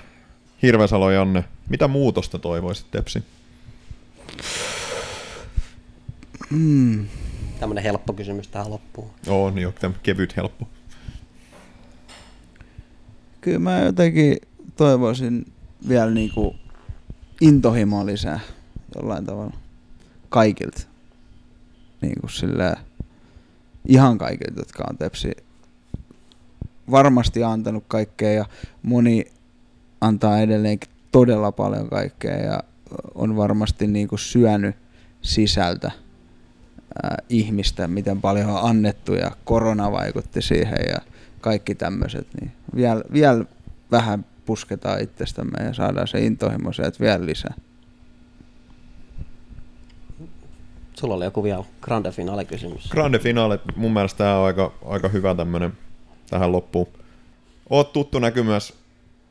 Hirvesalo Janne, mitä muutosta toivoisit Tepsi? Mm. Tämmönen helppo kysymys tähän loppuun. Oo, niin on tämä kevyt helppo. Kyllä mä jotenkin toivoisin vielä niinku intohimoa lisää jollain tavalla kaikilta. Niinku sillä ihan kaikilta, jotka on Tepsi varmasti antanut kaikkea ja moni antaa edelleenkin todella paljon kaikkea ja on varmasti niinku syönyt sisältä ihmistä, miten paljon on annettu ja korona vaikutti siihen ja kaikki tämmöiset, niin vielä viel vähän pusketaan itsestämme ja saadaan se intohimo sieltä vielä lisää. Sulla oli joku vielä grande finale kysymys. Grande finale, mun mielestä tämä on aika, aika hyvä tämmöinen tähän loppuun. Oot tuttu näky myös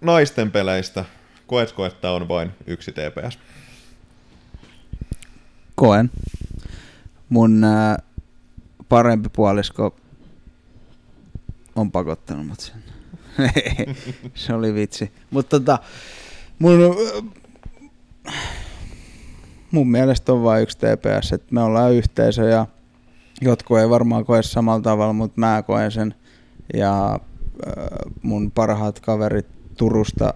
naisten peleistä. Koetko, että on vain yksi T P S? Koen. Mun ää, parempi puolisko on pakottanut mut sen. Se oli vitsi. Mutta tota, mun, mun mielestä on vain yksi T P S, että me ollaan yhteisö ja jotkut ei varmaan koe samalla tavalla, mutta mä koen sen. Ja mun parhaat kaverit Turusta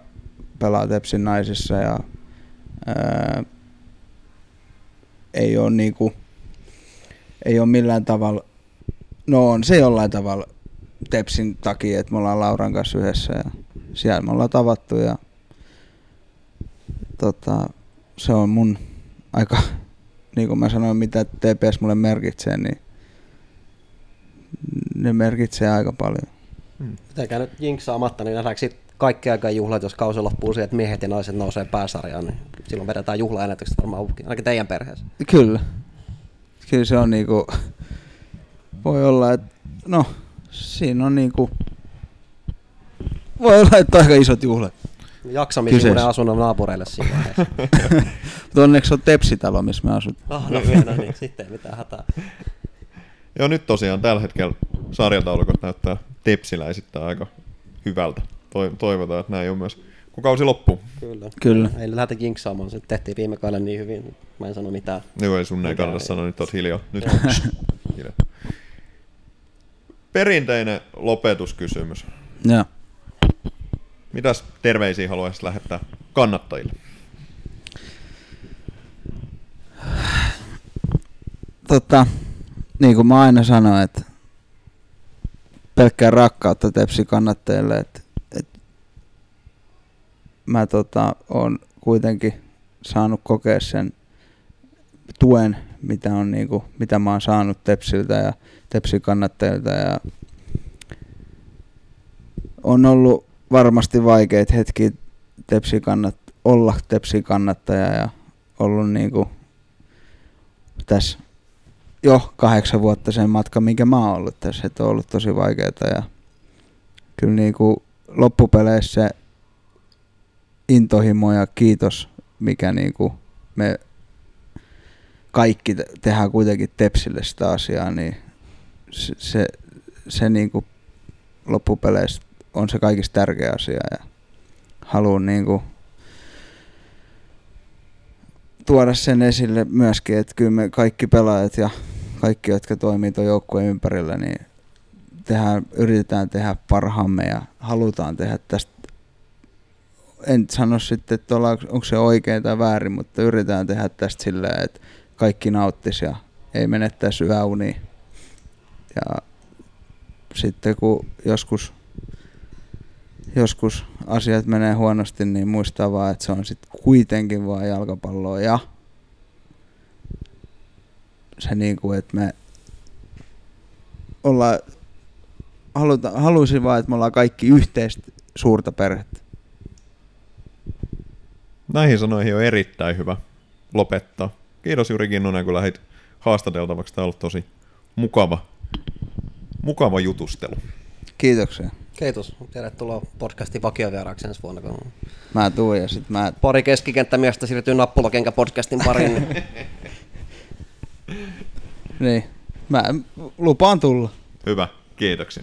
pelaa Tepsin naisissa ja ää, ei ole niinku, ei ole millään tavalla, no on se jollain tavalla Tepsin takia, että me ollaan Lauran kanssa yhdessä ja siellä me ollaan tavattu ja tota, se on mun aika, niin kuin mä sanoin, mitä T P S mulle merkitsee, niin ne merkitsee aika paljon. Hmm. Pitääkään nyt jinksaamatta, niin nähdäänkö sitten kaikki aikaan juhlat, jos kausi loppuu siihen, että miehet ja naiset nousee pääsarjaan, niin silloin vedetään juhlaennätykset varmaan uhkiin, ainakin teidän perheessä. Kyllä. Kyllä se on niinku, voi olla, että no, siinä on niinku, voi olla, että aika isot juhlat. Jaksamisivuuden asunnon naapureille siinä vaiheessa. Mutta onneksi on Tepsitalo, missä me asutaan. Oh, no vielä, niin sitten ei mitään hätää. Joo, nyt tosiaan tällä hetkellä sarjataulukot näyttää tepsiläisittäin aika hyvältä. Toivotaan, että näin on myös, kun kausi loppuu. Kyllä. Kyllä. Ei lähdetä jinksaamaan, se tehtiin viime kaudella niin hyvin, mä en sano mitään. Joo, ei sun ei kannata sanoa, nyt oot hiljaa. Nyt hiljaa. Perinteinen lopetuskysymys. Joo. Mitäs terveisiä haluaisit lähettää kannattajille? Totta, niin kuin mä aina sanon, että pelkkää rakkautta Tepsi kannattajille, että, että mä tota, oon kuitenkin saanut kokea sen tuen, mitä, on, niin kuin, mitä mä oon saanut Tepsiltä ja Tepsi kannattajilta ja on ollut varmasti vaikeita hetkiä Tepsi kannat, olla Tepsi kannattaja ja ollut niin kuin tässä jo kahdeksan vuotta sen matkan, minkä mä oon ollut tässä, että on ollut tosi vaikeaa ja kyllä niin kuin loppupeleissä intohimo ja kiitos, mikä niin kuin me kaikki te- tehdään kuitenkin Tepsille sitä asiaa, niin se, se, se niin kuin loppupeleissä on se kaikista tärkeä asia ja haluan niin kuin tuoda sen esille myöskin, että kyllä me kaikki pelaajat ja kaikki, jotka toimii tuon joukkueen ympärillä, niin tehdään, yritetään tehdä parhaamme ja halutaan tehdä tästä. En sano sitten, että olla, onko se oikein tai väärin, mutta yritetään tehdä tästä sillä, että kaikki nauttisi ja ei menettäisi yöunia. Ja sitten kun joskus Joskus asiat menee huonosti, niin muistaa vaan, että se on sitten kuitenkin vaan jalkapalloa ja se niin kuin, että me ollaan, haluta, haluaisin vaan, että me ollaan kaikki yhteistä suurta perhettä. Näihin sanoihin on erittäin hyvä lopettaa. Kiitos Juri Kinnunen, kun lähdit haastateltavaksi. Tämä on ollut tosi mukava, mukava jutustelu. Kiitoksia. Kiitos. Tervetuloa podcastin vakiovieraaksi ensi vuonna. Kun mä tuun ja sit mä... Pari keskikenttämiestä siirtyy nappulakenkä podcastin pariin. Niin. Niin. Mä lupaan tulla. Hyvä. Kiitoksia.